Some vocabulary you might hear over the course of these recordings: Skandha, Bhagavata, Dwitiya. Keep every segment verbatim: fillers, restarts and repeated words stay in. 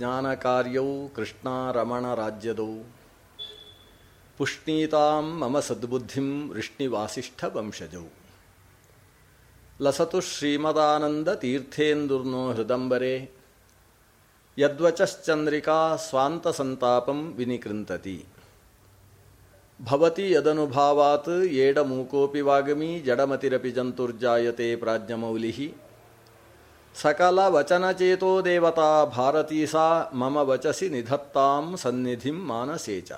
ಜ್ಞಾನಕಾರ್ಯೌ ಕೃಷ್ಣಾರಮಣರಾಜ್ಯದೌ ಪುಷ್ಣೀತಾಂ ಮಮ ಸದ್ಬುದ್ಧಿಂ ವೃಷ್ಣಿವಾಸಿಷ್ಠವಂಶಜೌ ಲಸತು ಶ್ರೀಮದಾನಂದತೀರ್ಥೇಂದುರ್ನೋ ಹೃದಂಬರೇ ಯದ್ವಚಶ್ಚಂದ್ರಿಕಾ ಸ್ವಾಂತಸಂತಾಪಂ ವಿನಿಕೃಂತತಿ ಭವತಿ ಯದನುಭಾವಾತ್ ಏಡಮೂಕೋಪಿ ವಾಗಮಿ ಜಡಮತಿರಪಿ ಜಂತುರ್ಜಾಯತೆ ಪ್ರಾಜ್ಞಮೌಲಿಃ ಸಕಲವಚನಚೇತೋ ದೇವತಾ ಭಾರತೀ ಸಾ ಮಮ ವಚಸಿ ನಿಧತ್ತಾಂ ಸನ್ನಿಧಿಂ ಮಾನಸೇ ಚ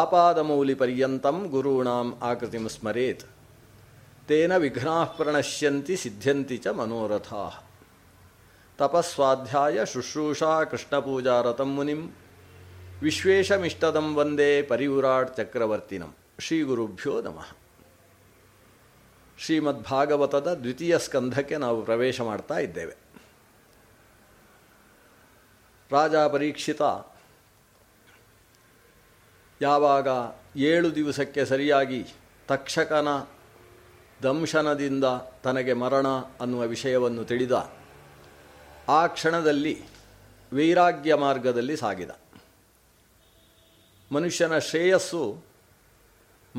ಆಪಾದಮೌಲಿಪರ್ಯಂತಂ ಗುರುಣಾಂ ಆಕೃತಿಂ ಸ್ಮರೇತ್ ತೇನ ವಿಘ್ನಾಃ ಪ್ರಣಶ್ಯಂತಿ ಸಿದ್ಧ್ಯಂತಿ ಚ ಮನೋರಥಾಃ ತಪಸ್ವಾಧ್ಯಾಯ ಶುಶ್ರೂಷಾ ಕೃಷ್ಣಪೂಜಾರತಂ ಮುನಿಂ ವಿಶ್ವೇಶಮಿಷ್ಟದಂ ವಂದೇ ಪರಿವ್ರಾಟ್ ಚಕ್ರವರ್ತಿನಂ. ಶ್ರೀ ಗುರುಭ್ಯೋ ನಮಃ. ಶ್ರೀಮದ್ಭಾಗವತದ ದ್ವಿತೀಯ ಸ್ಕಂಧಕ್ಕೆ ನಾವು ಪ್ರವೇಶ ಮಾಡ್ತಾ ಇದ್ದೇವೆ. ರಾಜ ಪರೀಕ್ಷಿತ ಯಾವಾಗ ಏಳು ದಿವಸಕ್ಕೆ ಸರಿಯಾಗಿ ತಕ್ಷಕನ ದಂಶನದಿಂದ ತನಗೆ ಮರಣ ಅನ್ನುವ ವಿಷಯವನ್ನು ತಿಳಿದ ಆ ಕ್ಷಣದಲ್ಲಿ ವೈರಾಗ್ಯ ಮಾರ್ಗದಲ್ಲಿ ಸಾಗಿದ. ಮನುಷ್ಯನ ಶ್ರೇಯಸ್ಸು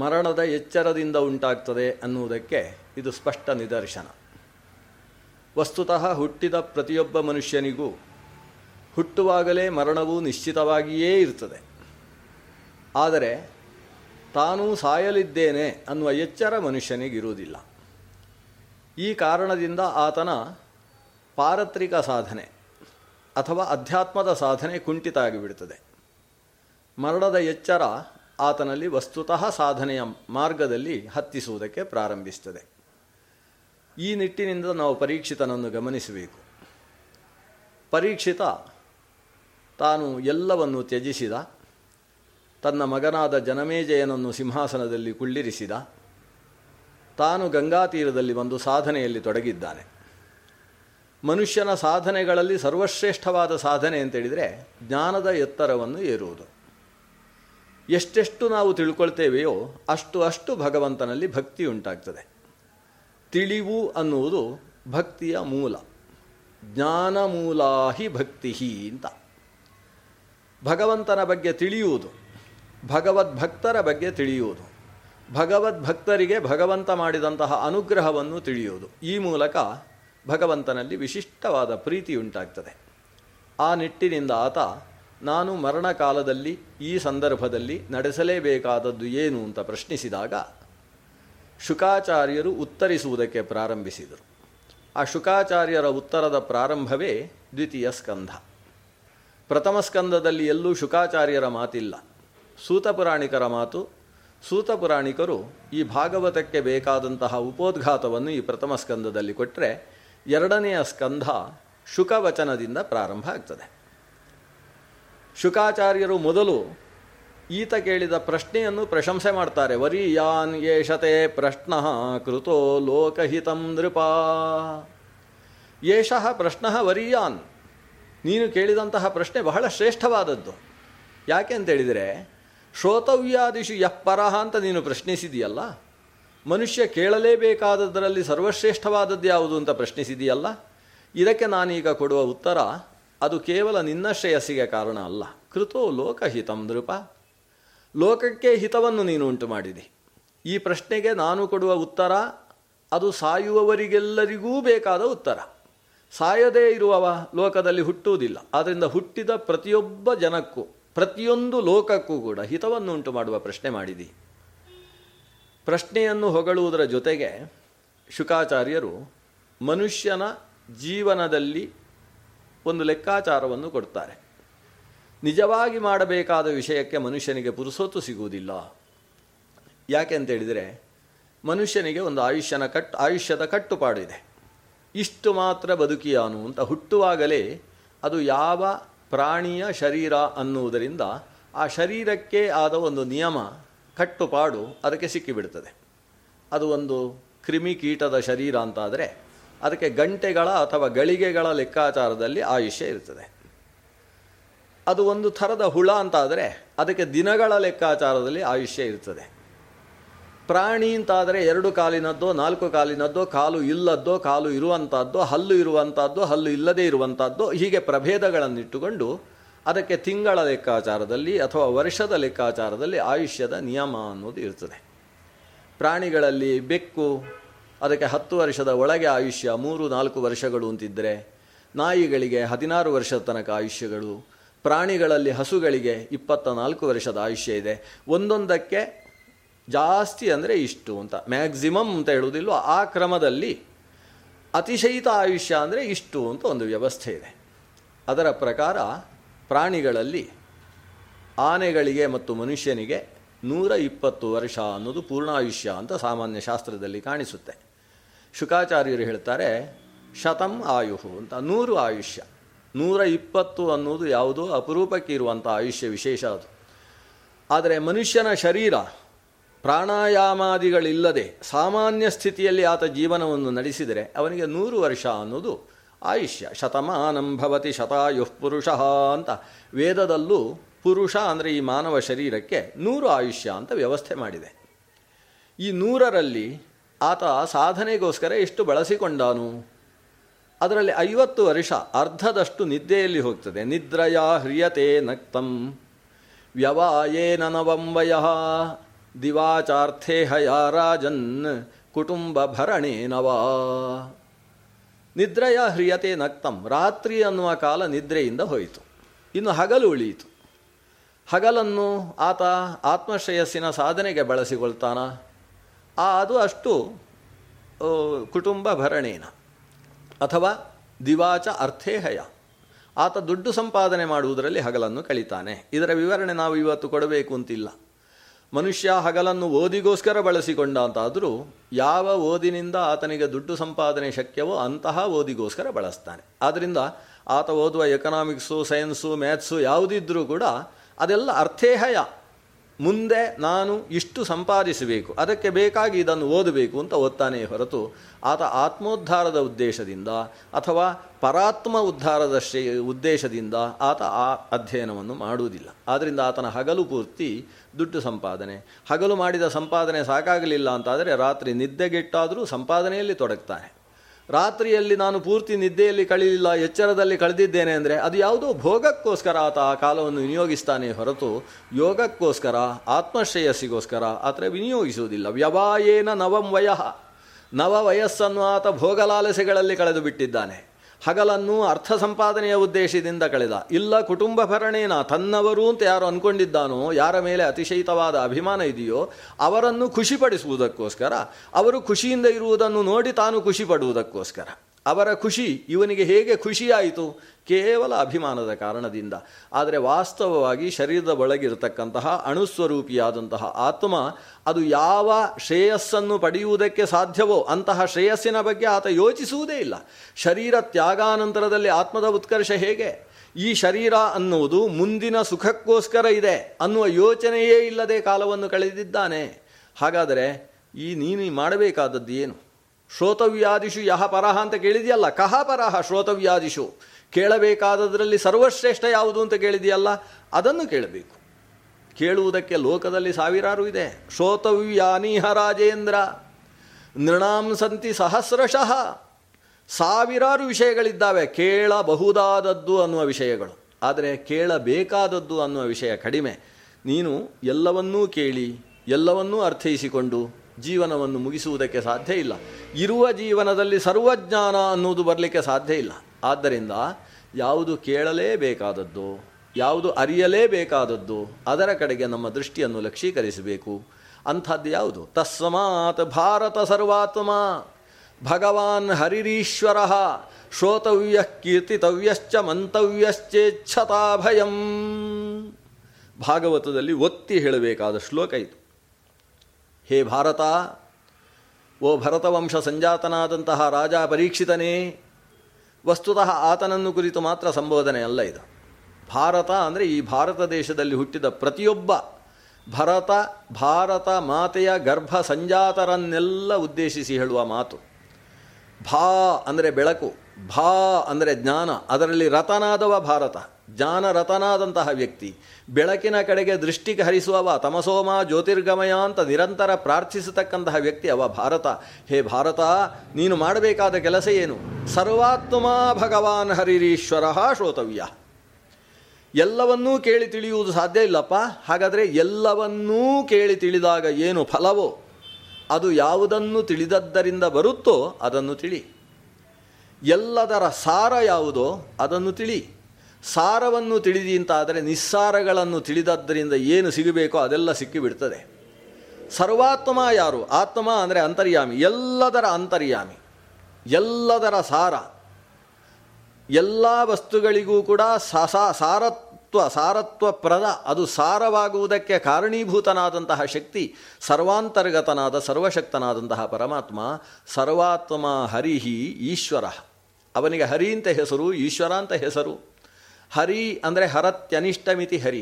ಮರಣದ ಎಚ್ಚರದಿಂದ ಉಂಟಾಗ್ತದೆ ಅನ್ನುವುದಕ್ಕೆ ಇದು ಸ್ಪಷ್ಟ ನಿದರ್ಶನ. ವಸ್ತುತಃ ಹುಟ್ಟಿದ ಪ್ರತಿಯೊಬ್ಬ ಮನುಷ್ಯನಿಗೂ ಹುಟ್ಟುವಾಗಲೇ ಮರಣವು ನಿಶ್ಚಿತವಾಗಿಯೇ ಇರ್ತದೆ. ಆದರೆ ತಾನೂ ಸಾಯಲಿದ್ದೇನೆ ಅನ್ನುವ ಎಚ್ಚರ ಮನುಷ್ಯನಿಗಿರುವುದಿಲ್ಲ. ಈ ಕಾರಣದಿಂದ ಆತನ ಪಾರತ್ರಿಕ ಸಾಧನೆ ಅಥವಾ ಅಧ್ಯಾತ್ಮದ ಸಾಧನೆ ಕುಂಠಿತ ಆಗಿಬಿಡ್ತದೆ. ಮರಣದ ಎಚ್ಚರ ಆತನಲ್ಲಿ ವಸ್ತುತಃ ಸಾಧನೆಯ ಮಾರ್ಗದಲ್ಲಿ ಹತ್ತಿಸುವುದಕ್ಕೆ ಪ್ರಾರಂಭಿಸುತ್ತದೆ. ಈ ನಿಟ್ಟಿನಿಂದ ನಾವು ಪರೀಕ್ಷಿತನನ್ನು ಗಮನಿಸಬೇಕು. ಪರೀಕ್ಷಿತ ತಾನು ಎಲ್ಲವನ್ನು ತ್ಯಜಿಸಿದ, ತನ್ನ ಮಗನಾದ ಜನಮೇಜಯನನ್ನು ಸಿಂಹಾಸನದಲ್ಲಿ ಕುಳ್ಳಿರಿಸಿದ, ತಾನು ಗಂಗಾತೀರದಲ್ಲಿ ಒಂದು ಸಾಧನೆಯಲ್ಲಿ ತೊಡಗಿದ್ದಾನೆ. ಮನುಷ್ಯನ ಸಾಧನೆಗಳಲ್ಲಿ ಸರ್ವಶ್ರೇಷ್ಠವಾದ ಸಾಧನೆ ಅಂತೇಳಿದರೆ ಜ್ಞಾನದ ಎತ್ತರವನ್ನು ಏರುವುದು. ಎಷ್ಟೆಷ್ಟು ನಾವು ತಿಳ್ಕೊಳ್ತೇವೆಯೋ ಅಷ್ಟು ಅಷ್ಟು ಭಗವಂತನಲ್ಲಿ ಭಕ್ತಿ ಉಂಟಾಗ್ತದೆ. ತಿಳಿವು ಅನ್ನುವುದು ಭಕ್ತಿಯ ಮೂಲ. ಜ್ಞಾನ ಮೂಲಾಹಿ ಭಕ್ತಿ ಅಂತ. ಭಗವಂತನ ಬಗ್ಗೆ ತಿಳಿಯುವುದು, ಭಗವದ್ಭಕ್ತರ ಬಗ್ಗೆ ತಿಳಿಯುವುದು, ಭಗವದ್ಭಕ್ತರಿಗೆ ಭಗವಂತ ಮಾಡಿದಂತಹ ಅನುಗ್ರಹವನ್ನು ತಿಳಿಯುವುದು, ಈ ಮೂಲಕ ಭಗವಂತನಲ್ಲಿ ವಿಶಿಷ್ಟವಾದ ಪ್ರೀತಿ ಉಂಟಾಗ್ತದೆ. ಆ ನಿಟ್ಟಿನಿಂದ ಆತ ನಾನು ಮರಣಕಾಲದಲ್ಲಿ ಈ ಸಂದರ್ಭದಲ್ಲಿ ನಡೆಸಲೇಬೇಕಾದದ್ದು ಏನು ಅಂತ ಪ್ರಶ್ನಿಸಿದಾಗ ಶುಕಾಚಾರ್ಯರು ಉತ್ತರಿಸುವುದಕ್ಕೆ ಪ್ರಾರಂಭಿಸಿದರು. ಆ ಶುಕಾಚಾರ್ಯರ ಉತ್ತರದ ಪ್ರಾರಂಭವೇ ದ್ವಿತೀಯ ಸ್ಕಂಧ. ಪ್ರಥಮ ಸ್ಕಂಧದಲ್ಲಿ ಎಲ್ಲೂ ಶುಕಾಚಾರ್ಯರ ಮಾತಿಲ್ಲ, ಸೂತಪುರಾಣಿಕರ ಮಾತು. ಸೂತಪುರಾಣಿಕರು ಈ ಭಾಗವತಕ್ಕೆ ಬೇಕಾದಂತಹ ಉಪೋದ್ಘಾತವನ್ನು ಈ ಪ್ರಥಮ ಸ್ಕಂಧದಲ್ಲಿ ಕೊಟ್ಟರೆ, ಎರಡನೆಯ ಸ್ಕಂಧ ಶುಕವಚನದಿಂದ ಪ್ರಾರಂಭ ಆಗ್ತದೆ. ಶುಕಾಚಾರ್ಯರು ಮೊದಲು ಈತ ಕೇಳಿದ ಪ್ರಶ್ನೆಯನ್ನು ಪ್ರಶಂಸೆ ಮಾಡ್ತಾರೆ. ವರೀಯಾನ್ ಯೇಷತೆ ಪ್ರಶ್ನಃ ಕೃತೋ ಲೋಕಹಿತಂ ನೃಪಾ. ಯೇಷಃ ಪ್ರಶ್ನಃ ವರೀಯಾನ್, ನೀನು ಕೇಳಿದಂತಹ ಪ್ರಶ್ನೆ ಬಹಳ ಶ್ರೇಷ್ಠವಾದದ್ದು. ಯಾಕೆ ಅಂತೇಳಿದರೆ, ಶ್ರೋತವ್ಯಾದಿಷು ಯಃ ಪರಃ ಅಂತ ನೀನು ಪ್ರಶ್ನಿಸಿದೆಯಲ್ಲ, ಮನುಷ್ಯ ಕೇಳಲೇಬೇಕಾದದರಲ್ಲಿ ಸರ್ವಶ್ರೇಷ್ಠವಾದದ್ದು ಯಾವುದು ಅಂತ ಪ್ರಶ್ನಿಸಿದೆಯಲ್ಲ, ಇದಕ್ಕೆ ನಾನೀಗ ಕೊಡುವ ಉತ್ತರ ಅದು ಕೇವಲ ನಿನ್ನ ಶ್ರೇಯಸ್ಸಿಗೆ ಕಾರಣ ಅಲ್ಲ. ಕೃತೋ ಲೋಕಹಿತಂ ನೃಪ, ಲೋಕಕ್ಕೆ ಹಿತವನ್ನು ನೀನು ಉಂಟು ಮಾಡಿದಿ. ಈ ಪ್ರಶ್ನೆಗೆ ನಾನು ಕೊಡುವ ಉತ್ತರ ಅದು ಸಾಯುವವರಿಗೆಲ್ಲರಿಗೂ ಬೇಕಾದ ಉತ್ತರ. ಸಾಯದೇ ಇರುವವ ಲೋಕದಲ್ಲಿ ಹುಟ್ಟುವುದಿಲ್ಲ. ಆದ್ದರಿಂದ ಹುಟ್ಟಿದ ಪ್ರತಿಯೊಬ್ಬ ಜನಕ್ಕೂ ಪ್ರತಿಯೊಂದು ಲೋಕಕ್ಕೂ ಕೂಡ ಹಿತವನ್ನು ಉಂಟು ಮಾಡುವ ಪ್ರಶ್ನೆ ಮಾಡಿದಿ. ಪ್ರಶ್ನೆಯನ್ನು ಹೊಗಳುವುದರ ಜೊತೆಗೆ ಶುಕಾಚಾರ್ಯರು ಮನುಷ್ಯನ ಜೀವನದಲ್ಲಿ ಒಂದು ಲೆಕ್ಕಾಚಾರವನ್ನು ಕೊಡ್ತಾರೆ. ನಿಜವಾಗಿ ಮಾಡಬೇಕಾದ ವಿಷಯಕ್ಕೆ ಮನುಷ್ಯನಿಗೆ ಪುರುಸೊತ್ತು ಸಿಗುವುದಿಲ್ಲ. ಯಾಕೆ ಅಂತೇಳಿದರೆ, ಮನುಷ್ಯನಿಗೆ ಒಂದು ಆಯುಷ್ಯನ ಕಟ್ಟು ಆಯುಷ್ಯದ ಕಟ್ಟುಪಾಡಿದೆ. ಇಷ್ಟು ಮಾತ್ರ ಬದುಕಿಯಾನು ಅಂತ ಹುಟ್ಟುವಾಗಲೇ ಅದು ಯಾವ ಪ್ರಾಣಿಯ ಶರೀರ ಅನ್ನುವುದರಿಂದ ಆ ಶರೀರಕ್ಕೆ ಆದ ಒಂದು ನಿಯಮ ಕಟ್ಟುಪಾಡು ಅದಕ್ಕೆ ಸಿಕ್ಕಿಬಿಡ್ತದೆ. ಅದು ಒಂದು ಕ್ರಿಮಿಕೀಟದ ಶರೀರ ಅಂತಾದರೆ ಅದಕ್ಕೆ ಗಂಟೆಗಳ ಅಥವಾ ಗಳಿಗೆಗಳ ಲೆಕ್ಕಾಚಾರದಲ್ಲಿ ಆಯುಷ್ಯ ಇರ್ತದೆ. ಅದು ಒಂದು ಥರದ ಹುಳ ಅಂತಾದರೆ ಅದಕ್ಕೆ ದಿನಗಳ ಲೆಕ್ಕಾಚಾರದಲ್ಲಿ ಆಯುಷ್ಯ ಇರ್ತದೆ. ಪ್ರಾಣಿ ಅಂತಾದರೆ ಎರಡು ಕಾಲಿನದ್ದೋ ನಾಲ್ಕು ಕಾಲಿನದ್ದೋ ಕಾಲು ಇಲ್ಲದ್ದೋ ಕಾಲು ಇರುವಂಥದ್ದೋ ಹಲ್ಲು ಇರುವಂಥದ್ದೋ ಹಲ್ಲು ಇಲ್ಲದೇ ಇರುವಂಥದ್ದೋ ಹೀಗೆ ಪ್ರಭೇದಗಳನ್ನಿಟ್ಟುಕೊಂಡು ಅದಕ್ಕೆ ತಿಂಗಳ ಲೆಕ್ಕಾಚಾರದಲ್ಲಿ ಅಥವಾ ವರ್ಷದ ಲೆಕ್ಕಾಚಾರದಲ್ಲಿ ಆಯುಷ್ಯದ ನಿಯಮ ಅನ್ನೋದು ಇರ್ತದೆ. ಪ್ರಾಣಿಗಳಲ್ಲಿ ಬೆಕ್ಕು ಅದಕ್ಕೆ ಹತ್ತು ವರ್ಷದ ಒಳಗೆ ಆಯುಷ್ಯ ಮೂರು ನಾಲ್ಕು ವರ್ಷಗಳು ಅಂತಿದ್ದರೆ, ನಾಯಿಗಳಿಗೆ ಹದಿನಾರು ವರ್ಷದ ತನಕ ಆಯುಷ್ಯಗಳು, ಪ್ರಾಣಿಗಳಲ್ಲಿ ಹಸುಗಳಿಗೆ ಇಪ್ಪತ್ತ ನಾಲ್ಕು ವರ್ಷದ ಆಯುಷ್ಯ ಇದೆ. ಒಂದೊಂದಕ್ಕೆ ಜಾಸ್ತಿ ಅಂದರೆ ಇಷ್ಟು ಅಂತ, ಮ್ಯಾಕ್ಸಿಮಮ್ ಅಂತ ಹೇಳುವುದಿಲ್ಲ, ಆ ಕ್ರಮದಲ್ಲಿ ಅತಿಶಯಿತ ಆಯುಷ್ಯ ಅಂದರೆ ಇಷ್ಟು ಅಂತ ಒಂದು ವ್ಯವಸ್ಥೆ ಇದೆ. ಅದರ ಪ್ರಕಾರ ಪ್ರಾಣಿಗಳಲ್ಲಿ ಆನೆಗಳಿಗೆ ಮತ್ತು ಮನುಷ್ಯನಿಗೆ ನೂರ ಇಪ್ಪತ್ತು ವರ್ಷ ಅನ್ನೋದು ಪೂರ್ಣಾಯುಷ್ಯ ಅಂತ ಸಾಮಾನ್ಯ ಶಾಸ್ತ್ರದಲ್ಲಿ ಕಾಣಿಸುತ್ತೆ. ಶುಕಾಚಾರ್ಯರು ಹೇಳ್ತಾರೆ ಶತಂ ಆಯುಹು ಅಂತ, ನೂರು ಆಯುಷ್ಯ. ನೂರ ಇಪ್ಪತ್ತು ಅನ್ನೋದು ಯಾವುದೋ ಅಪರೂಪಕ್ಕೆ ಇರುವಂಥ ಆಯುಷ್ಯ ವಿಶೇಷ ಅದು. ಆದರೆ ಮನುಷ್ಯನ ಶರೀರ ಪ್ರಾಣಾಯಾಮಾದಿಗಳಿಲ್ಲದೆ ಸಾಮಾನ್ಯ ಸ್ಥಿತಿಯಲ್ಲಿ ಆತ ಜೀವನವನ್ನು ನಡೆಸಿದರೆ ಅವನಿಗೆ ನೂರು ವರ್ಷ ಅನ್ನೋದು ಆಯುಷ್ಯ. ಶತಮಾನಂ ಭವತಿ ಶತಾಯುಃ ಪುರುಷಃ ಅಂತ ವೇದದಲ್ಲೂ ಪುರುಷ ಅಂದರೆ ಈ ಮಾನವ ಶರೀರಕ್ಕೆ ನೂರು ಆಯುಷ್ಯ ಅಂತ ವ್ಯವಸ್ಥೆ ಮಾಡಿದೆ. ಈ ನೂರರಲ್ಲಿ ಆತ ಸಾಧನೆಗೋಸ್ಕರ ಎಷ್ಟು ಬಳಸಿಕೊಂಡಾನು ಅದರಲ್ಲಿ ಐವತ್ತು ವರ್ಷ ಅರ್ಧದಷ್ಟು ನಿದ್ದೆಯಲ್ಲಿ ಹೋಗ್ತದೆ. ನಿದ್ರಯ ಹ್ರಿಯತೆ ನಕ್ತಂ ವ್ಯವಾಯೇ ನನವಂ ವಯಃ ದಿವಾಚಾರ್ಥೇ ಹಯಾರಾಜನ್ ಕುಟುಂಬ ಭರಣೇ ನವಾ. ನಿದ್ರೆಯ ಹ್ರಿಯತೆ ನಕ್ತಂ, ರಾತ್ರಿ ಅನ್ನುವ ಕಾಲ ನಿದ್ರೆಯಿಂದ ಹೋಯಿತು, ಇನ್ನು ಹಗಲು ಉಳಿಯಿತು. ಹಗಲನ್ನು ಆತ ಆತ್ಮಶ್ರೇಯಸ್ಸಿನ ಸಾಧನೆಗೆ ಬಳಸಿಕೊಳ್ತಾನ, ಆ ಅದು ಅಷ್ಟು ಕುಟುಂಬ ಭರಣೇನ ಅಥವಾ ದಿವಾಚ ಅರ್ಥೇ ಹಯ, ಆತ ದುಡ್ಡು ಸಂಪಾದನೆ ಮಾಡುವುದರಲ್ಲಿ ಹಗಲನ್ನು ಕಳೀತಾನೆ. ಇದರ ವಿವರಣೆ ನಾವು ಇವತ್ತು ಕೊಡಬೇಕು ಅಂತಿಲ್ಲ. ಮನುಷ್ಯ ಹಗಲನ್ನು ಓದಿಗೋಸ್ಕರ ಬಳಸಿಕೊಂಡ ಅಂತಾದರೂ ಯಾವ ಓದಿನಿಂದ ಆತನಿಗೆ ದುಡ್ಡು ಸಂಪಾದನೆ ಶಕ್ಯವೋ ಅಂತಹ ಓದಿಗೋಸ್ಕರ ಬಳಸ್ತಾನೆ. ಆದ್ದರಿಂದ ಆತ ಓದುವ ಎಕನಾಮಿಕ್ಸು, ಸೈನ್ಸು, ಮ್ಯಾಥ್ಸು ಯಾವುದಿದ್ದರೂ ಕೂಡ ಅದೆಲ್ಲ ಅರ್ಥೇಹಯ, ಮುಂದೆ ನಾನು ಇಷ್ಟು ಸಂಪಾದಿಸಬೇಕು, ಅದಕ್ಕೆ ಬೇಕಾಗಿ ಇದನ್ನು ಓದಬೇಕು ಅಂತ ಓದ್ತಾನೆ ಹೊರತು ಆತ ಆತ್ಮೋದ್ಧಾರದ ಉದ್ದೇಶದಿಂದ ಅಥವಾ ಪರಾತ್ಮ ಉದ್ಧಾರದ ಶ್ರೇ ಉದ್ದೇಶದಿಂದ ಆತ ಆ ಅಧ್ಯಯನವನ್ನು ಮಾಡುವುದಿಲ್ಲ. ಆದ್ದರಿಂದ ಆತನ ಹಗಲು ಪೂರ್ತಿ ದುಡ್ಡು ಸಂಪಾದನೆ. ಹಗಲು ಮಾಡಿದ ಸಂಪಾದನೆ ಸಾಕಾಗಲಿಲ್ಲ ಅಂತಾದರೆ ರಾತ್ರಿ ನಿದ್ದೆಗೆಟ್ಟಾದರೂ ಸಂಪಾದನೆಯಲ್ಲಿ ತೊಡಗ್ತಾನೆ. ರಾತ್ರಿಯಲ್ಲಿ ನಾನು ಪೂರ್ತಿ ನಿದ್ದೆಯಲ್ಲಿ ಕಳೀಲಿಲ್ಲ, ಎಚ್ಚರದಲ್ಲಿ ಕಳೆದಿದ್ದೇನೆ ಅಂದರೆ ಅದು ಯಾವುದೋ ಭೋಗಕ್ಕೋಸ್ಕರ ಆತ ಆ ಕಾಲವನ್ನು ವಿನಿಯೋಗಿಸ್ತಾನೆ ಹೊರತು ಯೋಗಕ್ಕೋಸ್ಕರ, ಆತ್ಮಶ್ರೇಯಸ್ಸಿಗೋಸ್ಕರ ಆದರೆ ವಿನಿಯೋಗಿಸುವುದಿಲ್ಲ. ವ್ಯವಾಯೇನ ನವಂ ವಯಃ, ನವ ವಯಸ್ಸನ್ನು ಆತ ಭೋಗಲಾಲಸೆಗಳಲ್ಲಿ ಕಳೆದು ಬಿಟ್ಟಿದ್ದಾನೆ. ಹಗಲನ್ನು ಅರ್ಥ ಸಂಪಾದನೆಯ ಉದ್ದೇಶದಿಂದ ಕಳೆದ. ಇಲ್ಲ ಕುಟುಂಬ ಭರಣೇನ, ತನ್ನವರು ಅಂತ ಯಾರು ಅಂದ್ಕೊಂಡಿದ್ದಾನೋ, ಯಾರ ಮೇಲೆ ಅತಿಶಯಿತವಾದ ಅಭಿಮಾನ ಇದೆಯೋ ಅವರನ್ನು ಖುಷಿಪಡಿಸುವುದಕ್ಕೋಸ್ಕರ, ಅವರು ಖುಷಿಯಿಂದ ಇರುವುದನ್ನು ನೋಡಿ ತಾನು ಖುಷಿ ಪಡುವುದಕ್ಕೋಸ್ಕರ. ಅವರ ಖುಷಿ ಇವನಿಗೆ ಹೇಗೆ ಖುಷಿಯಾಯಿತು? ಕೇವಲ ಅಭಿಮಾನದ ಕಾರಣದಿಂದ. ಆದರೆ ವಾಸ್ತವವಾಗಿ ಶರೀರದ ಒಳಗಿರತಕ್ಕಂತಹ ಅಣುಸ್ವರೂಪಿಯಾದಂತಹ ಆತ್ಮ ಅದು ಯಾವ ಶ್ರೇಯಸ್ಸನ್ನು ಪಡೆಯುವುದಕ್ಕೆ ಸಾಧ್ಯವೋ ಅಂತಹ ಶ್ರೇಯಸ್ಸಿನ ಬಗ್ಗೆ ಆತ ಯೋಚಿಸುವುದೇ ಇಲ್ಲ. ಶರೀರ ತ್ಯಾಗಾನಂತರದಲ್ಲಿ ಆತ್ಮದ ಉತ್ಕರ್ಷ ಹೇಗೆ? ಈ ಶರೀರ ಅನ್ನುವುದು ಮುಂದಿನ ಸುಖಕ್ಕೋಸ್ಕರ ಇದೆ ಅನ್ನುವ ಯೋಚನೆಯೇ ಇಲ್ಲದೆ ಕಾಲವನ್ನು ಕಳೆದಿದ್ದಾನೆ. ಹಾಗಾದರೆ ಈ ನೀನು ಮಾಡಬೇಕಾದದ್ದು ಏನು? ಶ್ರೋತವ್ಯಾದಿಷು ಯಹ ಪರಹ ಅಂತ ಕೇಳಿದೆಯಲ್ಲ, ಕಹ ಪರಹ ಶ್ರೋತವ್ಯಾದಿಷು, ಕೇಳಬೇಕಾದದರಲ್ಲಿ ಸರ್ವಶ್ರೇಷ್ಠ ಯಾವುದು ಅಂತ ಕೇಳಿದೆಯಲ್ಲ, ಅದನ್ನು ಕೇಳಬೇಕು. ಕೇಳುವುದಕ್ಕೆ ಲೋಕದಲ್ಲಿ ಸಾವಿರಾರು ಇದೆ. ಶ್ರೋತವ್ಯಾನೀಹ ರಾಜೇಂದ್ರ ನೃಣಾಂ ಸಂತಿ ಸಹಸ್ರಶಃ, ಸಾವಿರಾರು ವಿಷಯಗಳಿದ್ದಾವೆ ಕೇಳಬಹುದಾದದ್ದು ಅನ್ನುವ ವಿಷಯಗಳು. ಆದರೆ ಕೇಳಬೇಕಾದದ್ದು ಅನ್ನುವ ವಿಷಯ ಕಡಿಮೆ. ನೀನು ಎಲ್ಲವನ್ನೂ ಕೇಳಿ ಎಲ್ಲವನ್ನೂ ಅರ್ಥೈಸಿಕೊಂಡು ಜೀವನವನ್ನು ಮುಗಿಸುವುದಕ್ಕೆ ಸಾಧ್ಯ ಇಲ್ಲ. ಇರುವ ಜೀವನದಲ್ಲಿ ಸರ್ವಜ್ಞಾನ ಅನ್ನುವುದು ಬರಲಿಕ್ಕೆ ಸಾಧ್ಯ ಇಲ್ಲ. ಆದ್ದರಿಂದ ಯಾವುದು ಕೇಳಲೇಬೇಕಾದದ್ದು, ಯಾವುದು ಅರಿಯಲೇಬೇಕಾದದ್ದು, ಅದರ ಕಡೆಗೆ ನಮ್ಮ ದೃಷ್ಟಿಯನ್ನು ಲಕ್ಷೀಕರಿಸಬೇಕು. ಅಂಥದ್ದು ಯಾವುದು? ತಸ್ಮಾತ್ ಭಾರತ ಸರ್ವಾತ್ಮ ಭಗವಾನ್ ಹರಿರೀಶ್ವರ ಶ್ರೋತವ್ಯ ಕೀರ್ತಿತವ್ಯಶ್ಚ ಮಂತವ್ಯಶ್ಚೇಚ್ಛತಾಭಯಂ. ಭಾಗವತದಲ್ಲಿ ಒತ್ತಿ ಹೇಳಬೇಕಾದ ಶ್ಲೋಕ ಇದು. ಹೇ ಭಾರತ, ಓ ಭರತವಂಶ ಸಂಜಾತನಾದಂತಹ ರಾಜ ಪರೀಕ್ಷಿತನೇ. ವಸ್ತುತಃ ಆತನನ್ನು ಕುರಿತು ಮಾತ್ರ ಸಂಬೋಧನೆ ಅಲ್ಲ ಇದು. ಭಾರತ ಅಂದರೆ ಈ ಭಾರತ ದೇಶದಲ್ಲಿ ಹುಟ್ಟಿದ ಪ್ರತಿಯೊಬ್ಬ ಭರತ, ಭಾರತ ಮಾತೆಯ ಗರ್ಭ ಸಂಜಾತರನ್ನೆಲ್ಲ ಉದ್ದೇಶಿಸಿ ಹೇಳುವ ಮಾತು. ಭಾ ಅಂದರೆ ಬೆಳಕು, ಭಾ ಅಂದರೆ ಜ್ಞಾನ, ಅದರಲ್ಲಿ ರತನಾದವ ಭಾರತ, ಜ್ಞಾನರತನಾದಂತಹ ವ್ಯಕ್ತಿ, ಬೆಳಕಿನ ಕಡೆಗೆ ದೃಷ್ಟಿ ಹರಿಸುವವ, ತಮಸೋಮ ಜ್ಯೋತಿರ್ಗಮಯ ಅಂತ ನಿರಂತರ ಪ್ರಾರ್ಥಿಸತಕ್ಕಂತಹ ವ್ಯಕ್ತಿ ಅವ ಭಾರತ. ಹೇ ಭಾರತ, ನೀನು ಮಾಡಬೇಕಾದ ಕೆಲಸ ಏನು? ಸರ್ವಾತ್ಮ ಭಗವಾನ್ ಹರಿರೀಶ್ವರ ಶ್ರೋತವ್ಯ. ಎಲ್ಲವನ್ನೂ ಕೇಳಿ ತಿಳಿಯುವುದು ಸಾಧ್ಯ ಇಲ್ಲಪ್ಪ. ಹಾಗಾದರೆ ಎಲ್ಲವನ್ನೂ ಕೇಳಿ ತಿಳಿದಾಗ ಏನು ಫಲವೋ, ಅದು ಯಾವುದನ್ನು ತಿಳಿದದ್ದರಿಂದ ಬರುತ್ತೋ ಅದನ್ನು ತಿಳಿ. ಎಲ್ಲದರ ಸಾರ ಯಾವುದೋ ಅದನ್ನು ತಿಳಿ. ಸಾರವನ್ನು ತಿಳಿದಿ ಅಂತಾದರೆ ನಿಸ್ಸಾರಗಳನ್ನು ತಿಳಿದದ್ದರಿಂದ ಏನು ಸಿಗಬೇಕೋ ಅದೆಲ್ಲ ಸಿಕ್ಕಿಬಿಡ್ತದೆ. ಸರ್ವಾತ್ಮ ಯಾರು? ಆತ್ಮ ಅಂದರೆ ಅಂತರ್ಯಾಮಿ, ಎಲ್ಲದರ ಅಂತರ್ಯಾಮಿ, ಎಲ್ಲದರ ಸಾರ. ಎಲ್ಲ ವಸ್ತುಗಳಿಗೂ ಕೂಡ ಸಸಾ ಸಾರತ್ವ ಸಾರತ್ವ ಪ್ರದ, ಅದು ಸಾರವಾಗುವುದಕ್ಕೆ ಕಾರಣೀಭೂತನಾದಂತಹ ಶಕ್ತಿ, ಸರ್ವಾಂತರ್ಗತನಾದ ಸರ್ವಶಕ್ತನಾದಂತಹ ಪರಮಾತ್ಮ ಸರ್ವಾತ್ಮ ಹರಿಹಿ ಈಶ್ವರ. ಅವನಿಗೆ ಹರಿ ಅಂತ ಹೆಸರು, ಈಶ್ವರ ಅಂತ ಹೆಸರು. ಹರಿ ಅಂದರೆ ಹರತ್ಯನಿಷ್ಟಮಿತಿ ಹರಿ,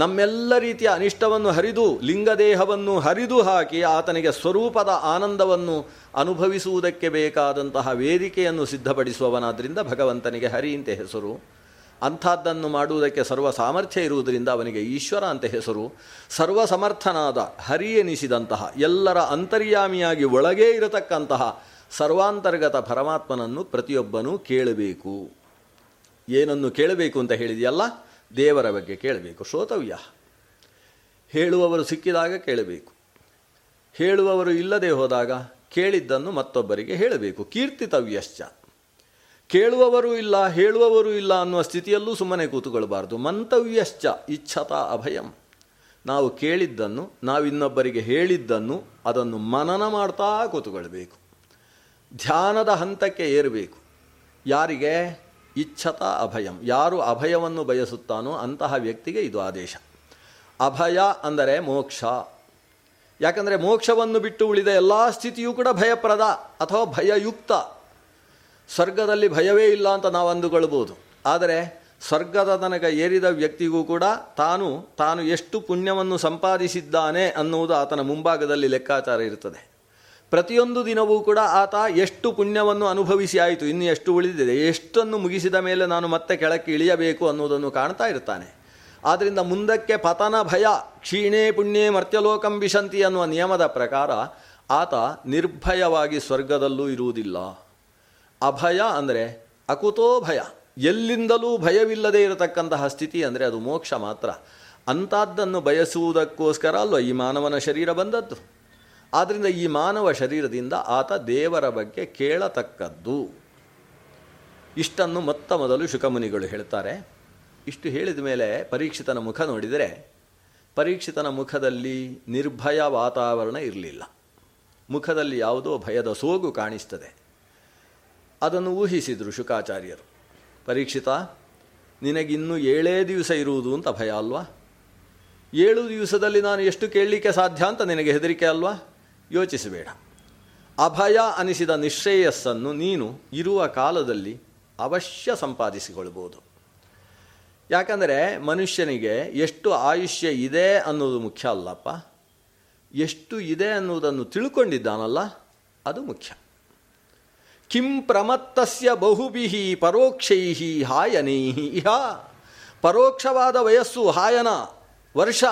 ನಮ್ಮೆಲ್ಲ ರೀತಿಯ ಅನಿಷ್ಟವನ್ನು ಹರಿದು ಲಿಂಗದೇಹವನ್ನು ಹರಿದು ಹಾಕಿ ಆತನಿಗೆ ಸ್ವರೂಪದ ಆನಂದವನ್ನು ಅನುಭವಿಸುವುದಕ್ಕೆ ಬೇಕಾದಂತಹ ವೇದಿಕೆಯನ್ನು ಸಿದ್ಧಪಡಿಸುವವನಾದ್ದರಿಂದ ಭಗವಂತನಿಗೆ ಹರಿ ಅಂತ ಹೆಸರು. ಅಂಥದ್ದನ್ನು ಮಾಡುವುದಕ್ಕೆ ಸರ್ವ ಸಾಮರ್ಥ್ಯ ಇರುವುದರಿಂದ ಅವನಿಗೆ ಈಶ್ವರ ಅಂತ ಹೆಸರು. ಸರ್ವಸಮರ್ಥನಾದ ಹರಿ ಎನಿಸಿದಂತಹ, ಎಲ್ಲರ ಅಂತರ್ಯಾಮಿಯಾಗಿ ಒಳಗೇ ಇರತಕ್ಕಂತಹ ಸರ್ವಾಂತರ್ಗತ ಪರಮಾತ್ಮನನ್ನು ಪ್ರತಿಯೊಬ್ಬನೂ ಕೇಳಬೇಕು. ಏನನ್ನು ಕೇಳಬೇಕು ಅಂತ ಹೇಳಿದೆಯಲ್ಲ, ದೇವರ ಬಗ್ಗೆ ಕೇಳಬೇಕು. ಶ್ರೋತವ್ಯ, ಹೇಳುವವರು ಸಿಕ್ಕಿದಾಗ ಕೇಳಬೇಕು. ಹೇಳುವವರು ಇಲ್ಲದೆ ಹೋದಾಗ ಕೇಳಿದ್ದನ್ನು ಮತ್ತೊಬ್ಬರಿಗೆ ಹೇಳಬೇಕು. ಕೀರ್ತಿತವ್ಯಶ್ಚ, ಕೇಳುವವರು ಇಲ್ಲ ಹೇಳುವವರು ಇಲ್ಲ ಅನ್ನುವ ಸ್ಥಿತಿಯಲ್ಲೂ ಸುಮ್ಮನೆ ಕೂತುಕೊಳ್ಳಬಾರ್ದು. ಮಂತವ್ಯಶ್ಚ ಇಚ್ಛತಾ ಅಭಯಂ, ನಾವು ಕೇಳಿದ್ದನ್ನು ನಾವಿನ್ನೊಬ್ಬರಿಗೆ ಹೇಳಿದ್ದನ್ನು ಅದನ್ನು ಮನನ ಮಾಡ್ತಾ ಕೂತುಕೊಳ್ಬೇಕು. ಧ್ಯಾನದ ಹಂತಕ್ಕೆ ಏರಬೇಕು. ಯಾರಿಗೆ? ಇಚ್ಛತಾ ಅಭಯಂ, ಯಾರು ಅಭಯವನ್ನು ಬಯಸುತ್ತಾನೋ ಅಂತಹ ವ್ಯಕ್ತಿಗೆ ಇದು ಆದೇಶ. ಅಭಯ ಅಂದರೆ ಮೋಕ್ಷ. ಯಾಕಂದರೆ ಮೋಕ್ಷವನ್ನು ಬಿಟ್ಟು ಉಳಿದ ಎಲ್ಲ ಸ್ಥಿತಿಯೂ ಕೂಡ ಭಯಪ್ರದ ಅಥವಾ ಭಯಯುಕ್ತ. ಸ್ವರ್ಗದಲ್ಲಿ ಭಯವೇ ಇಲ್ಲ ಅಂತ ನಾವು ಅಂದುಕೊಳ್ಬೋದು, ಆದರೆ ಸ್ವರ್ಗದ ತನಕ ಏರಿದ ವ್ಯಕ್ತಿಗೂ ಕೂಡ ತಾನು ತಾನು ಎಷ್ಟು ಪುಣ್ಯವನ್ನು ಸಂಪಾದಿಸಿದ್ದಾನೆ ಅನ್ನುವುದು ಆತನ ಮುಂಭಾಗದಲ್ಲಿ ಲೆಕ್ಕಾಚಾರ ಇರ್ತದೆ. ಪ್ರತಿಯೊಂದು ದಿನವೂ ಕೂಡ ಆತ ಎಷ್ಟು ಪುಣ್ಯವನ್ನು ಅನುಭವಿಸಿ ಆಯಿತು, ಇನ್ನು ಎಷ್ಟು ಉಳಿದಿದೆ, ಎಷ್ಟನ್ನು ಮುಗಿಸಿದ ಮೇಲೆ ನಾನು ಮತ್ತೆ ಕೆಳಕ್ಕೆ ಇಳಿಯಬೇಕು ಅನ್ನೋದನ್ನು ಕಾಣ್ತಾ ಇರ್ತಾನೆ. ಆದ್ದರಿಂದ ಮುಂದಕ್ಕೆ ಪತನ ಭಯ, ಕ್ಷೀಣೇ ಪುಣ್ಯೇ ಮರ್ತ್ಯಲೋಕಂ ವಿಶಂತಿ ಅನ್ನುವ ನಿಯಮದ ಪ್ರಕಾರ ಆತ ನಿರ್ಭಯವಾಗಿ ಸ್ವರ್ಗದಲ್ಲೂ ಇರುವುದಿಲ್ಲ. ಅಭಯ ಅಂದರೆ ಅಕುತೋ ಭಯ, ಎಲ್ಲಿಂದಲೂ ಭಯವಿಲ್ಲದೆ ಇರತಕ್ಕಂತಹ ಸ್ಥಿತಿ ಅಂದರೆ ಅದು ಮೋಕ್ಷ ಮಾತ್ರ. ಅಂಥದ್ದನ್ನು ಬಯಸುವುದಕ್ಕೋಸ್ಕರ ಅಲ್ವ ಈ ಮಾನವನ ಶರೀರ ಬಂದದ್ದು. ಆದ್ದರಿಂದ ಈ ಮಾನವ ಶರೀರದಿಂದ ಆತ ದೇವರ ಬಗ್ಗೆ ಕೇಳತಕ್ಕದ್ದು. ಇಷ್ಟನ್ನು ಮೊತ್ತ ಮೊದಲು ಶುಕಮುನಿಗಳು ಹೇಳ್ತಾರೆ. ಇಷ್ಟು ಹೇಳಿದ ಮೇಲೆ ಪರೀಕ್ಷಿತನ ಮುಖ ನೋಡಿದರೆ ಪರೀಕ್ಷಿತನ ಮುಖದಲ್ಲಿ ನಿರ್ಭಯ ವಾತಾವರಣ ಇರಲಿಲ್ಲ. ಮುಖದಲ್ಲಿ ಯಾವುದೋ ಭಯದ ಸೋಗು ಕಾಣಿಸ್ತದೆ. ಅದನ್ನು ಊಹಿಸಿದರು ಶುಕಾಚಾರ್ಯರು. ಪರೀಕ್ಷಿತ, ನಿನಗಿನ್ನೂ ಏಳೇ ದಿವಸ ಇರುವುದು ಅಂತ ಭಯ ಅಲ್ವಾ? ಏಳು ದಿವಸದಲ್ಲಿ ನಾನು ಎಷ್ಟು ಕೇಳಲಿಕ್ಕೆ ಸಾಧ್ಯ ಅಂತ ನಿನಗೆ ಹೆದರಿಕೆ ಅಲ್ವಾ? ಯೋಚಿಸಬೇಡ. ಅಭಯ ಅನಿಸಿದ ನಿಶ್ರೇಯಸ್ಸನ್ನು ನೀನು ಇರುವ ಕಾಲದಲ್ಲಿ ಅವಶ್ಯ ಸಂಪಾದಿಸಿಕೊಳ್ಬೋದು. ಯಾಕಂದರೆ ಮನುಷ್ಯನಿಗೆ ಎಷ್ಟು ಆಯುಷ್ಯ ಇದೆ ಅನ್ನೋದು ಮುಖ್ಯ ಅಲ್ಲಪ್ಪ, ಎಷ್ಟು ಇದೆ ಅನ್ನೋದನ್ನು ತಿಳ್ಕೊಂಡಿದ್ದಾನಲ್ಲ ಅದು ಮುಖ್ಯ. ಕಿಂ ಪ್ರಮತ್ತಸ್ಯ ಬಹುಬಿಹಿ ಪರೋಕ್ಷೈಹಿ ಹಾಯನೈಹಿ ಇಹ. ಪರೋಕ್ಷವಾದ ವಯಸ್ಸು, ಹಾಯನ ವರ್ಷ,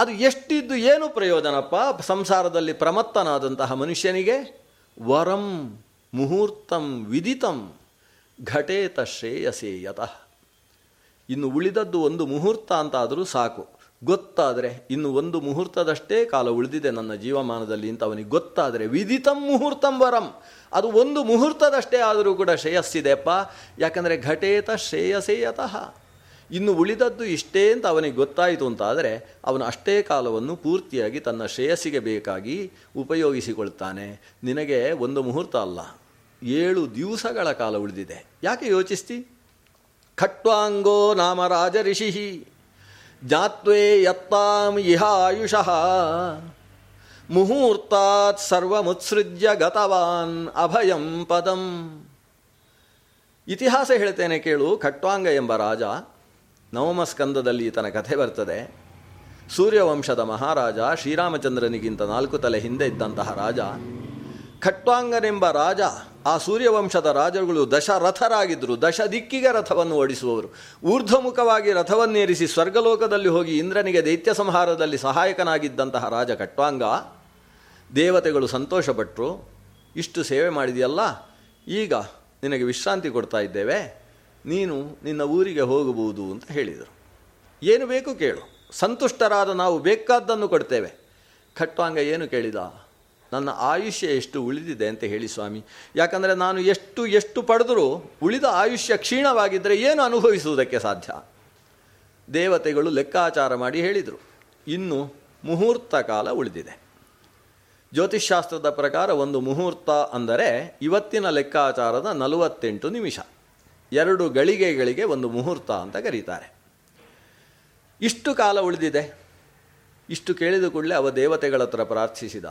ಅದು ಎಷ್ಟಿದ್ದು ಏನು ಪ್ರಯೋಜನಪ್ಪ ಸಂಸಾರದಲ್ಲಿ ಪ್ರಮತ್ತನಾದಂತಹ ಮನುಷ್ಯನಿಗೆ? ವರಂ ಮುಹೂರ್ತಂ ವಿದಿತಂ ಘಟೇತ ಶ್ರೇಯಸೇಯತಃ. ಇನ್ನು ಉಳಿದದ್ದು ಒಂದು ಮುಹೂರ್ತ ಅಂತಾದರೂ ಸಾಕು, ಗೊತ್ತಾದರೆ ಇನ್ನು ಒಂದು ಮುಹೂರ್ತದಷ್ಟೇ ಕಾಲ ಉಳಿದಿದೆ ನನ್ನ ಜೀವಮಾನದಲ್ಲಿ ಅಂತ ಅವನಿಗೆ ಗೊತ್ತಾದರೆ ವಿದಿತಂ ಮುಹೂರ್ತಂ ವರಂ, ಅದು ಒಂದು ಮುಹೂರ್ತದಷ್ಟೇ ಆದರೂ ಕೂಡ ಶ್ರೇಯಸ್ಸಿದೆಪ್ಪ. ಯಾಕಂದರೆ ಘಟೇತ ಶ್ರೇಯಸೇಯತಃ, ಇನ್ನು ಉಳಿದದ್ದು ಇಷ್ಟೇ ಅಂತ ಅವನಿಗೆ ಗೊತ್ತಾಯಿತು ಅಂತಾದರೆ ಅವನು ಅಷ್ಟೇ ಕಾಲವನ್ನು ಪೂರ್ತಿಯಾಗಿ ತನ್ನ ಶ್ರೇಯಸ್ಸಿಗೆ ಬೇಕಾಗಿ ಉಪಯೋಗಿಸಿಕೊಳ್ತಾನೆ. ನಿನಗೆ ಒಂದು ಮುಹೂರ್ತ ಅಲ್ಲ, ಏಳು ದಿವಸಗಳ ಕಾಲ ಉಳಿದಿದೆ, ಯಾಕೆ ಯೋಚಿಸ್ತಿ? ಖಟ್ವಾಂಗೋ ನಾಮ ರಾಜ ಋಷಿ ಜಾತ್ವೇ ಯತ್ತಾಂ ಇಹ ಆಯುಷಃ ಮುಹೂರ್ತಾತ್ ಸರ್ವಮುತ್ಸೃಜ್ಯ ಗತವಾನ್ ಅಭಯಂ ಪದಂ. ಇತಿಹಾಸ ಹೇಳ್ತೇನೆ ಕೇಳು. ಖಟ್ವಾಂಗ ಎಂಬ ರಾಜ, ನವಮ ಸ್ಕಂದದಲ್ಲಿ ಈತನ ಕಥೆ ಬರ್ತದೆ. ಸೂರ್ಯವಂಶದ ಮಹಾರಾಜ, ಶ್ರೀರಾಮಚಂದ್ರನಿಗಿಂತ ನಾಲ್ಕು ತಲೆ ಹಿಂದೆ ಇದ್ದಂತಹ ರಾಜ. ಖಟ್ವಾಂಗನೆಂಬ ರಾಜ, ಆ ಸೂರ್ಯವಂಶದ ರಾಜರುಗಳು ದಶರಥರಾಗಿದ್ದರು. ದಶ ದಿಕ್ಕಿಗೆ ರಥವನ್ನು ಓಡಿಸುವವರು. ಊರ್ಧ್ವಮುಖವಾಗಿ ರಥವನ್ನೇರಿಸಿ ಸ್ವರ್ಗಲೋಕದಲ್ಲಿ ಹೋಗಿ ಇಂದ್ರನಿಗೆ ದೈತ್ಯ ಸಂಹಾರದಲ್ಲಿ ಸಹಾಯಕನಾಗಿದ್ದಂತಹ ರಾಜ ಖಟ್ವಾಂಗ. ದೇವತೆಗಳು ಸಂತೋಷಪಟ್ಟರು, ಇಷ್ಟು ಸೇವೆ ಮಾಡಿದೆಯಲ್ಲ, ಈಗ ನಿನಗೆ ವಿಶ್ರಾಂತಿ ಕೊಡ್ತಾ ಇದ್ದೇವೆ, ನೀನು ನಿನ್ನ ಊರಿಗೆ ಹೋಗಬಹುದು ಅಂತ ಹೇಳಿದರು. ಏನು ಬೇಕು ಕೇಳು, ಸಂತುಷ್ಟರಾದ ನಾವು ಬೇಕಾದ್ದನ್ನು ಕೊಡ್ತೇವೆ. ಖಟ್ವಾಂಗ ಏನು ಕೇಳಿದ? ನನ್ನ ಆಯುಷ್ಯ ಎಷ್ಟು ಉಳಿದಿದೆ ಅಂತ ಹೇಳಿ ಸ್ವಾಮಿ, ಯಾಕಂದರೆ ನಾನು ಎಷ್ಟು ಎಷ್ಟು ಪಡೆದರೂ ಉಳಿದ ಆಯುಷ್ಯ ಕ್ಷೀಣವಾಗಿದ್ದರೆ ಏನು ಅನುಭವಿಸುವುದಕ್ಕೆ ಸಾಧ್ಯ? ದೇವತೆಗಳು ಲೆಕ್ಕಾಚಾರ ಮಾಡಿ ಹೇಳಿದರು, ಇನ್ನು ಮುಹೂರ್ತ ಕಾಲ ಉಳಿದಿದೆ. ಜ್ಯೋತಿಷ್ಶಾಸ್ತ್ರದ ಪ್ರಕಾರ ಒಂದು ಮುಹೂರ್ತ ಅಂದರೆ ಇವತ್ತಿನ ಲೆಕ್ಕಾಚಾರದ ನಲವತ್ತೆಂಟು ನಿಮಿಷ, ಎರಡು ಗಳಿಗೆಗಳಿಗೆ ಒಂದು ಮುಹೂರ್ತ ಅಂತ ಕರೀತಾರೆ. ಇಷ್ಟು ಕಾಲ ಉಳಿದಿದೆ. ಇಷ್ಟು ಕೇಳಿದ ಕೂಡಲೇ ಅವ ದೇವತೆಗಳ ಹತ್ರ ಪ್ರಾರ್ಥಿಸಿದ,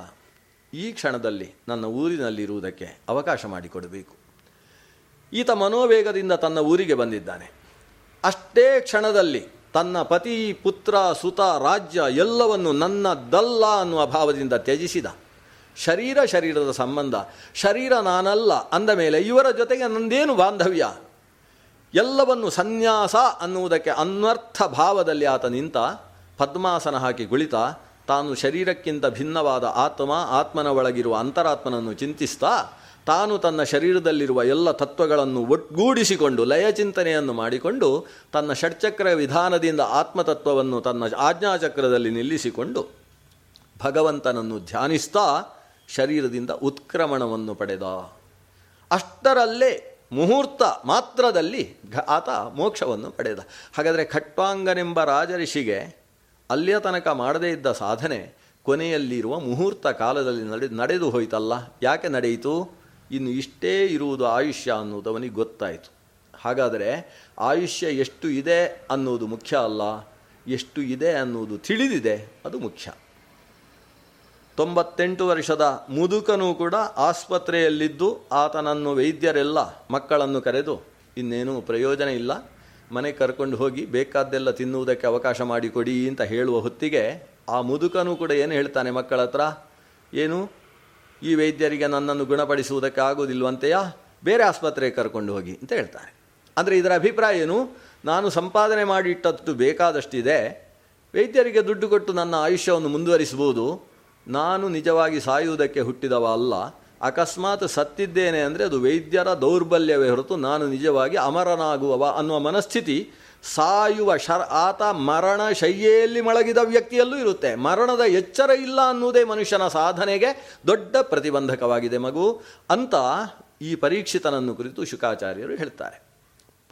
ಈ ಕ್ಷಣದಲ್ಲಿ ನನ್ನ ಊರಿನಲ್ಲಿರುವುದಕ್ಕೆ ಅವಕಾಶ ಮಾಡಿಕೊಡಬೇಕು. ಈತ ಮನೋವೇಗದಿಂದ ತನ್ನ ಊರಿಗೆ ಬಂದಿದ್ದಾನೆ. ಅಷ್ಟೇ ಕ್ಷಣದಲ್ಲಿ ತನ್ನ ಪತಿ, ಪುತ್ರ, ಸುತ, ರಾಜ್ಯ ಎಲ್ಲವನ್ನು ನನ್ನದಲ್ಲ ಅನ್ನುವ ಭಾವದಿಂದ ತ್ಯಜಿಸಿದ. ಶರೀರ ಶರೀರದ ಸಂಬಂಧ, ಶರೀರ ನಾನಲ್ಲ ಅಂದ ಮೇಲೆ ಇವರ ಜೊತೆಗೆ ನಂದೇನು ಬಾಂಧವ್ಯ? ಎಲ್ಲವನ್ನು ಸನ್ಯಾಸ ಅನ್ನುವುದಕ್ಕೆ ಅನ್ವರ್ಥ ಭಾವದಲ್ಲಿ ಆತ ನಿಂತ, ಪದ್ಮಾಸನ ಹಾಕಿ ಕುಳಿತ, ತಾನು ಶರೀರಕ್ಕಿಂತ ಭಿನ್ನವಾದ ಆತ್ಮ, ಆತ್ಮನ ಒಳಗಿರುವ ಅಂತರಾತ್ಮನನ್ನು ಚಿಂತಿಸ್ತಾ, ತಾನು ತನ್ನ ಶರೀರದಲ್ಲಿರುವ ಎಲ್ಲ ತತ್ವಗಳನ್ನು ಒಟ್ಟುಗೂಡಿಸಿಕೊಂಡು ಲಯಚಿಂತನೆಯನ್ನು ಮಾಡಿಕೊಂಡು, ತನ್ನ ಷಡ್ಚಕ್ರ ವಿಧಾನದಿಂದ ಆತ್ಮತತ್ವವನ್ನು ತನ್ನ ಆಜ್ಞಾಚಕ್ರದಲ್ಲಿ ನಿಲ್ಲಿಸಿಕೊಂಡು ಭಗವಂತನನ್ನು ಧ್ಯಾನಿಸ್ತಾ ಶರೀರದಿಂದ ಉತ್ಕ್ರಮಣವನ್ನು ಪಡೆದ. ಅಷ್ಟರಲ್ಲೇ ಮುಹೂರ್ತ ಮಾತ್ರದಲ್ಲಿ ಆತ ಮೋಕ್ಷವನ್ನು ಪಡೆದ. ಹಾಗಾದರೆ ಖಟ್ವಾಂಗನೆಂಬ ರಾಜಋಷಿಗೆ ಅಲ್ಲಿಯ ತನಕ ಮಾಡದೇ ಇದ್ದ ಸಾಧನೆ ಕೊನೆಯಲ್ಲಿರುವ ಮುಹೂರ್ತ ಕಾಲದಲ್ಲಿ ನಡೆ ನಡೆದು ಹೋಯಿತಲ್ಲ. ಯಾಕೆ ನಡೆಯಿತು? ಇನ್ನು ಇಷ್ಟೇ ಇರುವುದು ಆಯುಷ್ಯ ಅನ್ನೋದು ಅವನಿಗೆ ಗೊತ್ತಾಯಿತು. ಹಾಗಾದರೆ ಆಯುಷ್ಯ ಎಷ್ಟು ಇದೆ ಅನ್ನೋದು ಮುಖ್ಯ ಅಲ್ಲ, ಎಷ್ಟು ಇದೆ ಅನ್ನೋದು ತಿಳಿದಿದೆ, ಅದು ಮುಖ್ಯ. ತೊಂಬತ್ತೆಂಟು ವರ್ಷದ ಮುದುಕನೂ ಕೂಡ ಆಸ್ಪತ್ರೆಯಲ್ಲಿದ್ದು ಆತನನ್ನು ವೈದ್ಯರೆಲ್ಲ ಮಕ್ಕಳನ್ನು ಕರೆದು, ಇನ್ನೇನು ಪ್ರಯೋಜನ ಇಲ್ಲ, ಮನೆ ಕರ್ಕೊಂಡು ಹೋಗಿ ಬೇಕಾದ್ದೆಲ್ಲ ತಿನ್ನುವುದಕ್ಕೆ ಅವಕಾಶ ಮಾಡಿಕೊಡಿ ಅಂತ ಹೇಳುವ ಹೊತ್ತಿಗೆ ಆ ಮುದುಕನೂ ಕೂಡ ಏನು ಹೇಳ್ತಾನೆ ಮಕ್ಕಳ ಹತ್ರ? ಏನು, ಈ ವೈದ್ಯರಿಗೆ ನನ್ನನ್ನು ಗುಣಪಡಿಸುವುದಕ್ಕೆ ಆಗೋದಿಲ್ವಂತೆಯಾ, ಬೇರೆ ಆಸ್ಪತ್ರೆಗೆ ಕರ್ಕೊಂಡು ಹೋಗಿ ಅಂತ ಹೇಳ್ತಾನೆ. ಅಂದರೆ ಇದರ ಅಭಿಪ್ರಾಯ ಏನು? ನಾನು ಸಂಪಾದನೆ ಮಾಡಿಟ್ಟದ್ದು ಬೇಕಾದಷ್ಟಿದೆ, ವೈದ್ಯರಿಗೆ ದುಡ್ಡು ಕೊಟ್ಟು ನನ್ನ ಆಯುಷ್ಯವನ್ನು ಮುಂದುವರಿಸಬಹುದು, ನಾನು ನಿಜವಾಗಿ ಸಾಯುವುದಕ್ಕೆ ಹುಟ್ಟಿದವ ಅಲ್ಲ. ಅಕಸ್ಮಾತ್ ಸತ್ತಿದ್ದೇನೆ ಅಂದರೆ ಅದು ವೈದ್ಯರ ದೌರ್ಬಲ್ಯವೇ ಹೊರತು ನಾನು ನಿಜವಾಗಿ ಅಮರನಾಗುವವ ಅನ್ನುವ ಮನಸ್ಥಿತಿ ಸಾಯುವ ಶರ ಆತ ಮರಣ ಶೈಯ್ಯಲ್ಲಿ ಮೊಳಗಿದ ವ್ಯಕ್ತಿಯಲ್ಲೂ ಇರುತ್ತೆ. ಮರಣದ ಎಚ್ಚರ ಇಲ್ಲ ಅನ್ನುವುದೇ ಮನುಷ್ಯನ ಸಾಧನೆಗೆ ದೊಡ್ಡ ಪ್ರತಿಬಂಧಕವಾಗಿದೆ ಮಗು ಅಂತ ಈ ಪರೀಕ್ಷಿತನನ್ನು ಕುರಿತು ಶುಕಾಚಾರ್ಯರು ಹೇಳ್ತಾರೆ.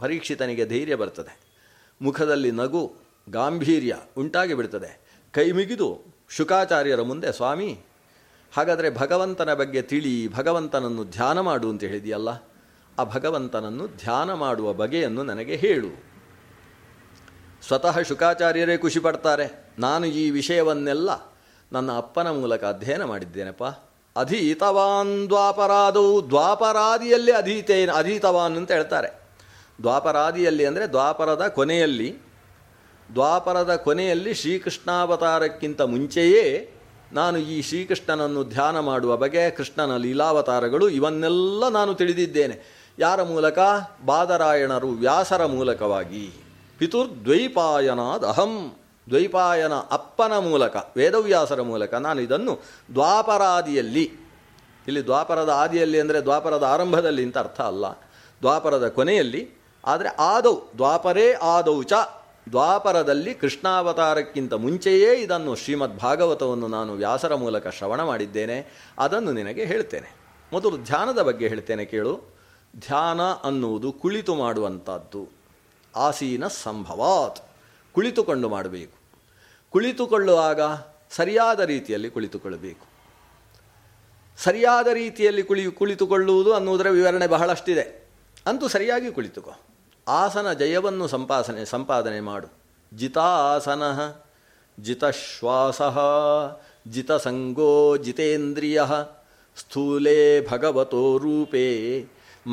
ಪರೀಕ್ಷಿತನಿಗೆ ಧೈರ್ಯ ಬರ್ತದೆ, ಮುಖದಲ್ಲಿ ನಗು, ಗಾಂಭೀರ್ಯ ಉಂಟಾಗಿ ಬಿಡ್ತದೆ. ಕೈ ಮುಗಿದು ಶುಕಾಚಾರ್ಯರ ಮುಂದೆ, ಸ್ವಾಮಿ, ಹಾಗಾದರೆ ಭಗವಂತನ ಬಗ್ಗೆ ತಿಳಿ, ಭಗವಂತನನ್ನು ಧ್ಯಾನ ಮಾಡು ಅಂತ ಹೇಳಿದೆಯಲ್ಲ, ಆ ಭಗವಂತನನ್ನು ಧ್ಯಾನ ಮಾಡುವ ಬಗೆಯನ್ನು ನನಗೆ ಹೇಳು. ಸ್ವತಃ ಶುಕಾಚಾರ್ಯರೇ ಖುಷಿ ಪಡ್ತಾರೆ, ನಾನು ಈ ವಿಷಯವನ್ನೆಲ್ಲ ನನ್ನ ಅಪ್ಪನ ಮೂಲಕ ಅಧ್ಯಯನ ಮಾಡಿದ್ದೇನಪ್ಪ. ಅಧೀತವಾನ್ ದ್ವಾಪರಾದವು, ದ್ವಾಪರಾದಿಯಲ್ಲಿ ಅಧೀತೇ ಅಧೀತವಾನ್ ಅಂತ ಹೇಳ್ತಾರೆ. ದ್ವಾಪರಾದಿಯಲ್ಲಿ ಅಂದರೆ ದ್ವಾಪರದ ಕೊನೆಯಲ್ಲಿ, ದ್ವಾಪರದ ಕೊನೆಯಲ್ಲಿ ಶ್ರೀಕೃಷ್ಣಾವತಾರಕ್ಕಿಂತ ಮುಂಚೆಯೇ ನಾನು ಈ ಶ್ರೀಕೃಷ್ಣನನ್ನು ಧ್ಯಾನ ಮಾಡುವ ಬಗೆ, ಕೃಷ್ಣನ ಲೀಲಾವತಾರಗಳು ಇವನ್ನೆಲ್ಲ ನಾನು ತಿಳಿದಿದ್ದೇನೆ. ಯಾರ ಮೂಲಕ? ಬಾದರಾಯಣರು ವ್ಯಾಸರ ಮೂಲಕವಾಗಿ. ಪಿತುರ್ದ್ವೈಪಾಯನಾದ ಅಹಂ, ದ್ವೈಪಾಯನ ಅಪ್ಪನ ಮೂಲಕ, ವೇದವ್ಯಾಸರ ಮೂಲಕ ನಾನು ಇದನ್ನು ದ್ವಾಪರಾದಿಯಲ್ಲಿ, ಇಲ್ಲಿ ದ್ವಾಪರದ ಆದಿಯಲ್ಲಿ ಅಂದರೆ ದ್ವಾಪರದ ಆರಂಭದಲ್ಲಿ ಅಂತ ಅರ್ಥ ಅಲ್ಲ, ದ್ವಾಪರದ ಕೊನೆಯಲ್ಲಿ. ಆದರೆ ಆದೌ ದ್ವಾಪರೇ ಆದೌ ಚ, ದ್ವಾಪರದಲ್ಲಿ ಕೃಷ್ಣಾವತಾರಕ್ಕಿಂತ ಮುಂಚೆಯೇ ಇದನ್ನು ಶ್ರೀಮದ್ ಭಾಗವತವನ್ನು ನಾನು ವ್ಯಾಸರ ಮೂಲಕ ಶ್ರವಣ ಮಾಡಿದ್ದೇನೆ, ಅದನ್ನು ನಿನಗೆ ಹೇಳ್ತೇನೆ. ಮೊದಲು ಧ್ಯಾನದ ಬಗ್ಗೆ ಹೇಳ್ತೇನೆ ಕೇಳು. ಧ್ಯಾನ ಅನ್ನುವುದು ಕುಳಿತು ಮಾಡುವಂಥದ್ದು. ಆಸೀನ ಸಂಭವಾತ್, ಕುಳಿತುಕೊಂಡು ಮಾಡಬೇಕು. ಕುಳಿತುಕೊಳ್ಳುವಾಗ ಸರಿಯಾದ ರೀತಿಯಲ್ಲಿ ಕುಳಿತುಕೊಳ್ಳಬೇಕು. ಸರಿಯಾದ ರೀತಿಯಲ್ಲಿ ಕುಳಿ ಕುಳಿತುಕೊಳ್ಳುವುದು ಅನ್ನುವುದರ ವಿವರಣೆ ಬಹಳಷ್ಟಿದೆ, ಅಂತೂ ಸರಿಯಾಗಿ ಕುಳಿತುಕೋ. ಆಸನ ಜಯವನ್ನು ಸಂಪಾಸನೆ ಸಂಪಾದನೆ ಮಾಡು. ಜಿತಾಸನ, ಜಿತಶ್ವಾಸ, ಜಿತಸಂಗೋ ಜಿತೇಂದ್ರಿಯ, ಸ್ಥೂಲೇ ಭಗವತೋ ರೂಪೇ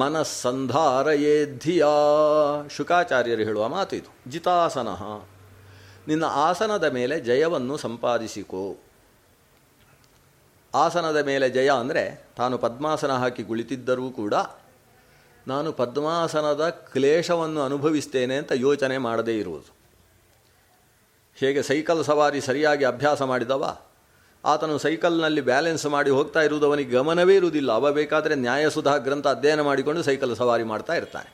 ಮನಸ್ಸಂಧಾರಯೇ ಧಿಯಾ. ಶುಕಾಚಾರ್ಯರು ಹೇಳುವ ಮಾತು ಇದು. ಜಿತಾಸನ, ನಿನ್ನ ಆಸನದ ಮೇಲೆ ಜಯವನ್ನು ಸಂಪಾದಿಸಿಕೋ. ಆಸನದ ಮೇಲೆ ಜಯ ಅಂದರೆ ತಾನು ಪದ್ಮಾಸನ ಹಾಕಿ ಕುಳಿತಿದ್ದರೂ ಕೂಡ ನಾನು ಪದ್ಮಾಸನದ ಕ್ಲೇಶವನ್ನು ಅನುಭವಿಸ್ತೇನೆ ಅಂತ ಯೋಚನೆ ಮಾಡದೇ ಇರುವುದು. ಹೇಗೆ ಸೈಕಲ್ ಸವಾರಿ ಸರಿಯಾಗಿ ಅಭ್ಯಾಸ ಮಾಡಿದವ ಆತನು ಸೈಕಲ್ನಲ್ಲಿ ಬ್ಯಾಲೆನ್ಸ್ ಮಾಡಿ ಹೋಗ್ತಾ ಇರುವುದು ಅವನಿಗೆ ಗಮನವೇ ಇರುವುದಿಲ್ಲ. ಅವ ಬೇಕಾದರೆ ನ್ಯಾಯಸುಧಾ ಗ್ರಂಥ ಅಧ್ಯಯನ ಮಾಡಿಕೊಂಡು ಸೈಕಲ್ ಸವಾರಿ ಮಾಡ್ತಾ ಇರ್ತಾನೆ.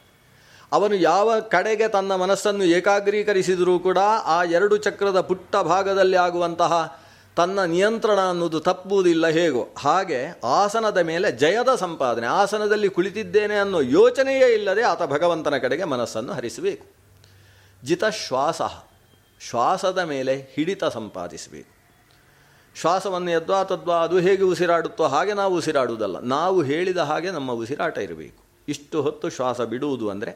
ಅವನು ಯಾವ ಕಡೆಗೆ ತನ್ನ ಮನಸ್ಸನ್ನು ಏಕಾಗ್ರೀಕರಿಸಿದರೂ ಕೂಡ ಆ ಎರಡು ಚಕ್ರದ ಪುಟ್ಟ ಭಾಗದಲ್ಲಿ ಆಗುವಂತಹ ತನ್ನ ನಿಯಂತ್ರಣ ಅನ್ನೋದು ತಪ್ಪುವುದಿಲ್ಲ. ಹೇಗೋ ಹಾಗೆ ಆಸನದ ಮೇಲೆ ಜಯದ ಸಂಪಾದನೆ, ಆಸನದಲ್ಲಿ ಕುಳಿತಿದ್ದೇನೆ ಅನ್ನೋ ಯೋಚನೆಯೇ ಇಲ್ಲದೆ ಆತ ಭಗವಂತನ ಕಡೆಗೆ ಮನಸ್ಸನ್ನು ಹರಿಸಬೇಕು. ಜಿತಶ್ವಾಸ, ಶ್ವಾಸದ ಮೇಲೆ ಹಿಡಿತ ಸಂಪಾದಿಸಬೇಕು. ಶ್ವಾಸವನ್ನು ಯದ್ವಾ ತದ್ವಾ, ಅದು ಹೇಗೆ ಉಸಿರಾಡುತ್ತೋ ಹಾಗೆ ನಾವು ಉಸಿರಾಡುವುದಲ್ಲ, ನಾವು ಹೇಳಿದ ಹಾಗೆ ನಮ್ಮ ಉಸಿರಾಟ ಇರಬೇಕು. ಇಷ್ಟು ಹೊತ್ತು ಶ್ವಾಸ ಬಿಡುವುದು ಅಂದರೆ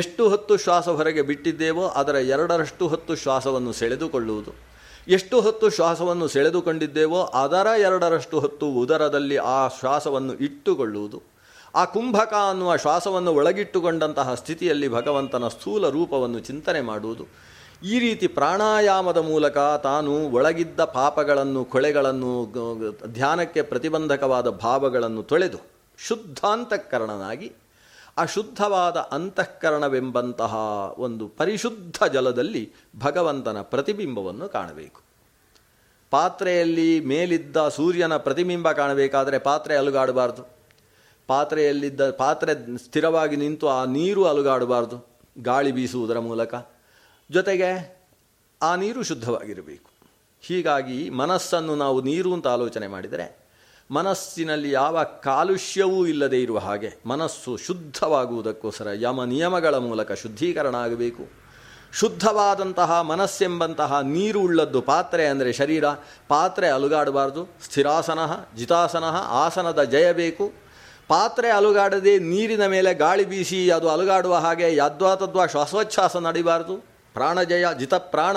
ಎಷ್ಟು ಹೊತ್ತು ಶ್ವಾಸ ಹೊರಗೆ ಬಿಟ್ಟಿದ್ದೇವೋ ಅದರ ಎರಡರಷ್ಟು ಹೊತ್ತು ಶ್ವಾಸವನ್ನು ಸೆಳೆದುಕೊಳ್ಳುವುದು, ಎಷ್ಟು ಹೊತ್ತು ಶ್ವಾಸವನ್ನು ಸೆಳೆದುಕೊಂಡಿದ್ದೇವೋ ಅದರ ಎರಡರಷ್ಟು ಹೊತ್ತು ಉದರದಲ್ಲಿ ಆ ಶ್ವಾಸವನ್ನು ಇಟ್ಟುಕೊಳ್ಳುವುದು. ಆ ಕುಂಭಕ ಅನ್ನುವ ಶ್ವಾಸವನ್ನು ಒಳಗಿಟ್ಟುಕೊಂಡಂತಹ ಸ್ಥಿತಿಯಲ್ಲಿ ಭಗವಂತನ ಸ್ಥೂಲ ರೂಪವನ್ನು ಚಿಂತನೆ ಮಾಡುವುದು. ಈ ರೀತಿ ಪ್ರಾಣಾಯಾಮದ ಮೂಲಕ ತಾನು ಒಳಗಿದ್ದ ಪಾಪಗಳನ್ನು, ಕೊಳೆಗಳನ್ನು, ಧ್ಯಾನಕ್ಕೆ ಪ್ರತಿಬಂಧಕವಾದ ಭಾವಗಳನ್ನು ತೊಳೆದು ಶುದ್ಧಾಂತಃಕರಣನಾಗಿ ಅಶುದ್ಧವಾದ ಅಂತಃಕರಣವೆಂಬಂತಹ ಒಂದು ಪರಿಶುದ್ಧ ಜಲದಲ್ಲಿ ಭಗವಂತನ ಪ್ರತಿಬಿಂಬವನ್ನು ಕಾಣಬೇಕು. ಪಾತ್ರೆಯಲ್ಲಿ ಮೇಲಿದ್ದ ಸೂರ್ಯನ ಪ್ರತಿಬಿಂಬ ಕಾಣಬೇಕಾದರೆ ಪಾತ್ರೆ ಅಲುಗಾಡಬಾರ್ದು, ಪಾತ್ರೆಯಲ್ಲಿದ್ದ ಪಾತ್ರೆ ಸ್ಥಿರವಾಗಿ ನಿಂತು ಆ ನೀರು ಅಲುಗಾಡಬಾರ್ದು ಗಾಳಿ ಬೀಸುವುದರ ಮೂಲಕ. ಜೊತೆಗೆ ಆ ನೀರು ಶುದ್ಧವಾಗಿರಬೇಕು. ಹೀಗಾಗಿ ಮನಸ್ಸನ್ನು ನಾವು ನೀರು ಅಂತ ಆಲೋಚನೆ ಮಾಡಿದರೆ ಮನಸ್ಸಿನಲ್ಲಿ ಯಾವ ಕಾಲುಷ್ಯವೂ ಇಲ್ಲದೇ ಇರುವ ಹಾಗೆ ಮನಸ್ಸು ಶುದ್ಧವಾಗುವುದಕ್ಕೋಸ್ಕರ ಯಮ ನಿಯಮಗಳ ಮೂಲಕ ಶುದ್ಧೀಕರಣ ಆಗಬೇಕು. ಶುದ್ಧವಾದಂತಹ ಮನಸ್ಸೆಂಬಂತಹ ನೀರು ಉಳ್ಳದ್ದು ಪಾತ್ರೆ ಅಂದರೆ ಶರೀರ, ಪಾತ್ರೆ ಅಲುಗಾಡಬಾರ್ದು. ಸ್ಥಿರಾಸನ, ಜಿತಾಸನ, ಆಸನದ ಜಯಬೇಕು. ಪಾತ್ರೆ ಅಲುಗಾಡದೆ ನೀರಿನ ಮೇಲೆ ಗಾಳಿ ಬೀಸಿ ಅದು ಅಲುಗಾಡುವ ಹಾಗೆ ಯದ್ವಾ ತದ್ವಾ ಶ್ವಾಸೋಚ್ಛ್ವಾಸ ನಡಿಬಾರ್ದು. ಪ್ರಾಣಜಯ, ಜಿತಪ್ರಾಣ.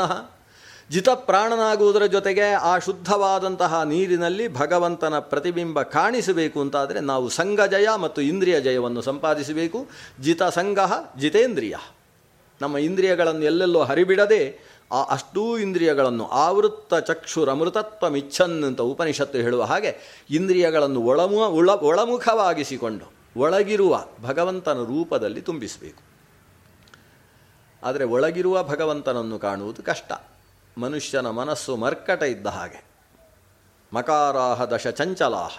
ಜಿತಪ್ರಾಣನಾಗುವುದರ ಜೊತೆಗೆ ಆ ಶುದ್ಧವಾದಂತಹ ನೀರಿನಲ್ಲಿ ಭಗವಂತನ ಪ್ರತಿಬಿಂಬ ಕಾಣಿಸಬೇಕು ಅಂತಾದರೆ ನಾವು ಸಂಘಜಯ ಮತ್ತು ಇಂದ್ರಿಯ ಜಯವನ್ನು ಸಂಪಾದಿಸಬೇಕು. ಜಿತ ಸಂಘ ಜಿತೇಂದ್ರಿಯ, ನಮ್ಮ ಇಂದ್ರಿಯಗಳನ್ನು ಎಲ್ಲೆಲ್ಲೋ ಹರಿಬಿಡದೆ ಆ ಅಷ್ಟೂ ಇಂದ್ರಿಯಗಳನ್ನು ಆವೃತ್ತ ಚಕ್ಷುರ ಅಮೃತತ್ವಮಿಚ್ಛನ್ ಅಂತ ಉಪನಿಷತ್ತು ಹೇಳುವ ಹಾಗೆ ಇಂದ್ರಿಯಗಳನ್ನು ಒಳಮು ಒಳ ಒಳಮುಖವಾಗಿಸಿಕೊಂಡು ಒಳಗಿರುವ ಭಗವಂತನ ರೂಪದಲ್ಲಿ ತುಂಬಿಸಬೇಕು. ಆದರೆ ಒಳಗಿರುವ ಭಗವಂತನನ್ನು ಕಾಣುವುದು ಕಷ್ಟ. ಮನುಷ್ಯನ ಮನಸ್ಸು ಮರ್ಕಟ ಇದ್ದ ಹಾಗೆ, ಮಕಾರಾಹ ದಶ ಚಂಚಲಾಹ,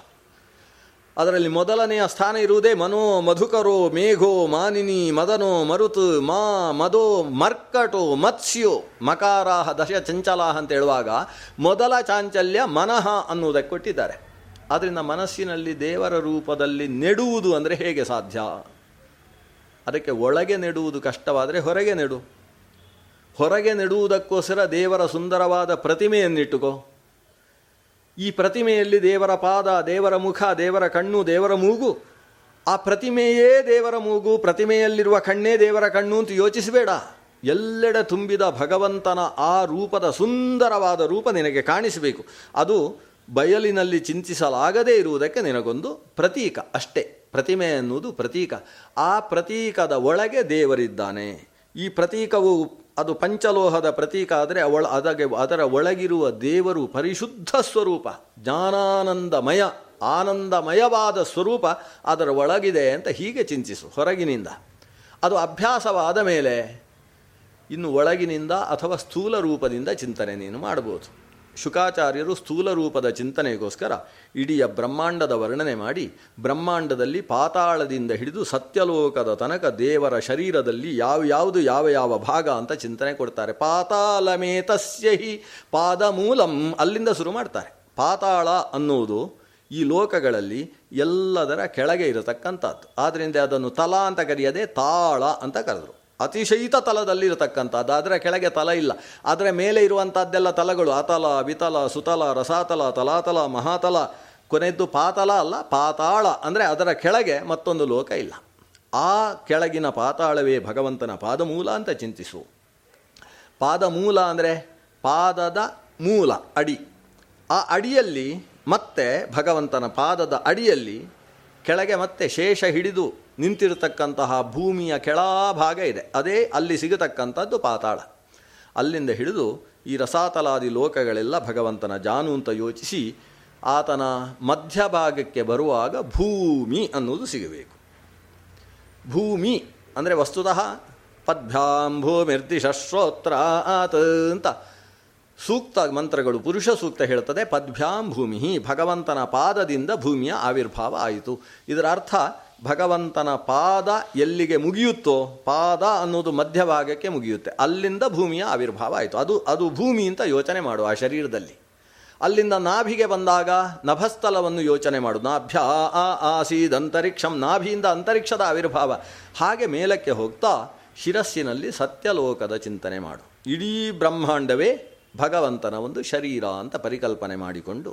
ಅದರಲ್ಲಿ ಮೊದಲನೆಯ ಸ್ಥಾನ ಇರುವುದೇ ಮನೋ ಮಧುಕರೋ ಮೇಘೋ ಮಾನಿನಿ ಮದನೋ ಮರುತು ಮಾ ಮದೋ ಮರ್ಕಟೋ ಮತ್ಸ್ಯೋ. ಮಕಾರಾಹ ದಶ ಚಂಚಲಾಹ ಅಂತ ಹೇಳುವಾಗ ಮೊದಲ ಚಾಂಚಲ್ಯ ಮನಃ ಅನ್ನುವುದಕ್ಕೆ ಕೊಟ್ಟಿದ್ದಾರೆ. ಅದರಿಂದ ಮನಸ್ಸಿನಲ್ಲಿ ದೇವರ ರೂಪದಲ್ಲಿ ನೆಡುವುದು ಅಂದರೆ ಹೇಗೆ ಸಾಧ್ಯ? ಅದಕ್ಕೆ ಒಳಗೆ ನೆಡುವುದು ಕಷ್ಟವಾದರೆ ಹೊರಗೆ ನೆಡು. ಹೊರಗೆ ನೆಡುವುದಕ್ಕೋಸ್ಕರ ದೇವರ ಸುಂದರವಾದ ಪ್ರತಿಮೆಯನ್ನಿಟ್ಟುಕೋ. ಈ ಪ್ರತಿಮೆಯಲ್ಲಿ ದೇವರ ಪಾದ, ದೇವರ ಮುಖ, ದೇವರ ಕಣ್ಣು, ದೇವರ ಮೂಗು. ಆ ಪ್ರತಿಮೆಯೇ ದೇವರ ಮೂಗು, ಪ್ರತಿಮೆಯಲ್ಲಿರುವ ಕಣ್ಣೇ ದೇವರ ಕಣ್ಣು ಅಂತ ಯೋಚಿಸಬೇಡ. ಎಲ್ಲೆಡೆ ತುಂಬಿದ ಭಗವಂತನ ಆ ರೂಪದ ಸುಂದರವಾದ ರೂಪ ನಿನಗೆ ಕಾಣಿಸಬೇಕು. ಅದು ಬಯಲಿನಲ್ಲಿ ಚಿಂತಿಸಲಾಗದೇ ಇರುವುದಕ್ಕೆ ನಿನಗೊಂದು ಪ್ರತೀಕ ಅಷ್ಟೇ. ಪ್ರತಿಮೆ ಎನ್ನುವುದು ಪ್ರತೀಕ. ಆ ಪ್ರತೀಕದ ಒಳಗೆ ದೇವರಿದ್ದಾನೆ. ಈ ಪ್ರತೀಕವು ಅದು ಪಂಚಲೋಹದ ಪ್ರತೀಕ ಆದರೆ ಅವಳ ಅದಕ್ಕೆ ಅದರ ಒಳಗಿರುವ ದೇವರು ಪರಿಶುದ್ಧ ಸ್ವರೂಪ, ಜ್ಞಾನಾನಂದಮಯ, ಆನಂದಮಯವಾದ ಸ್ವರೂಪ ಅದರ ಒಳಗಿದೆ ಅಂತ ಹೀಗೆ ಚಿಂತಿಸು ಹೊರಗಿನಿಂದ. ಅದು ಅಭ್ಯಾಸವಾದ ಮೇಲೆ ಇನ್ನು ಒಳಗಿನಿಂದ ಅಥವಾ ಸ್ಥೂಲ ರೂಪದಿಂದ ಚಿಂತನೆ ನೀನು ಮಾಡ್ಬೋದು. ಶುಕಾಚಾರ್ಯರು ಸ್ಥೂಲ ರೂಪದ ಚಿಂತನೆಗೋಸ್ಕರ ಇಡೀ ಬ್ರಹ್ಮಾಂಡದ ವರ್ಣನೆ ಮಾಡಿ ಬ್ರಹ್ಮಾಂಡದಲ್ಲಿ ಪಾತಾಳದಿಂದ ಹಿಡಿದು ಸತ್ಯಲೋಕದ ತನಕ ದೇವರ ಶರೀರದಲ್ಲಿ ಯಾವ ಯಾವುದು ಯಾವ ಯಾವ ಭಾಗ ಅಂತ ಚಿಂತನೆ ಕೊಡ್ತಾರೆ. ಪಾತಾಳಮೇತಸ್ಯ ಹಿ ಪಾದಮೂಲಂ ಅಲ್ಲಿಂದ ಶುರು ಮಾಡ್ತಾರೆ. ಪಾತಾಳ ಅನ್ನುವುದು ಈ ಲೋಕಗಳಲ್ಲಿ ಎಲ್ಲದರ ಕೆಳಗೆ ಇರತಕ್ಕಂಥದ್ದು. ಆದ್ದರಿಂದ ಅದನ್ನು ತಲ ಅಂತ ಕರೆಯದೆ ತಾಳ ಅಂತ ಕರೆದರು. ಅತಿಶಯಿತ ತಲದಲ್ಲಿ ಇರತಕ್ಕಂಥದ್ದು, ಅದರ ಕೆಳಗೆ ತಲ ಇಲ್ಲ. ಅದರ ಮೇಲೆ ಇರುವಂಥದ್ದೆಲ್ಲ ತಲಗಳು, ಅತಲ, ವಿತಲ, ಸುತಲ, ರಸಾತಲ, ತಲಾತಲ, ಮಹಾತಲ, ಕೊನೆಯದ್ದು ಪಾತಲ ಅಲ್ಲ, ಪಾತಾಳ ಅಂದರೆ ಅದರ ಕೆಳಗೆ ಮತ್ತೊಂದು ಲೋಕ ಇಲ್ಲ. ಆ ಕೆಳಗಿನ ಪಾತಾಳವೇ ಭಗವಂತನ ಪಾದಮೂಲ ಅಂತ ಚಿಂತಿಸು. ಪಾದಮೂಲ ಅಂದರೆ ಪಾದದ ಮೂಲ, ಅಡಿ. ಆ ಅಡಿಯಲ್ಲಿ ಮತ್ತೆ ಭಗವಂತನ ಪಾದದ ಅಡಿಯಲ್ಲಿ ಕೆಳಗೆ ಮತ್ತೆ ಶೇಷ ಹಿಡಿದು ನಿಂತಿರತಕ್ಕಂತಹ ಭೂಮಿಯ ಕೆಳಭಾಗ ಇದೆ. ಅದೇ ಅಲ್ಲಿ ಸಿಗತಕ್ಕಂಥದ್ದು ಪಾತಾಳ. ಅಲ್ಲಿಂದ ಹಿಡಿದು ಈ ರಸಾತಲಾದಿ ಲೋಕಗಳೆಲ್ಲ ಭಗವಂತನ ಜಾನು ಅಂತ ಯೋಚಿಸಿ ಆತನ ಮಧ್ಯಭಾಗಕ್ಕೆ ಬರುವಾಗ ಭೂಮಿ ಅನ್ನೋದು ಸಿಗಬೇಕು. ಭೂಮಿ ಅಂದರೆ ವಸ್ತುತಃ ಪದ್ಭ್ಯಾಂ ಭೂಮಿರ್ದಿಶ ಶ್ರೋತ್ರಾತ್ ಅಂತ ಸೂಕ್ತ ಮಂತ್ರಗಳು, ಪುರುಷ ಸೂಕ್ತ ಹೇಳ್ತದೆ ಪದ್ಭ್ಯಾಂ ಭೂಮಿ, ಭಗವಂತನ ಪಾದದಿಂದ ಭೂಮಿಯ ಆವಿರ್ಭಾವ ಆಯಿತು. ಇದರ ಅರ್ಥ ಭಗವಂತನ ಪಾದ ಎಲ್ಲಿಗೆ ಮುಗಿಯುತ್ತೋ, ಪಾದ ಅನ್ನೋದು ಮಧ್ಯಭಾಗಕ್ಕೆ ಮುಗಿಯುತ್ತೆ, ಅಲ್ಲಿಂದ ಭೂಮಿಯ ಆವಿರ್ಭಾವ ಆಯಿತು. ಅದು ಅದು ಭೂಮಿ ಅಂತ ಯೋಚನೆ ಮಾಡು. ಆ ಶರೀರದಲ್ಲಿ ಅಲ್ಲಿಂದ ನಾಭಿಗೆ ಬಂದಾಗ ನಭಸ್ಥಲವನ್ನು ಯೋಚನೆ ಮಾಡು. ನಾಭ್ಯ ಆ ಆಸೀದಂತರಿಕ್ಷಂ, ನಾಭಿಯಿಂದ ಅಂತರಿಕ್ಷದ ಆವಿರ್ಭಾವ. ಹಾಗೆ ಮೇಲಕ್ಕೆ ಹೋಗ್ತಾ ಶಿರಸ್ಸಿನಲ್ಲಿ ಸತ್ಯಲೋಕದ ಚಿಂತನೆ ಮಾಡು. ಇಡೀ ಬ್ರಹ್ಮಾಂಡವೇ ಭಗವಂತನ ಒಂದು ಶರೀರ ಅಂತ ಪರಿಕಲ್ಪನೆ ಮಾಡಿಕೊಂಡು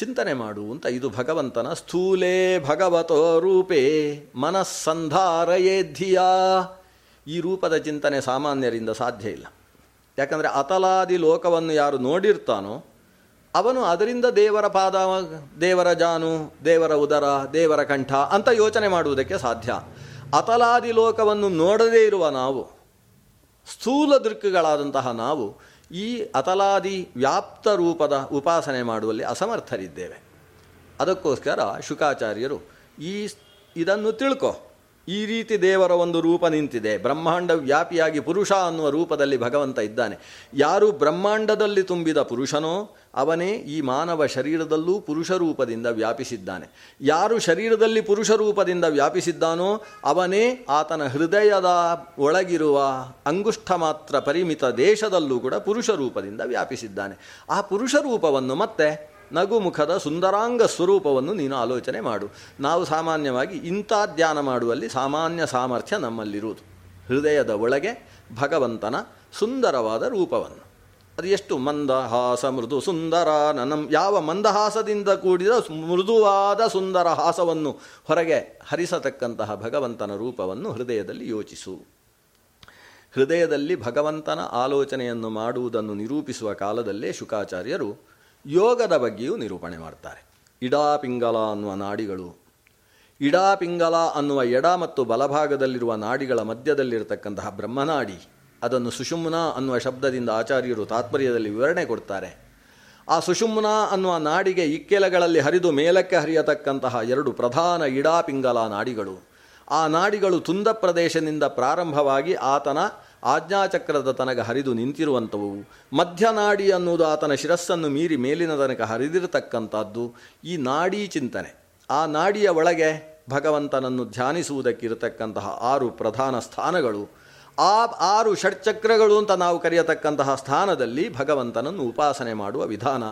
ಚಿಂತನೆ ಮಾಡು ಅಂತ. ಇದು ಭಗವಂತನ ಸ್ಥೂಲೇ ಭಗವತೋ ರೂಪೇ ಮನಸ್ಸಂಧಾರಯೇ ಧಿಯಾ. ಈ ರೂಪದ ಚಿಂತನೆ ಸಾಮಾನ್ಯರಿಂದ ಸಾಧ್ಯ ಇಲ್ಲ. ಯಾಕಂದರೆ ಅತಲಾದಿ ಲೋಕವನ್ನು ಯಾರು ನೋಡಿರ್ತಾನೋ ಅವನು ಅದರಿಂದ ದೇವರ ಪಾದ, ದೇವರ ಜಾನು, ದೇವರ ಉದರ, ದೇವರ ಕಂಠ ಅಂತ ಯೋಚನೆ ಮಾಡುವುದಕ್ಕೆ ಸಾಧ್ಯ. ಅತಲಾದಿ ಲೋಕವನ್ನು ನೋಡದೇ ಇರುವ ನಾವು, ಸ್ಥೂಲ ದೃಕ್ಗಳಾದಂತಹ ನಾವು ಈ ಅತಲಾದಿ ವ್ಯಾಪ್ತ ರೂಪದ ಉಪಾಸನೆ ಮಾಡುವಲ್ಲಿ ಅಸಮರ್ಥರಿದ್ದೇವೆ. ಅದಕ್ಕೋಸ್ಕರ ಶುಕಾಚಾರ್ಯರು ಈ ಇದನ್ನು ತಿಳ್ಕೊ, ಈ ರೀತಿ ದೇವರ ಒಂದು ರೂಪ ನಿಂತಿದೆ, ಬ್ರಹ್ಮಾಂಡ ವ್ಯಾಪಿಯಾಗಿ ಪುರುಷ ಅನ್ನುವ ರೂಪದಲ್ಲಿ ಭಗವಂತ ಇದ್ದಾನೆ. ಯಾರು ಬ್ರಹ್ಮಾಂಡದಲ್ಲಿ ತುಂಬಿದ ಪುರುಷನೋ ಅವನೇ ಈ ಮಾನವ ಶರೀರದಲ್ಲೂ ಪುರುಷ ರೂಪದಿಂದ ವ್ಯಾಪಿಸಿದ್ದಾನೆ. ಯಾರು ಶರೀರದಲ್ಲಿ ಪುರುಷ ರೂಪದಿಂದ ವ್ಯಾಪಿಸಿದ್ದಾನೋ ಅವನೇ ಆತನ ಹೃದಯದ ಒಳಗಿರುವ ಅಂಗುಷ್ಠ ಮಾತ್ರ ಪರಿಮಿತ ದೇಶದಲ್ಲೂ ಕೂಡ ಪುರುಷ ರೂಪದಿಂದ ವ್ಯಾಪಿಸಿದ್ದಾನೆ. ಆ ಪುರುಷ ರೂಪವನ್ನು ಮತ್ತೆ ನಗುಮುಖದ ಸುಂದರಾಂಗ ಸ್ವರೂಪವನ್ನು ನೀನು ಆಲೋಚನೆ ಮಾಡು. ನಾವು ಸಾಮಾನ್ಯವಾಗಿ ಇಂಥ ಧ್ಯಾನ ಮಾಡುವಲ್ಲಿ ಸಾಮಾನ್ಯ ಸಾಮರ್ಥ್ಯ ನಮ್ಮಲ್ಲಿರುವುದು ಹೃದಯದ ಒಳಗೆ ಭಗವಂತನ ಸುಂದರವಾದ ರೂಪವನ್ನು. ಅದು ಎಷ್ಟು ಮಂದಹಾಸ ಮೃದು ಸುಂದರ ನನಂ, ಯಾವ ಮಂದಹಾಸದಿಂದ ಕೂಡಿದ ಮೃದುವಾದ ಸುಂದರ ಹಾಸವನ್ನು ಹೊರಗೆ ಹರಿಸತಕ್ಕಂತಹ ಭಗವಂತನ ರೂಪವನ್ನು ಹೃದಯದಲ್ಲಿ ಯೋಚಿಸು. ಹೃದಯದಲ್ಲಿ ಭಗವಂತನ ಆಲೋಚನೆಯನ್ನು ಮಾಡುವುದನ್ನು ನಿರೂಪಿಸುವ ಕಾಲದಲ್ಲೇ ಶುಕಾಚಾರ್ಯರು ಯೋಗದ ಬಗ್ಗೆಯೂ ನಿರೂಪಣೆ ಮಾಡ್ತಾರೆ. ಇಡಾ ಪಿಂಗಲ ಅನ್ನುವ ನಾಡಿಗಳು, ಇಡಾ ಪಿಂಗಲ ಅನ್ನುವ ಎಡ ಮತ್ತು ಬಲಭಾಗದಲ್ಲಿರುವ ನಾಡಿಗಳ ಮಧ್ಯದಲ್ಲಿರತಕ್ಕಂತಹ ಬ್ರಹ್ಮನಾಡಿ, ಅದನ್ನು ಸುಷುಮ್ನ ಅನ್ನುವ ಶಬ್ದದಿಂದ ಆಚಾರ್ಯರು ತಾತ್ಪರ್ಯದಲ್ಲಿ ವಿವರಣೆ ಕೊಡ್ತಾರೆ. ಆ ಸುಷುಮ್ನ ಅನ್ನುವ ನಾಡಿಗೆ ಇಕ್ಕೆಲಗಳಲ್ಲಿ ಹರಿದು ಮೇಲಕ್ಕೆ ಹರಿಯತಕ್ಕಂತಹ ಎರಡು ಪ್ರಧಾನ ಇಡಾ ಪಿಂಗಲ ನಾಡಿಗಳು. ಆ ನಾಡಿಗಳು ತುಂದ ಪ್ರದೇಶದಿಂದ ಪ್ರಾರಂಭವಾಗಿ ಆತನ ಆಜ್ಞಾಚಕ್ರದ ತನಕ ಹರಿದು ನಿಂತಿರುವಂಥವು. ಮಧ್ಯನಾಡಿ ಅನ್ನುವುದು ಆತನ ಶಿರಸ್ಸನ್ನು ಮೀರಿ ಮೇಲಿನ ತನಕ ಹರಿದಿರತಕ್ಕಂಥದ್ದು. ಈ ನಾಡಿ ಚಿಂತನೆ, ಆ ನಾಡಿಯ ಒಳಗೆ ಭಗವಂತನನ್ನು ಧ್ಯಾನಿಸುವುದಕ್ಕಿರತಕ್ಕಂತಹ ಆರು ಪ್ರಧಾನ ಸ್ಥಾನಗಳು, ಆ ಆರು ಷಟ್ಚಕ್ರಗಳು ಅಂತ ನಾವು ಕರೆಯತಕ್ಕಂತಹ ಸ್ಥಾನದಲ್ಲಿ ಭಗವಂತನನ್ನು ಉಪಾಸನೆ ಮಾಡುವ ವಿಧಾನ.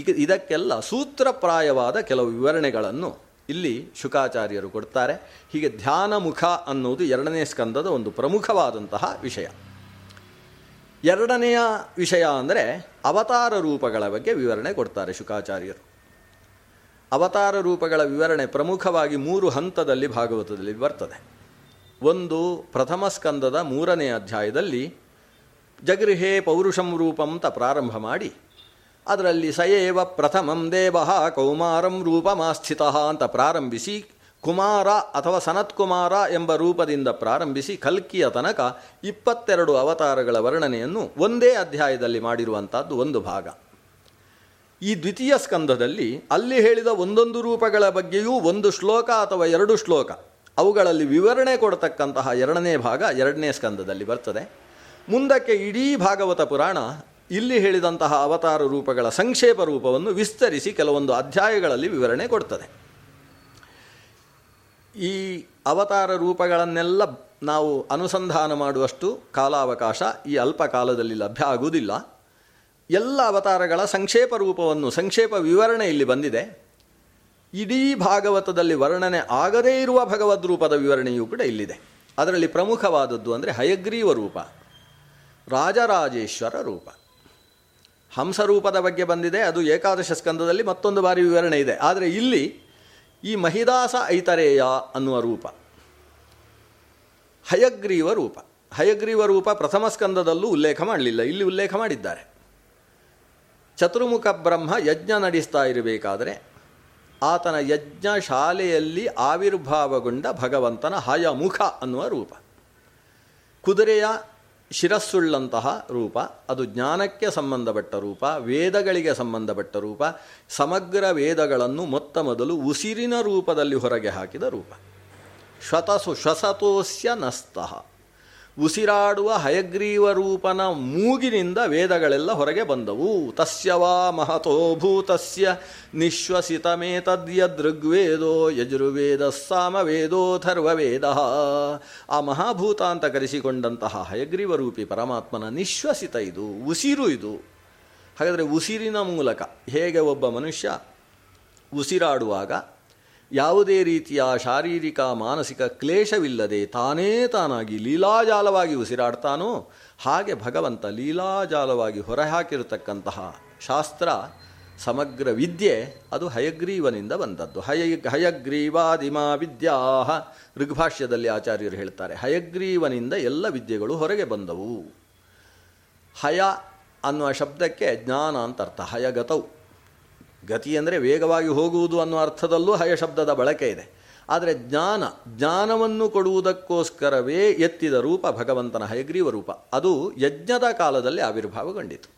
ಈಗ ಇದಕ್ಕೆಲ್ಲ ಸೂತ್ರಪ್ರಾಯವಾದ ಕೆಲವು ವಿವರಣೆಗಳನ್ನು ಇಲ್ಲಿ ಶುಕಾಚಾರ್ಯರು ಕೊಡ್ತಾರೆ. ಹೀಗೆ ಧ್ಯಾನಮುಖ ಅನ್ನೋದು ಎರಡನೇ ಸ್ಕಂದದ ಒಂದು ಪ್ರಮುಖವಾದಂತಹ ವಿಷಯ. ಎರಡನೆಯ ವಿಷಯ ಅಂದರೆ ಅವತಾರ ರೂಪಗಳ ಬಗ್ಗೆ ವಿವರಣೆ ಕೊಡ್ತಾರೆ ಶುಕಾಚಾರ್ಯರು. ಅವತಾರ ರೂಪಗಳ ವಿವರಣೆ ಪ್ರಮುಖವಾಗಿ ಮೂರು ಹಂತದಲ್ಲಿ ಭಾಗವತದಲ್ಲಿ ಬರ್ತದೆ. ಒಂದು, ಪ್ರಥಮ ಸ್ಕಂದದ ಮೂರನೇ ಅಧ್ಯಾಯದಲ್ಲಿ ಜಗೃಹೇ ಪೌರುಷಂ ರೂಪಂ ಅಂತ ಪ್ರಾರಂಭ ಮಾಡಿ ಅದರಲ್ಲಿ ಸಯೇವ ಪ್ರಥಮಂ ದೇವಃ ಕೌಮಾರಂ ರೂಪಮಾಸ್ಥಿತಃ ಅಂತ ಪ್ರಾರಂಭಿಸಿ ಕುಮಾರ ಅಥವಾ ಸನತ್ಕುಮಾರ ಎಂಬ ರೂಪದಿಂದ ಪ್ರಾರಂಭಿಸಿ ಕಲ್ಕಿಯ ತನಕ ಇಪ್ಪತ್ತೆರಡು ಅವತಾರಗಳ ವರ್ಣನೆಯನ್ನು ಒಂದೇ ಅಧ್ಯಾಯದಲ್ಲಿ ಮಾಡಿರುವಂಥದ್ದು ಒಂದು ಭಾಗ. ಈ ದ್ವಿತೀಯ ಸ್ಕಂದದಲ್ಲಿ ಅಲ್ಲಿ ಹೇಳಿದ ಒಂದೊಂದು ರೂಪಗಳ ಬಗ್ಗೆಯೂ ಒಂದು ಶ್ಲೋಕ ಅಥವಾ ಎರಡು ಶ್ಲೋಕ ಅವುಗಳಲ್ಲಿ ವಿವರಣೆ ಕೊಡತಕ್ಕಂತಹ ಎರಡನೇ ಭಾಗ ಎರಡನೇ ಸ್ಕಂದದಲ್ಲಿ ಬರ್ತದೆ. ಮುಂದಕ್ಕೆ ಇಡೀ ಭಾಗವತ ಪುರಾಣ ಇಲ್ಲಿ ಹೇಳಿದಂತಹ ಅವತಾರ ರೂಪಗಳ ಸಂಕ್ಷೇಪ ರೂಪವನ್ನು ವಿಸ್ತರಿಸಿ ಕೆಲವೊಂದು ಅಧ್ಯಾಯಗಳಲ್ಲಿ ವಿವರಣೆ ಕೊಡ್ತದೆ. ಈ ಅವತಾರ ರೂಪಗಳನ್ನೆಲ್ಲ ನಾವು ಅನುಸಂಧಾನ ಮಾಡುವಷ್ಟು ಕಾಲಾವಕಾಶ ಈ ಅಲ್ಪ ಕಾಲದಲ್ಲಿ ಲಭ್ಯ ಆಗುವುದಿಲ್ಲ. ಎಲ್ಲ ಅವತಾರಗಳ ಸಂಕ್ಷೇಪ ರೂಪವನ್ನು, ಸಂಕ್ಷೇಪ ವಿವರಣೆ ಇಲ್ಲಿ ಬಂದಿದೆ. ಇಡೀ ಭಾಗವತದಲ್ಲಿ ವರ್ಣನೆ ಆಗದೇ ಇರುವ ಭಗವದ್ ರೂಪದ ವಿವರಣೆಯೂ ಕೂಡ ಇಲ್ಲಿದೆ. ಅದರಲ್ಲಿ ಪ್ರಮುಖವಾದದ್ದು ಅಂದರೆ ಹಯಗ್ರೀವ ರೂಪ, ರಾಜರಾಜೇಶ್ವರ ರೂಪ. ಹಂಸರೂಪದ ಬಗ್ಗೆ ಬಂದಿದೆ, ಅದು ಏಕಾದಶ ಸ್ಕಂದದಲ್ಲಿ ಮತ್ತೊಂದು ಬಾರಿ ವಿವರಣೆ ಇದೆ. ಆದರೆ ಇಲ್ಲಿ ಈ ಮಹಿದಾಸ ಐತರೇಯ ಅನ್ನುವ ರೂಪ ಹಯಗ್ರೀವ ರೂಪ. ಹಯಗ್ರೀವ ರೂಪ ಪ್ರಥಮ ಸ್ಕಂದದಲ್ಲೂ ಉಲ್ಲೇಖ ಮಾಡಲಿಲ್ಲ, ಇಲ್ಲಿ ಉಲ್ಲೇಖ ಮಾಡಿದ್ದಾರೆ. ಚತುರ್ಮುಖ ಬ್ರಹ್ಮ ಯಜ್ಞ ನಡೆಸ್ತಾ ಇರಬೇಕಾದರೆ ಆತನ ಯಜ್ಞ ಶಾಲೆಯಲ್ಲಿ ಆವಿರ್ಭಾವಗೊಂಡ ಭಗವಂತನ ಹಯಮುಖ ಅನ್ನುವ ರೂಪ. ಕುದುರೆಯ ಶಿರಸ್ಸುಳ್ಳಂತಹ ರೂಪ, ಅದು ಜ್ಞಾನಕ್ಕೆ ಸಂಬಂಧಪಟ್ಟ ರೂಪ, ವೇದಗಳಿಗೆ ಸಂಬಂಧಪಟ್ಟ ರೂಪ, ಸಮಗ್ರ ವೇದಗಳನ್ನು ಮೊತ್ತ ಮೊದಲು ಉಸಿರಿನ ರೂಪದಲ್ಲಿ ಹೊರಗೆ ಹಾಕಿದ ರೂಪ. ಶ್ವತಸು ಶ್ವಸತೋಸ್ಯ ನಸ್ತಃ, ಉಸಿರಾಡುವ ಹಯಗ್ರೀವ ರೂಪನ ಮೂಗಿನಿಂದ ವೇದಗಳೆಲ್ಲ ಹೊರಗೆ ಬಂದವು. ತಸ್ಯ ವಾ ಮಹತೋ ಭೂತಸ್ಯ ನಿಶ್ವಸಿತಮೇತದ್ಯದೃಗ್ವೇದೋ ಯಜುರ್ವೇದ ಸಾಮವೇದೋಥರ್ವವೇದಃ. ಆ ಮಹಾಭೂತ ಅಂತ ಕರೆಸಿಕೊಂಡಂತಹ ಹಯಗ್ರೀವರೂಪಿ ಪರಮಾತ್ಮನ ನಿಶ್ವಸಿತ ಇದು, ಉಸಿರು ಇದು. ಹಾಗಾದರೆ ಉಸಿರಿನ ಮೂಲಕ ಹೇಗೆ ಒಬ್ಬ ಮನುಷ್ಯ ಉಸಿರಾಡುವಾಗ ಯಾವುದೇ ರೀತಿಯ ಶಾರೀರಿಕ ಮಾನಸಿಕ ಕ್ಲೇಶವಿಲ್ಲದೆ ತಾನೇ ತಾನಾಗಿ ಲೀಲಾಜಾಲವಾಗಿ ಉಸಿರಾಡ್ತಾನೋ, ಹಾಗೆ ಭಗವಂತ ಲೀಲಾಜಾಲವಾಗಿ ಹೊರಹಾಕಿರತಕ್ಕಂತಹ ಶಾಸ್ತ್ರ, ಸಮಗ್ರ ವಿದ್ಯೆ, ಅದು ಹಯಗ್ರೀವನಿಂದ ಬಂದದ್ದು. ಹಯ ಹಯಗ್ರೀವಾದಿಮಾ ವಿದ್ಯಾ ಋಗ್ಭಾಷ್ಯದಲ್ಲಿ ಆಚಾರ್ಯರು ಹೇಳ್ತಾರೆ, ಹಯಗ್ರೀವನಿಂದ ಎಲ್ಲ ವಿದ್ಯೆಗಳು ಹೊರಗೆ ಬಂದವು. ಹಯ ಅನ್ನುವ ಶಬ್ದಕ್ಕೆ ಜ್ಞಾನ ಅಂತ ಅರ್ಥ. ಹಯಗತವು ಗತಿ ಅಂದರೆ ವೇಗವಾಗಿ ಹೋಗುವುದು ಅನ್ನೋ ಅರ್ಥದಲ್ಲೂ ಹಯ ಶಬ್ದದ ಬಳಕೆ ಇದೆ. ಆದರೆ ಜ್ಞಾನ, ಜ್ಞಾನವನ್ನು ಕೊಡುವುದಕ್ಕೋಸ್ಕರವೇ ಎತ್ತಿದ ರೂಪ ಭಗವಂತನ ಹಯಗ್ರೀವ ರೂಪ. ಅದು ಯಜ್ಞದ ಕಾಲದಲ್ಲಿ ಆವಿರ್ಭಾವಗೊಂಡಿತು.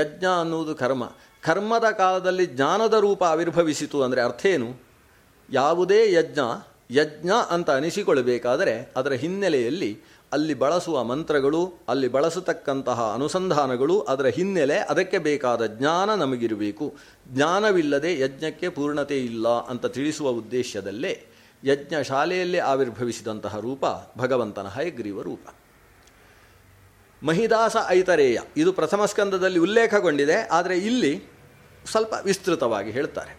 ಯಜ್ಞ ಅನ್ನುವುದು ಕರ್ಮ. ಕರ್ಮದ ಕಾಲದಲ್ಲಿ ಜ್ಞಾನದ ರೂಪ ಆವಿರ್ಭವಿಸಿತು ಅಂದರೆ ಅರ್ಥ ಏನು? ಯಾವುದೇ ಯಜ್ಞ ಯಜ್ಞ ಅಂತ ಅನಿಸಿಕೊಳ್ಳಬೇಕಾದರೆ ಅದರ ಹಿನ್ನೆಲೆಯಲ್ಲಿ ಅಲ್ಲಿ ಬಳಸುವ ಮಂತ್ರಗಳು, ಅಲ್ಲಿ ಬಳಸತಕ್ಕಂತಹ ಅನುಸಂಧಾನಗಳು, ಅದರ ಹಿನ್ನೆಲೆ, ಅದಕ್ಕೆ ಬೇಕಾದ ಜ್ಞಾನ ನಮಗಿರಬೇಕು. ಜ್ಞಾನವಿಲ್ಲದೆ ಯಜ್ಞಕ್ಕೆ ಪೂರ್ಣತೆ ಇಲ್ಲ ಅಂತ ತಿಳಿಸುವ ಉದ್ದೇಶದಲ್ಲೇ ಯಜ್ಞ ಶಾಲೆಯಲ್ಲಿ ಆವಿರ್ಭವಿಸಿದಂತಹ ರೂಪ ಭಗವಂತನ ಹಯಗ್ರೀವ ರೂಪ. ಮಹಿದಾಸ ಐತರೇಯ, ಇದು ಪ್ರಥಮ ಸ್ಕಂದದಲ್ಲಿ ಉಲ್ಲೇಖಗೊಂಡಿದೆ, ಆದರೆ ಇಲ್ಲಿ ಸ್ವಲ್ಪ ವಿಸ್ತೃತವಾಗಿ ಹೇಳ್ತಾರೆ.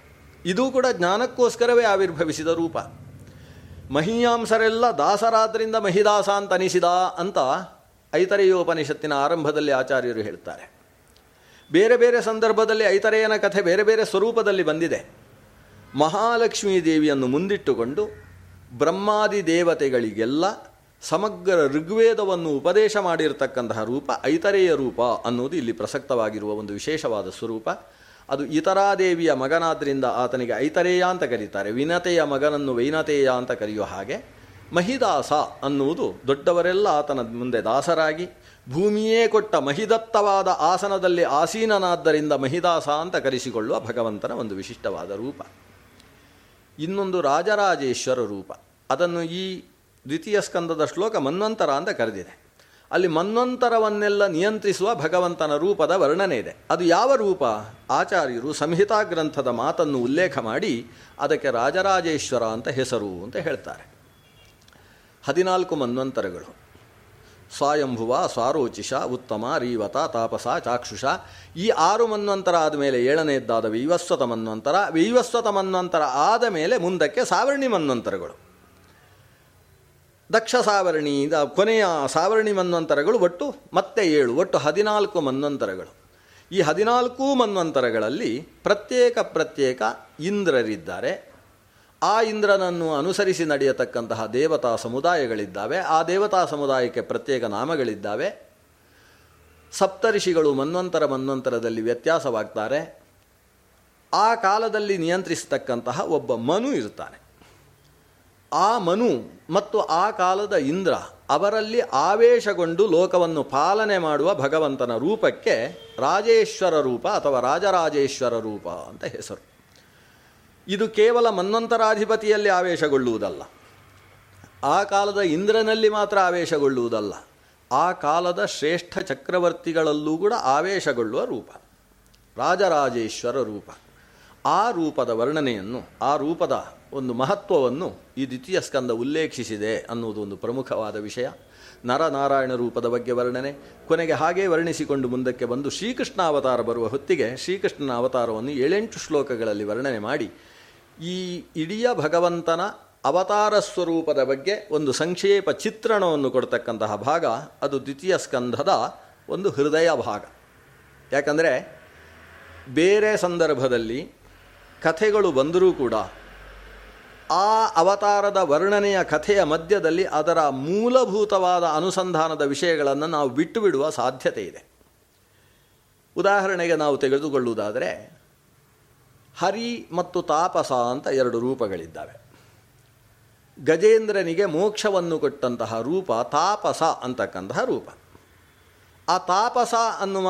ಇದೂ ಕೂಡ ಜ್ಞಾನಕ್ಕೋಸ್ಕರವೇ ಆವಿರ್ಭವಿಸಿದ ರೂಪ. ಮಹೀಯಾಂಸರೆಲ್ಲ ದಾಸರಾದ್ರಿಂದ ಮಹಿದಾಸ ಅಂತ ಅನಿಸಿದ ಅಂತ ಐತರೇಯೋಪನಿಷತ್ತಿನ ಆರಂಭದಲ್ಲಿ ಆಚಾರ್ಯರು ಹೇಳ್ತಾರೆ. ಬೇರೆ ಬೇರೆ ಸಂದರ್ಭದಲ್ಲಿ ಐತರೇಯನ ಕಥೆ ಬೇರೆ ಬೇರೆ ಸ್ವರೂಪದಲ್ಲಿ ಬಂದಿದೆ. ಮಹಾಲಕ್ಷ್ಮೀ ದೇವಿಯನ್ನು ಮುಂದಿಟ್ಟುಕೊಂಡು ಬ್ರಹ್ಮಾದಿ ದೇವತೆಗಳಿಗೆಲ್ಲ ಸಮಗ್ರ ಋಗ್ವೇದವನ್ನು ಉಪದೇಶ ಮಾಡಿರತಕ್ಕಂತಹ ರೂಪ ಐತರೇಯ ರೂಪ ಅನ್ನೋದು ಇಲ್ಲಿ ಪ್ರಸಕ್ತವಾಗಿರುವ ಒಂದು ವಿಶೇಷವಾದ ಸ್ವರೂಪ. ಅದು ಇತರಾದೇವಿಯ ಮಗನಾದ್ರಿಂದ ಆತನಿಗೆ ಐತರೇಯ ಅಂತ ಕರೀತಾರೆ. ವಿನತೆಯ ಮಗನನ್ನು ವೈನತೆಯ ಅಂತ ಕರೆಯುವ ಹಾಗೆ ಮಹಿದಾಸ ಅನ್ನುವುದು ದೊಡ್ಡವರೆಲ್ಲ ಆತನ ಮುಂದೆ ದಾಸರಾಗಿ ಭೂಮಿಯೇ ಕೊಟ್ಟ ಮಹಿದತ್ತವಾದ ಆಸನದಲ್ಲಿ ಆಸೀನನಾದ್ದರಿಂದ ಮಹಿದಾಸ ಅಂತ ಕರೆಸಿಕೊಳ್ಳುವ ಭಗವಂತನ ಒಂದು ವಿಶಿಷ್ಟವಾದ ರೂಪ. ಇನ್ನೊಂದು ರಾಜರಾಜೇಶ್ವರ ರೂಪ. ಅದನ್ನು ಈ ದ್ವಿತೀಯ ಸ್ಕಂದದ ಶ್ಲೋಕ ಮನ್ವಂತರ ಅಂತ ಕರೆದಿದೆ. ಅಲ್ಲಿ ಮನ್ವಂತರವನ್ನೆಲ್ಲ ನಿಯಂತ್ರಿಸುವ ಭಗವಂತನ ರೂಪದ ವರ್ಣನೆ ಇದೆ. ಅದು ಯಾವ ರೂಪ? ಆಚಾರ್ಯರು ಸಂಹಿತಾ ಗ್ರಂಥದ ಮಾತನ್ನು ಉಲ್ಲೇಖ ಮಾಡಿ ಅದಕ್ಕೆ ರಾಜರಾಜೇಶ್ವರ ಅಂತ ಹೆಸರು ಅಂತ ಹೇಳ್ತಾರೆ. ಹದಿನಾಲ್ಕು ಮನ್ವಂತರಗಳು: ಸ್ವಯಂಭುವ, ಸ್ವಾರೋಚಿಷ, ಉತ್ತಮ, ರೀವತ, ತಾಪಸ, ಚಾಕ್ಷುಷ. ಈ ಆರು ಮನ್ವಂತರ ಆದಮೇಲೆ ಏಳನೆಯದ್ದಾದ ವೈವಸ್ವತ ಮನ್ವಂತರ. ವೈವಸ್ವತ ಮನ್ವಂತರ ಆದ ಮೇಲೆ ಮುಂದಕ್ಕೆ ಸಾವರ್ಣಿ ಮನ್ವಂತರಗಳು, ದಕ್ಷ ಸಾವರ್ಣಿ, ಕೊನೆಯ ಸಾವರ್ಣಿ ಮನ್ವಂತರಗಳು. ಒಟ್ಟು ಮತ್ತೆ ಏಳು, ಒಟ್ಟು ಹದಿನಾಲ್ಕು ಮನ್ವಂತರಗಳು. ಈ ಹದಿನಾಲ್ಕು ಮನ್ವಂತರಗಳಲ್ಲಿ ಪ್ರತ್ಯೇಕ ಪ್ರತ್ಯೇಕ ಇಂದ್ರರಿದ್ದಾರೆ. ಆ ಇಂದ್ರನನ್ನು ಅನುಸರಿಸಿ ನಡೆಯತಕ್ಕಂತಹ ದೇವತಾ ಸಮುದಾಯಗಳಿದ್ದಾವೆ. ಆ ದೇವತಾ ಸಮುದಾಯಕ್ಕೆ ಪ್ರತ್ಯೇಕ ನಾಮಗಳಿದ್ದಾವೆ. ಸಪ್ತರ್ಷಿಗಳು ಮನ್ವಂತರ ಮನ್ವಂತರದಲ್ಲಿ ವ್ಯತ್ಯಾಸವಾಗ್ತಾರೆ. ಆ ಕಾಲದಲ್ಲಿ ನಿಯಂತ್ರಿಸತಕ್ಕಂತಹ ಒಬ್ಬ ಮನು ಇರ್ತಾನೆ. ಆ ಮನು ಮತ್ತು ಆ ಕಾಲದ ಇಂದ್ರ ಅವರಲ್ಲಿ ಆವೇಶಗೊಂಡು ಲೋಕವನ್ನು ಪಾಲನೆ ಮಾಡುವ ಭಗವಂತನ ರೂಪಕ್ಕೆ ರಾಜೇಶ್ವರ ರೂಪ ಅಥವಾ ರಾಜರಾಜೇಶ್ವರ ರೂಪ ಅಂತ ಹೆಸರು. ಇದು ಕೇವಲ ಮನ್ವಂತರಾಧಿಪತಿಯಲ್ಲಿ ಆವೇಶಗೊಳ್ಳುವುದಲ್ಲ, ಆ ಕಾಲದ ಇಂದ್ರನಲ್ಲಿ ಮಾತ್ರ ಆವೇಶಗೊಳ್ಳುವುದಲ್ಲ, ಆ ಕಾಲದ ಶ್ರೇಷ್ಠ ಚಕ್ರವರ್ತಿಗಳಲ್ಲೂ ಕೂಡ ಆವೇಶಗೊಳ್ಳುವ ರೂಪ ರಾಜರಾಜೇಶ್ವರ ರೂಪ. ಆ ರೂಪದ ವರ್ಣನೆಯನ್ನು, ಆ ರೂಪದ ಒಂದು ಮಹತ್ವವನ್ನು ಈ ದ್ವಿತೀಯ ಸ್ಕಂದ ಉಲ್ಲೇಖಿಸಿದೆ ಅನ್ನೋದು ಒಂದು ಪ್ರಮುಖವಾದ ವಿಷಯ. ನರನಾರಾಯಣ ರೂಪದ ಬಗ್ಗೆ ವರ್ಣನೆ, ಕೊನೆಗೆ ಹಾಗೇ ವರ್ಣಿಸಿಕೊಂಡು ಮುಂದಕ್ಕೆ ಬಂದು ಶ್ರೀಕೃಷ್ಣ ಅವತಾರ ಬರುವ ಹೊತ್ತಿಗೆ ಶ್ರೀಕೃಷ್ಣನ ಅವತಾರವನ್ನು ಏಳೆಂಟು ಶ್ಲೋಕಗಳಲ್ಲಿ ವರ್ಣನೆ ಮಾಡಿ ಈ ಇಡೀ ಭಗವಂತನ ಅವತಾರ ಸ್ವರೂಪದ ಬಗ್ಗೆ ಒಂದು ಸಂಕ್ಷೇಪ ಚಿತ್ರಣವನ್ನು ಕೊಡ್ತಕ್ಕಂತಹ ಭಾಗ ಅದು ದ್ವಿತೀಯ ಸ್ಕಂಧದ ಒಂದು ಹೃದಯ ಭಾಗ. ಯಾಕಂದರೆ ಬೇರೆ ಸಂದರ್ಭದಲ್ಲಿ ಕಥೆಗಳು ಬಂದರೂ ಕೂಡ ಆ ಅವತಾರದ ವರ್ಣನೆಯ ಕಥೆಯ ಮಧ್ಯದಲ್ಲಿ ಅದರ ಮೂಲಭೂತವಾದ ಅನುಸಂಧಾನದ ವಿಷಯಗಳನ್ನು ನಾವು ಬಿಟ್ಟು ಬಿಡುವ ಸಾಧ್ಯತೆ ಇದೆ. ಉದಾಹರಣೆಗೆ ನಾವು ತೆಗೆದುಕೊಳ್ಳುವುದಾದರೆ ಹರಿ ಮತ್ತು ತಾಪಸ ಅಂತ ಎರಡು ರೂಪಗಳಿದ್ದಾವೆ. ಗಜೇಂದ್ರನಿಗೆ ಮೋಕ್ಷವನ್ನು ಕೊಟ್ಟಂತಹ ರೂಪ ತಾಪಸ ಅಂತಕ್ಕಂತಹ ರೂಪ. ಆ ತಾಪಸ ಅನ್ನುವ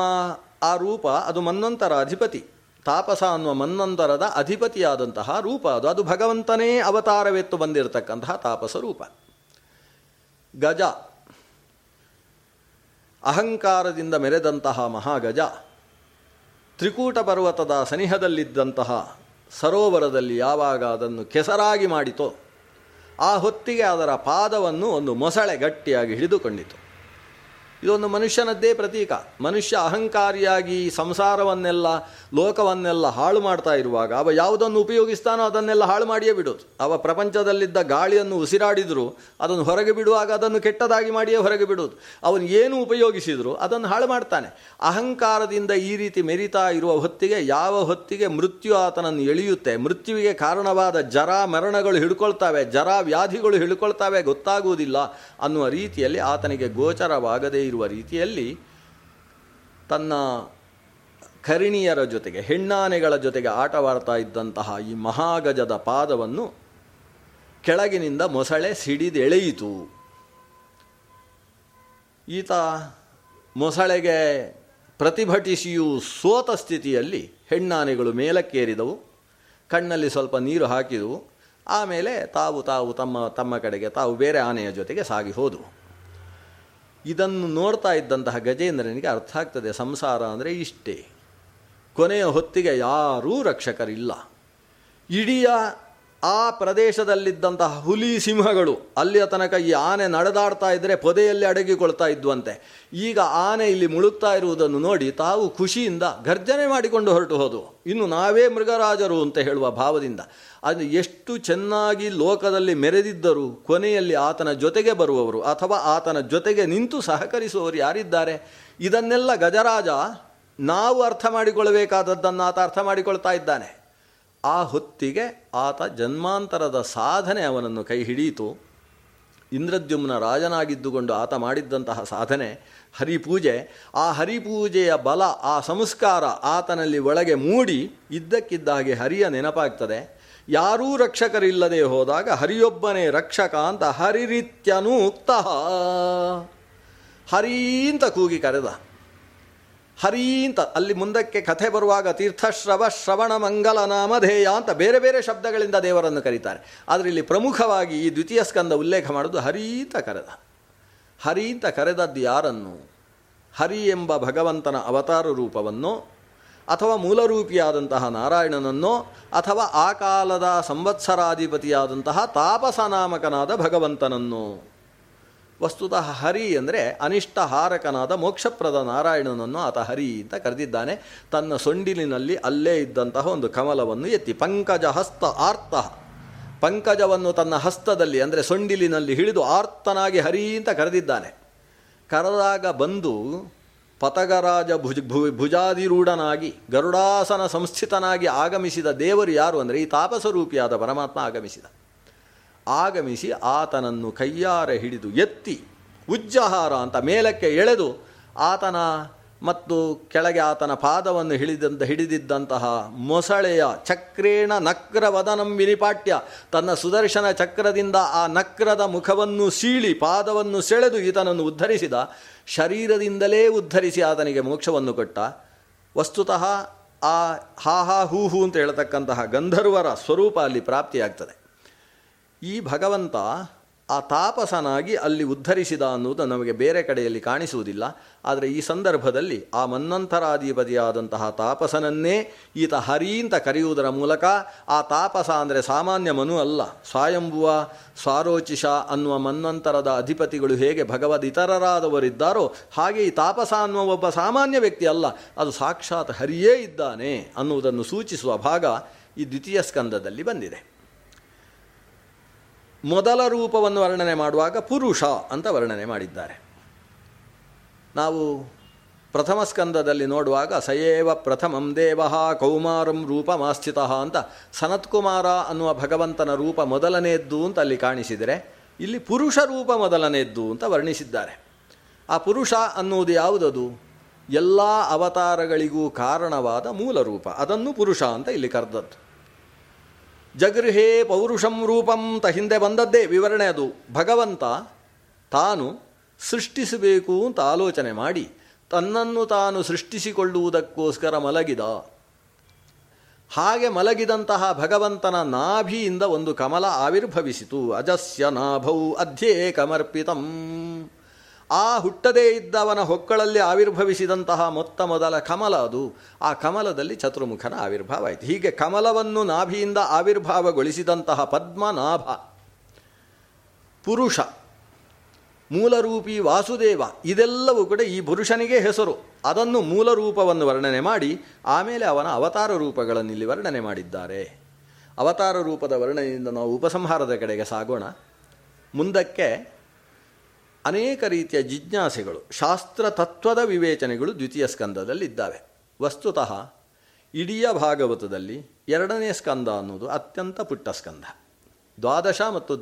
ಆ ರೂಪ ಅದು ಮನ್ವಂತರ ಅಧಿಪತಿ. ತಾಪಸ ಅನ್ನುವ ಮನ್ವಂತರದ ಅಧಿಪತಿಯಾದಂತಹ ರೂಪ ಅದು ಅದು ಭಗವಂತನೇ ಅವತಾರವೆತ್ತು ಬಂದಿರತಕ್ಕಂತಹ ತಾಪಸ ರೂಪ. ಗಜ ಅಹಂಕಾರದಿಂದ ಮೆರೆದಂತಹ ಮಹಾಗಜ, ತ್ರಿಕೂಟ ಪರ್ವತದ ಸನಿಹದಲ್ಲಿದ್ದಂತಹ ಸರೋವರದಲ್ಲಿ ಯಾವಾಗ ಅದನ್ನು ಕೆಸರಾಗಿ ಮಾಡಿತೋ ಆ ಹೊತ್ತಿಗೆ ಅದರ ಪಾದವನ್ನು ಒಂದು ಮೊಸಳೆ ಗಟ್ಟಿಯಾಗಿ ಹಿಡಿದುಕೊಂಡಿತು. ಇದೊಂದು ಮನುಷ್ಯನದ್ದೇ ಪ್ರತೀಕ. ಮನುಷ್ಯ ಅಹಂಕಾರಿಯಾಗಿ ಸಂಸಾರವನ್ನೆಲ್ಲ ಲೋಕವನ್ನೆಲ್ಲ ಹಾಳು ಮಾಡ್ತಾ ಇರುವಾಗ ಅವ ಯಾವುದನ್ನು ಉಪಯೋಗಿಸ್ತಾನೋ ಅದನ್ನೆಲ್ಲ ಹಾಳು ಮಾಡಿಯೇ ಬಿಡೋದು. ಅವ ಪ್ರಪಂಚದಲ್ಲಿದ್ದ ಗಾಳಿಯನ್ನು ಉಸಿರಾಡಿದರೂ ಅದನ್ನು ಹೊರಗೆ ಬಿಡುವಾಗ ಅದನ್ನು ಕೆಟ್ಟದಾಗಿ ಮಾಡಿಯೇ ಹೊರಗೆ ಬಿಡೋದು. ಅವನು ಏನು ಉಪಯೋಗಿಸಿದರೂ ಅದನ್ನು ಹಾಳು ಮಾಡ್ತಾನೆ. ಅಹಂಕಾರದಿಂದ ಈ ರೀತಿ ಮೆರಿತಾ ಇರುವ ಹೊತ್ತಿಗೆ ಯಾವ ಹೊತ್ತಿಗೆ ಮೃತ್ಯು ಆತನನ್ನು ಎಳೆಯುತ್ತೆ, ಮೃತ್ಯುವಿಗೆ ಕಾರಣವಾದ ಜರ ಮರಣಗಳು ಹಿಡ್ಕೊಳ್ತಾವೆ, ಜರ ವ್ಯಾಧಿಗಳು ಹಿಡ್ಕೊಳ್ತಾವೆ, ಗೊತ್ತಾಗುವುದಿಲ್ಲ ಅನ್ನುವ ರೀತಿಯಲ್ಲಿ ಆತನಿಗೆ ಗೋಚರವಾಗದೇ ಇರುವ ರೀತಿಯಲ್ಲಿ ತನ್ನ ಕರ್ಣಿಯರ ಜೊತೆಗೆ ಹೆಣ್ಣಾನೆಗಳ ಜೊತೆಗೆ ಆಟವಾಡ್ತಾ ಇದ್ದಂತಹ ಈ ಮಹಾಗಜದ ಪಾದವನ್ನು ಕೆಳಗಿನಿಂದ ಮೊಸಳೆ ಸಿಡಿದೆಳೆಯಿತು. ಈತ ಮೊಸಳೆಗೆ ಪ್ರತಿಭಟಿಸಿಯೂ ಸೋತ ಸ್ಥಿತಿಯಲ್ಲಿ ಹೆಣ್ಣಾನೆಗಳು ಮೇಲಕ್ಕೇರಿದವು, ಕಣ್ಣಲ್ಲಿ ಸ್ವಲ್ಪ ನೀರು ಹಾಕಿದವು. ಆಮೇಲೆ ತಾವು ತಾವು ತಮ್ಮ ತಮ್ಮ ಕಡೆಗೆ ತಾವು ಬೇರೆ ಆನೆಯ ಜೊತೆಗೆ ಸಾಗಿ ಹೋದವು. ಇದನ್ನು ನೋಡ್ತಾ ಇದ್ದಂತಹ ಗಜೇಂದ್ರನಿಗೆ ಅರ್ಥ ಆಗ್ತದೆ, ಸಂಸಾರ ಅಂದರೆ ಇಷ್ಟೇ, ಕೊನೆಯ ಹೊತ್ತಿಗೆ ಯಾರೂ ರಕ್ಷಕರಿಲ್ಲ. ಇಡೀ ಆ ಪ್ರದೇಶದಲ್ಲಿದ್ದಂತಹ ಹುಲಿ ಸಿಂಹಗಳು ಅಲ್ಲಿಯ ತನಕ ಈ ಆನೆ ನಡೆದಾಡ್ತಾ ಇದ್ದರೆ ಪೊದೆಯಲ್ಲಿ ಅಡಗಿಕೊಳ್ತಾ ಇದ್ವಂತೆ. ಈಗ ಆನೆ ಇಲ್ಲಿ ಮುಳುಗ್ತಾ ಇರುವುದನ್ನು ನೋಡಿ ತಾವು ಖುಷಿಯಿಂದ ಗರ್ಜನೆ ಮಾಡಿಕೊಂಡು ಹೊರಟು ಹೋದವು. ಇನ್ನು ನಾವೇ ಮೃಗರಾಜರು ಅಂತ ಹೇಳುವ ಭಾವದಿಂದ. ಅದು ಎಷ್ಟು ಚೆನ್ನಾಗಿ ಲೋಕದಲ್ಲಿ ಮೆರೆದಿದ್ದರೂ ಕೊನೆಯಲ್ಲಿ ಆತನ ಜೊತೆಗೆ ಬರುವವರು ಅಥವಾ ಆತನ ಜೊತೆಗೆ ನಿಂತು ಸಹಕರಿಸುವವರು ಯಾರಿದ್ದಾರೆ? ಇದನ್ನೆಲ್ಲ ಗಜರಾಜ ನಾವು ಅರ್ಥ ಮಾಡಿಕೊಳ್ಳಬೇಕಾದದ್ದನ್ನು ಆತ ಅರ್ಥ ಮಾಡಿಕೊಳ್ತಾ ಇದ್ದಾನೆ. ಆ ಹೊತ್ತಿಗೆ ಆತ ಜನ್ಮಾಂತರದ ಸಾಧನೆ ಅವನನ್ನು ಕೈ ಹಿಡಿಯಿತು. ಇಂದ್ರದ್ಯುಮ್ನ ರಾಜನಾಗಿದ್ದುಕೊಂಡು ಆತ ಮಾಡಿದ್ದಂತಹ ಸಾಧನೆ ಹರಿಪೂಜೆ. ಆ ಹರಿಪೂಜೆಯ ಬಲ, ಆ ಸಂಸ್ಕಾರ ಆತನಲ್ಲಿ ಒಳಗೆ ಮೂಡಿ ಇದ್ದಕ್ಕಿದ್ದಾಗೆ ಹರಿಯ ನೆನಪಾಗ್ತದೆ. ಯಾರೂ ರಕ್ಷಕರಿಲ್ಲದೆ ಹೋದಾಗ ಹರಿಯೊಬ್ಬನೇ ರಕ್ಷಕ ಅಂತ ಹರಿರಿತ್ಯನೂಕ್ತ ಹರೀಂತ ಕೂಗಿ ಕರೆದ. ಹರೀಂತ ಅಲ್ಲಿ ಮುಂದಕ್ಕೆ ಕಥೆ ಬರುವಾಗ ತೀರ್ಥಶ್ರವ ಶ್ರವಣ ಮಂಗಲ ನಾಮಧೇಯ ಅಂತ ಬೇರೆ ಬೇರೆ ಶಬ್ದಗಳಿಂದ ದೇವರನ್ನು ಕರೀತಾರೆ. ಆದರೆ ಇಲ್ಲಿ ಪ್ರಮುಖವಾಗಿ ಈ ದ್ವಿತೀಯ ಸ್ಕಂದ ಉಲ್ಲೇಖ ಮಾಡೋದು ಹರೀಂತ ಕರೆದ. ಹರೀಂತ ಕರೆದದ್ದು ಯಾರನ್ನು? ಹರಿ ಎಂಬ ಭಗವಂತನ ಅವತಾರ ರೂಪವನ್ನು ಅಥವಾ ಮೂಲರೂಪಿಯಾದಂತಹ ನಾರಾಯಣನನ್ನೋ ಅಥವಾ ಆ ಕಾಲದ ಸಂವತ್ಸರಾಧಿಪತಿಯಾದಂತಹ ತಾಪಸನಾಮಕನಾದ ಭಗವಂತನನ್ನೋ. ವಸ್ತುತಃ ಹರಿ ಅಂದರೆ ಅನಿಷ್ಟಹಾರಕನಾದ ಮೋಕ್ಷಪ್ರದ ನಾರಾಯಣನನ್ನು ಆತ ಹರಿ ಅಂತ ಕರೆದಿದ್ದಾನೆ. ತನ್ನ ಸೊಂಡಿಲಿನಲ್ಲಿ ಅಲ್ಲೇ ಇದ್ದಂತಹ ಒಂದು ಕಮಲವನ್ನು ಎತ್ತಿ ಪಂಕಜ ಹಸ್ತ ಆರ್ತ, ಪಂಕಜವನ್ನು ತನ್ನ ಹಸ್ತದಲ್ಲಿ ಅಂದರೆ ಸೊಂಡಿಲಿನಲ್ಲಿ ಹಿಡಿದು ಆರ್ತನಾಗಿ ಹರಿ ಅಂತ ಕರೆದಿದ್ದಾನೆ. ಕರೆದಾಗ ಬಂದು ಪತಗರಾಜ ಭುಜ ಭು ಭುಜಾಧಿರೂಢನಾಗಿ ಗರುಡಾಸನ ಸಂಸ್ಥಿತನಾಗಿ ಆಗಮಿಸಿದ ದೇವರು ಯಾರು ಅಂದರೆ ಈ ತಾಪಸರೂಪಿಯಾದ ಪರಮಾತ್ಮ ಆಗಮಿಸಿದ. ಆಗಮಿಸಿ ಆತನನ್ನು ಕೈಯಾರೆ ಹಿಡಿದು ಎತ್ತಿ ಉಜ್ಜಹಾರ ಅಂತ ಮೇಲಕ್ಕೆ ಎಳೆದು ಆತನ ಮತ್ತು ಕೆಳಗೆ ಆತನ ಪಾದವನ್ನು ಹಿಡಿದಂತ ಹಿಡಿದಿದ್ದಂತಹ ಮೊಸಳೆಯ ಚಕ್ರೇಣ ನಕ್ರವದನಂ ವಿನಿಪಾಟ್ಯ ತನ್ನ ಸುದರ್ಶನ ಚಕ್ರದಿಂದ ಆ ನಕ್ರದ ಮುಖವನ್ನು ಸೀಳಿ ಪಾದವನ್ನು ಸೆಳೆದು ಈತನನ್ನು ಉದ್ಧರಿಸಿದ. ಶರೀರದಿಂದಲೇ ಉದ್ಧರಿಸಿ ಆತನಿಗೆ ಮೋಕ್ಷವನ್ನು ಕೊಟ್ಟ. ವಸ್ತುತಃ ಆ ಹಾ ಹಾ ಹೂ ಹೂ ಅಂತ ಹೇಳ್ತಕ್ಕಂತಹ ಗಂಧರ್ವರ ಸ್ವರೂಪ ಅಲ್ಲಿ ಪ್ರಾಪ್ತಿಯಾಗ್ತದೆ. ಈ ಭಗವಂತ ಆ ತಾಪಸನಾಗಿ ಅಲ್ಲಿ ಉದ್ಧರಿಸಿದ ಅನ್ನುವುದು ನಮಗೆ ಬೇರೆ ಕಡೆಯಲ್ಲಿ ಕಾಣಿಸುವುದಿಲ್ಲ. ಆದರೆ ಈ ಸಂದರ್ಭದಲ್ಲಿ ಆ ಮನ್ವಂತರಾಧಿಪತಿಯಾದಂತಹ ತಾಪಸನನ್ನೇ ಈತ ಹರಿ ಅಂತ ಕರೆಯುವುದರ ಮೂಲಕ ಆ ತಾಪಸ ಅಂದರೆ ಸಾಮಾನ್ಯ ಮನು ಅಲ್ಲ, ಸ್ವಯಂಭುವ ಸ್ವಾರೋಚಿಷ ಅನ್ನುವ ಮನ್ವಂತರದ ಅಧಿಪತಿಗಳು ಹೇಗೆ ಭಗವದಿತರರಾದವರಿದ್ದಾರೋ ಹಾಗೆ ಈ ತಾಪಸ ಅನ್ನುವ ಒಬ್ಬ ಸಾಮಾನ್ಯ ವ್ಯಕ್ತಿ ಅಲ್ಲ, ಅದು ಸಾಕ್ಷಾತ್ ಹರಿಯೇ ಇದ್ದಾನೆ ಅನ್ನುವುದನ್ನು ಸೂಚಿಸುವ ಭಾಗ ಈ ದ್ವಿತೀಯ ಸ್ಕಂದದಲ್ಲಿ ಬಂದಿದೆ. ಮೊದಲ ರೂಪವನ್ನು ವರ್ಣನೆ ಮಾಡುವಾಗ ಪುರುಷ ಅಂತ ವರ್ಣನೆ ಮಾಡಿದ್ದಾರೆ. ನಾವು ಪ್ರಥಮ ಸ್ಕಂದದಲ್ಲಿ ನೋಡುವಾಗ ಸಯೇವ ಪ್ರಥಮಂ ದೇವಃ ಕೌಮಾರಂ ರೂಪಮಾಸ್ಥಿತಃ ಅಂತ ಸನತ್ಕುಮಾರ ಅನ್ನುವ ಭಗವಂತನ ರೂಪ ಮೊದಲನೆಯದ್ದು ಅಂತ ಅಲ್ಲಿ ಕಾಣಿಸಿದರೆ ಇಲ್ಲಿ ಪುರುಷ ರೂಪ ಮೊದಲನೆಯದ್ದು ಅಂತ ವರ್ಣಿಸಿದ್ದಾರೆ. ಆ ಪುರುಷ ಅನ್ನುವುದು ಯಾವುದದು? ಎಲ್ಲ ಅವತಾರಗಳಿಗೂ ಕಾರಣವಾದ ಮೂಲ ರೂಪ, ಅದನ್ನು ಪುರುಷ ಅಂತ ಇಲ್ಲಿ ಕರೆದದ್ದು. ಜಗೃಹೇ ಪೌರುಷಂ ರೂಪಂ ತ ಹಿಂದೆ ಬಂದದ್ದೇ ವಿವರಣೆ ಅದು. ಭಗವಂತ ತಾನು ಸೃಷ್ಟಿಸಬೇಕು ಅಂತ ಆಲೋಚನೆ ಮಾಡಿ ತನ್ನನ್ನು ತಾನು ಸೃಷ್ಟಿಸಿಕೊಳ್ಳುವುದಕ್ಕೋಸ್ಕರ ಮಲಗಿದ. ಹಾಗೆ ಮಲಗಿದಂತಹ ಭಗವಂತನ ನಾಭಿಯಿಂದ ಒಂದು ಕಮಲ ಆವಿರ್ಭವಿಸಿತು. ಅಜಸ್ಯ ನಾಭೌ ಅಧ್ಯೇ ಕಮರ್ಪಿತಂ. ಆ ಹುಟ್ಟದೇ ಇದ್ದವನ ಹೊಕ್ಕಳಲ್ಲಿ ಆವಿರ್ಭವಿಸಿದಂತಹ ಮೊತ್ತ ಮೊದಲ ಕಮಲ ಅದು. ಆ ಕಮಲದಲ್ಲಿ ಚತುರ್ಮುಖನ ಆವಿರ್ಭಾವ ಆಯಿತು. ಹೀಗೆ ಕಮಲವನ್ನು ನಾಭಿಯಿಂದ ಆವಿರ್ಭಾವಗೊಳಿಸಿದಂತಹ ಪದ್ಮನಾಭ ಪುರುಷ ಮೂಲರೂಪಿ ವಾಸುದೇವ ಇದೆಲ್ಲವೂ ಕೂಡ ಈ ಪುರುಷನಿಗೆ ಹೆಸರು. ಅದನ್ನು ಮೂಲರೂಪವನ್ನು ವರ್ಣನೆ ಮಾಡಿ ಆಮೇಲೆ ಅವನ ಅವತಾರ ರೂಪಗಳನ್ನು ಇಲ್ಲಿ ವರ್ಣನೆ ಮಾಡಿದ್ದಾರೆ. ಅವತಾರ ರೂಪದ ವರ್ಣನೆಯಿಂದ ನಾವು ಉಪಸಂಹಾರದ ಕಡೆಗೆ ಸಾಗೋಣ. ಮುಂದಕ್ಕೆ ಅನೇಕ ರೀತಿಯ ಜಿಜ್ಞಾಸೆಗಳು, ಶಾಸ್ತ್ರತತ್ವದ ವಿವೇಚನೆಗಳು ದ್ವಿತೀಯ ಸ್ಕಂದದಲ್ಲಿದ್ದಾವೆ. ವಸ್ತುತಃ ಇಡೀ ಭಾಗವತದಲ್ಲಿ ಎರಡನೇ ಸ್ಕಂದ ಅನ್ನೋದು ಅತ್ಯಂತ ಪುಟ್ಟ ಸ್ಕಂದ. ದ್ವಾದಶ ಮತ್ತು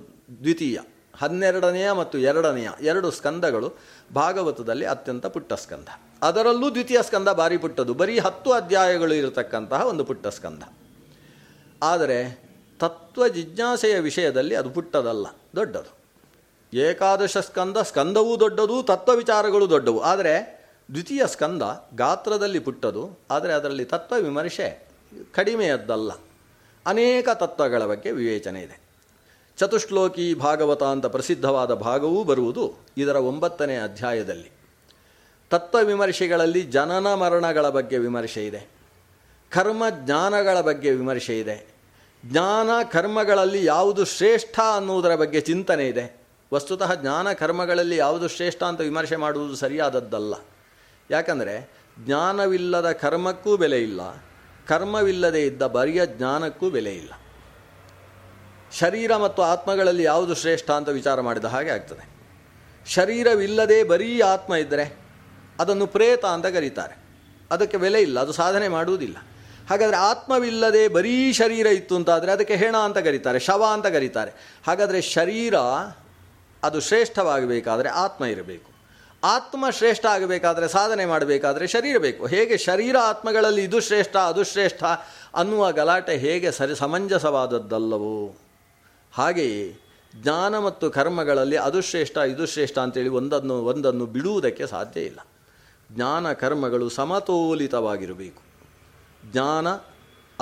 ದ್ವಿತೀಯ, ಹನ್ನೆರಡನೆಯ ಮತ್ತು ಎರಡನೆಯ ಎರಡು ಸ್ಕಂದಗಳು ಭಾಗವತದಲ್ಲಿ ಅತ್ಯಂತ ಪುಟ್ಟ ಸ್ಕಂದ. ಅದರಲ್ಲೂ ದ್ವಿತೀಯ ಸ್ಕಂದ ಭಾರಿ ಪುಟ್ಟದು. ಬರೀ ಹತ್ತು ಅಧ್ಯಾಯಗಳು ಇರತಕ್ಕಂತಹ ಒಂದು ಪುಟ್ಟ ಸ್ಕಂದ. ಆದರೆ ತತ್ವ ಜಿಜ್ಞಾಸೆಯ ವಿಷಯದಲ್ಲಿ ಅದು ಪುಟ್ಟದಲ್ಲ, ದೊಡ್ಡದು. ಏಕಾದಶ ಸ್ಕಂದ ಸ್ಕಂದವೂ ದೊಡ್ಡದು, ತತ್ವ ವಿಚಾರಗಳು ದೊಡ್ಡವು. ಆದರೆ ದ್ವಿತೀಯ ಸ್ಕಂದ ಗಾತ್ರದಲ್ಲಿ ಪುಟ್ಟದು, ಆದರೆ ಅದರಲ್ಲಿ ತತ್ವ ವಿಮರ್ಶೆ ಕಡಿಮೆಯದ್ದಲ್ಲ. ಅನೇಕ ತತ್ವಗಳ ಬಗ್ಗೆ ವಿವೇಚನೆ ಇದೆ. ಚತುಶ್ಲೋಕಿ ಭಾಗವತ ಅಂತ ಪ್ರಸಿದ್ಧವಾದ ಭಾಗವೂ ಬರುವುದು ಇದರ ಒಂಬತ್ತನೇ ಅಧ್ಯಾಯದಲ್ಲಿ. ತತ್ವ ವಿಮರ್ಶೆಗಳಲ್ಲಿ ಜನನ ಮರಣಗಳ ಬಗ್ಗೆ ವಿಮರ್ಶೆ ಇದೆ, ಕರ್ಮ ಜ್ಞಾನಗಳ ಬಗ್ಗೆ ವಿಮರ್ಶೆ ಇದೆ, ಜ್ಞಾನ ಕರ್ಮಗಳಲ್ಲಿ ಯಾವುದು ಶ್ರೇಷ್ಠ ಅನ್ನುವುದರ ಬಗ್ಗೆ ಚಿಂತನೆ ಇದೆ. ವಸ್ತುತಃ ಜ್ಞಾನ ಕರ್ಮಗಳಲ್ಲಿ ಯಾವುದು ಶ್ರೇಷ್ಠ ಅಂತ ವಿಮರ್ಶೆ ಮಾಡುವುದು ಸರಿಯಾದದ್ದಲ್ಲ. ಯಾಕಂದರೆ ಜ್ಞಾನವಿಲ್ಲದ ಕರ್ಮಕ್ಕೂ ಬೆಲೆ ಇಲ್ಲ, ಕರ್ಮವಿಲ್ಲದೆ ಇದ್ದ ಬರಿಯ ಜ್ಞಾನಕ್ಕೂ ಬೆಲೆ ಇಲ್ಲ. ಶರೀರ ಮತ್ತು ಆತ್ಮಗಳಲ್ಲಿ ಯಾವುದು ಶ್ರೇಷ್ಠ ಅಂತ ವಿಚಾರ ಮಾಡಿದ ಹಾಗೆ ಆಗ್ತದೆ. ಶರೀರವಿಲ್ಲದೆ ಬರೀ ಆತ್ಮ ಇದ್ದರೆ ಅದನ್ನು ಪ್ರೇತ ಅಂತ ಕರೀತಾರೆ, ಅದಕ್ಕೆ ಬೆಲೆ ಇಲ್ಲ, ಅದು ಸಾಧನೆ ಮಾಡುವುದಿಲ್ಲ. ಹಾಗಾದರೆ ಆತ್ಮವಿಲ್ಲದೆ ಬರೀ ಶರೀರ ಇತ್ತು ಅಂತಾದರೆ ಅದಕ್ಕೆ ಹೆಣ ಅಂತ ಕರೀತಾರೆ, ಶವ ಅಂತ ಕರೀತಾರೆ. ಹಾಗಾದರೆ ಶರೀರ ಅದು ಶ್ರೇಷ್ಠವಾಗಬೇಕಾದರೆ ಆತ್ಮ ಇರಬೇಕು, ಆತ್ಮ ಶ್ರೇಷ್ಠ ಆಗಬೇಕಾದರೆ ಸಾಧನೆ ಮಾಡಬೇಕಾದರೆ ಶರೀರ ಬೇಕು. ಹೇಗೆ ಶರೀರ ಆತ್ಮಗಳಲ್ಲಿ ಇದು ಶ್ರೇಷ್ಠ ಅದು ಶ್ರೇಷ್ಠ ಅನ್ನುವ ಗಲಾಟೆ ಹೇಗೆ ಸರಿ ಸಮಂಜಸವಾದದ್ದಲ್ಲವೋ, ಹಾಗೆಯೇ ಜ್ಞಾನ ಮತ್ತು ಕರ್ಮಗಳಲ್ಲಿ ಅದು ಶ್ರೇಷ್ಠ ಇದು ಶ್ರೇಷ್ಠ ಅಂತೇಳಿ ಒಂದನ್ನು ಒಂದನ್ನು ಬಿಡುವುದಕ್ಕೆ ಸಾಧ್ಯ ಇಲ್ಲ. ಜ್ಞಾನ ಕರ್ಮಗಳು ಸಮತೋಲಿತವಾಗಿರಬೇಕು. ಜ್ಞಾನ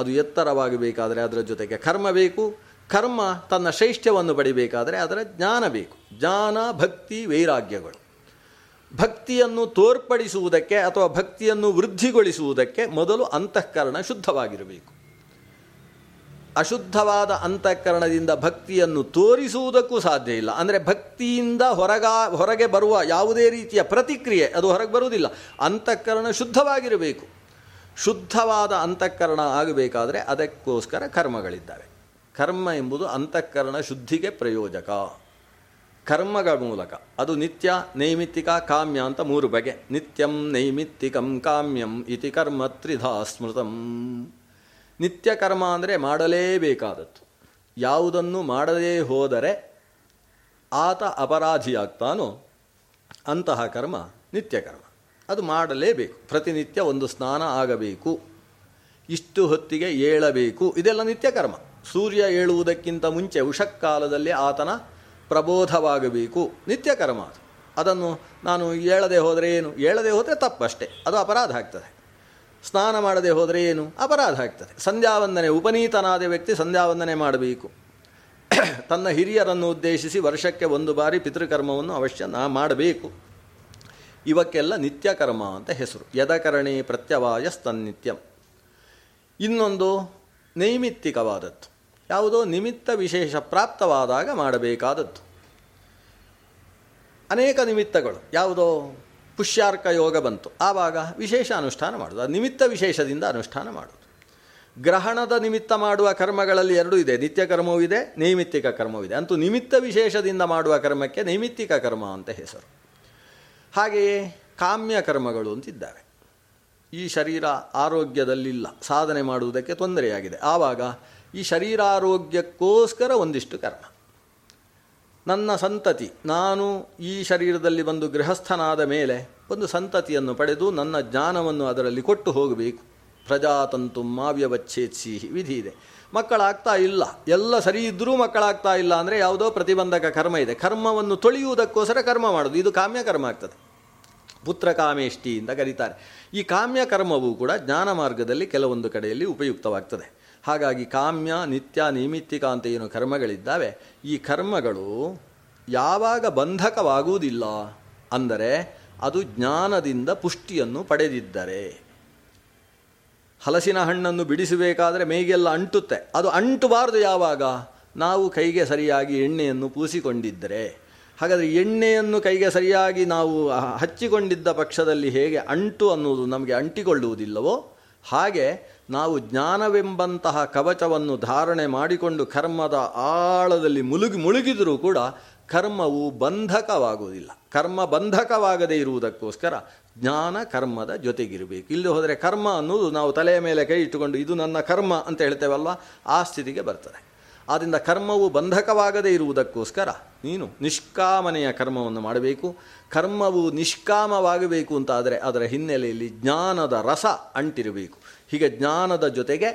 ಅದು ಎತ್ತರವಾಗಬೇಕಾದರೆ ಅದರ ಜೊತೆಗೆ ಕರ್ಮ ಬೇಕು, ಕರ್ಮ ತನ್ನ ಶ್ರೇಷ್ಠವನ್ನು ಪಡಿಬೇಕಾದರೆ ಅದರ ಜ್ಞಾನ ಬೇಕು. ಜ್ಞಾನ ಭಕ್ತಿ ವೈರಾಗ್ಯಗಳು. ಭಕ್ತಿಯನ್ನು ತೋರ್ಪಡಿಸುವುದಕ್ಕೆ ಅಥವಾ ಭಕ್ತಿಯನ್ನು ವೃದ್ಧಿಗೊಳಿಸುವುದಕ್ಕೆ ಮೊದಲು ಅಂತಃಕರಣ ಶುದ್ಧವಾಗಿರಬೇಕು. ಅಶುದ್ಧವಾದ ಅಂತಃಕರಣದಿಂದ ಭಕ್ತಿಯನ್ನು ತೋರಿಸುವುದಕ್ಕೂ ಸಾಧ್ಯ ಇಲ್ಲ. ಅಂದರೆ ಭಕ್ತಿಯಿಂದ ಹೊರಗ ಹೊರಗೆ ಬರುವ ಯಾವುದೇ ರೀತಿಯ ಪ್ರತಿಕ್ರಿಯೆ ಅದು ಹೊರಗೆ ಬರುವುದಿಲ್ಲ. ಅಂತಃಕರಣ ಶುದ್ಧವಾಗಿರಬೇಕು. ಶುದ್ಧವಾದ ಅಂತಃಕರಣ ಆಗಬೇಕಾದರೆ ಅದಕ್ಕೋಸ್ಕರ ಕರ್ಮಗಳಿದ್ದಾವೆ. ಕರ್ಮ ಎಂಬುದು ಅಂತಃಕರಣ ಶುದ್ಧಿಗೆ ಪ್ರಯೋಜಕ. ಕರ್ಮಗಳ ಮೂಲಕ ಅದು ನಿತ್ಯ, ನೈಮಿತ್ತಿಕ, ಕಾಮ್ಯ ಅಂತ ಮೂರು ಬಗೆ. ನಿತ್ಯಂ ನೈಮಿತ್ತಿಕಂ ಕಾಮ್ಯಂ ಇತಿ ಕರ್ಮ ತ್ರಿಧಾ ಸ್ಮೃತಂ. ನಿತ್ಯ ಕರ್ಮ ಅಂದರೆ ಮಾಡಲೇಬೇಕಾದದ್ದು. ಯಾವುದನ್ನು ಮಾಡದೇ ಹೋದರೆ ಆತ ಅಪರಾಧಿಯಾಗ್ತಾನೋ ಅಂತಹ ಕರ್ಮ ನಿತ್ಯ ಕರ್ಮ. ಅದು ಮಾಡಲೇಬೇಕು. ಪ್ರತಿನಿತ್ಯ ಒಂದು ಸ್ನಾನ ಆಗಬೇಕು, ಇಷ್ಟು ಹೊತ್ತಿಗೆ ಏಳಬೇಕು, ಇದೆಲ್ಲ ನಿತ್ಯ ಕರ್ಮ. ಸೂರ್ಯ ಏಳುವುದಕ್ಕಿಂತ ಮುಂಚೆ ಉಷಕ್ಕಾಲದಲ್ಲಿ ಆತನ ಪ್ರಬೋಧವಾಗಬೇಕು, ನಿತ್ಯ ಕರ್ಮ ಅದು. ಅದನ್ನು ನಾನು ಏಳದೆ ಹೋದರೆ ಏನು, ಏಳದೆ ಹೋದರೆ ತಪ್ಪಷ್ಟೇ, ಅದು ಅಪರಾಧ ಆಗ್ತದೆ. ಸ್ನಾನ ಮಾಡದೆ ಹೋದರೆ ಏನು, ಅಪರಾಧ ಆಗ್ತದೆ. ಸಂಧ್ಯಾವಂದನೆ, ಉಪನೀತನಾದ ವ್ಯಕ್ತಿ ಸಂಧ್ಯಾವಂದನೆ ಮಾಡಬೇಕು. ತನ್ನ ಹಿರಿಯರನ್ನು ಉದ್ದೇಶಿಸಿ ವರ್ಷಕ್ಕೆ ಒಂದು ಬಾರಿ ಪಿತೃಕರ್ಮವನ್ನು ಅವಶ್ಯ ನಾ ಮಾಡಬೇಕು. ಇವಕ್ಕೆಲ್ಲ ನಿತ್ಯ ಕರ್ಮ ಅಂತ ಹೆಸರು. ಯದಕರಣೆ ಪ್ರತ್ಯವಾಯಸ್ತನ್ನಿತ್ಯಂ. ಇನ್ನೊಂದು ನೈಮಿತ್ತಿಕವಾದದ್ದು, ಯಾವುದೋ ನಿಮಿತ್ತ ವಿಶೇಷ ಪ್ರಾಪ್ತವಾದಾಗ ಮಾಡಬೇಕಾದದ್ದು. ಅನೇಕ ನಿಮಿತ್ತಗಳು, ಯಾವುದೋ ಪುಷ್ಯಾರ್ಕ ಯೋಗ ಬಂತು, ಆವಾಗ ವಿಶೇಷ ಅನುಷ್ಠಾನ ಮಾಡೋದು, ಆ ನಿಮಿತ್ತ ವಿಶೇಷದಿಂದ ಅನುಷ್ಠಾನ ಮಾಡೋದು. ಗ್ರಹಣದ ನಿಮಿತ್ತ ಮಾಡುವ ಕರ್ಮಗಳಲ್ಲಿ ಎರಡೂ ಇದೆ, ನಿತ್ಯ ಕರ್ಮವೂ ಇದೆ, ನೈಮಿತ್ತಿಕ ಕರ್ಮವೂ ಇದೆ. ಅಂತೂ ನಿಮಿತ್ತ ವಿಶೇಷದಿಂದ ಮಾಡುವ ಕರ್ಮಕ್ಕೆ ನೈಮಿತ್ತಿಕ ಕರ್ಮ ಅಂತ ಹೆಸರು. ಹಾಗೆಯೇ ಕಾಮ್ಯ ಕರ್ಮಗಳು ಅಂತಿದ್ದಾವೆ. ಈ ಶರೀರ ಆರೋಗ್ಯದಲ್ಲಿಲ್ಲ, ಸಾಧನೆ ಮಾಡುವುದಕ್ಕೆ ತೊಂದರೆಯಾಗಿದೆ, ಆವಾಗ ಈ ಶರೀರಾರೋಗ್ಯಕ್ಕೋಸ್ಕರ ಒಂದಿಷ್ಟು ಕರ್ಮ. ನನ್ನ ಸಂತತಿ, ನಾನು ಈ ಶರೀರದಲ್ಲಿ ಬಂದು ಗೃಹಸ್ಥನಾದ ಮೇಲೆ ಒಂದು ಸಂತತಿಯನ್ನು ಪಡೆದು ನನ್ನ ಜ್ಞಾನವನ್ನು ಅದರಲ್ಲಿ ಕೊಟ್ಟು ಹೋಗಬೇಕು. ಪ್ರಜಾತಂತು ಮಾವ್ಯವಚ್ಛೇತ್ಸಿ ವಿಧಿ ಇದೆ. ಮಕ್ಕಳಾಗ್ತಾ ಇಲ್ಲ, ಎಲ್ಲ ಸರಿ ಇದ್ದರೂ ಮಕ್ಕಳಾಗ್ತಾ ಇಲ್ಲ ಅಂದರೆ ಯಾವುದೋ ಪ್ರತಿಬಂಧಕ ಕರ್ಮ ಇದೆ. ಕರ್ಮವನ್ನು ತೊಳೆಯುವುದಕ್ಕೋಸ್ಕರ ಕರ್ಮ ಮಾಡೋದು, ಇದು ಕಾಮ್ಯ ಕರ್ಮ ಆಗ್ತದೆ. ಪುತ್ರ ಕಾಮೇಷ್ಟಿಯಿಂದ ಕರೀತಾರೆ. ಈ ಕಾಮ್ಯ ಕರ್ಮವೂ ಕೂಡ ಜ್ಞಾನ ಮಾರ್ಗದಲ್ಲಿ ಕೆಲವೊಂದು ಕಡೆಯಲ್ಲಿ ಉಪಯುಕ್ತವಾಗ್ತದೆ. ಹಾಗಾಗಿ ಕಾಮ್ಯ ನಿತ್ಯ ನೈಮಿತ್ತಿಕ ಅಂತ ಏನು ಕರ್ಮಗಳಿದ್ದಾವೆ, ಈ ಕರ್ಮಗಳು ಯಾವಾಗ ಬಂಧಕವಾಗುವುದಿಲ್ಲ ಅಂದರೆ ಅದು ಜ್ಞಾನದಿಂದ ಪುಷ್ಟಿಯನ್ನು ಪಡೆದಿದ್ದರೆ. ಹಲಸಿನ ಹಣ್ಣನ್ನು ಬಿಡಿಸಬೇಕಾದರೆ ಮೈಗೆಲ್ಲ ಅಂಟುತ್ತೆ, ಅದು ಅಂಟಬಾರದು ಯಾವಾಗ ನಾವು ಕೈಗೆ ಸರಿಯಾಗಿ ಎಣ್ಣೆಯನ್ನು ಪೂಸಿಕೊಂಡಿದ್ದರೆ. ಹಾಗಾದರೆ ಎಣ್ಣೆಯನ್ನು ಕೈಗೆ ಸರಿಯಾಗಿ ನಾವು ಹಚ್ಚಿಕೊಂಡಿದ್ದ ಪಕ್ಷದಲ್ಲಿ ಹೇಗೆ ಅಂಟು ಅನ್ನುವುದು ನಮಗೆ ಅಂಟಿಕೊಳ್ಳುವುದಿಲ್ಲವೋ ಹಾಗೆ ನಾವು ಜ್ಞಾನವೆಂಬಂತಹ ಕವಚವನ್ನು ಧಾರಣೆ ಮಾಡಿಕೊಂಡು ಕರ್ಮದ ಆಳದಲ್ಲಿ ಮುಳುಗಿ ಮುಳುಗಿದರೂ ಕೂಡ ಕರ್ಮವು ಬಂಧಕವಾಗುವುದಿಲ್ಲ. ಕರ್ಮ ಬಂಧಕವಾಗದೇ ಇರುವುದಕ್ಕೋಸ್ಕರ ಜ್ಞಾನ ಕರ್ಮದ ಜೊತೆಗಿರಬೇಕು. ಇಲ್ಲಿ ಹೋದರೆ ಕರ್ಮ ಅನ್ನೋದು ನಾವು ತಲೆಯ ಮೇಲೆ ಕೈ ಇಟ್ಟುಕೊಂಡು ಇದು ನನ್ನ ಕರ್ಮ ಅಂತ ಹೇಳ್ತೇವಲ್ವ, ಆ ಸ್ಥಿತಿಗೆ ಬರ್ತದೆ. ಆದ್ದರಿಂದ ಕರ್ಮವು ಬಂಧಕವಾಗದೇ ಇರುವುದಕ್ಕೋಸ್ಕರ ನೀನು ನಿಷ್ಕಾಮನೆಯ ಕರ್ಮವನ್ನು ಮಾಡಬೇಕು. ಕರ್ಮವು ನಿಷ್ಕಾಮವಾಗಬೇಕು ಅಂತಾದರೆ ಅದರ ಹಿನ್ನೆಲೆಯಲ್ಲಿ ಜ್ಞಾನದ ರಸ ಅಂಟಿರಬೇಕು. ಹೀಗೆ ಜ್ಞಾನದ ಜೊತೆಗೆ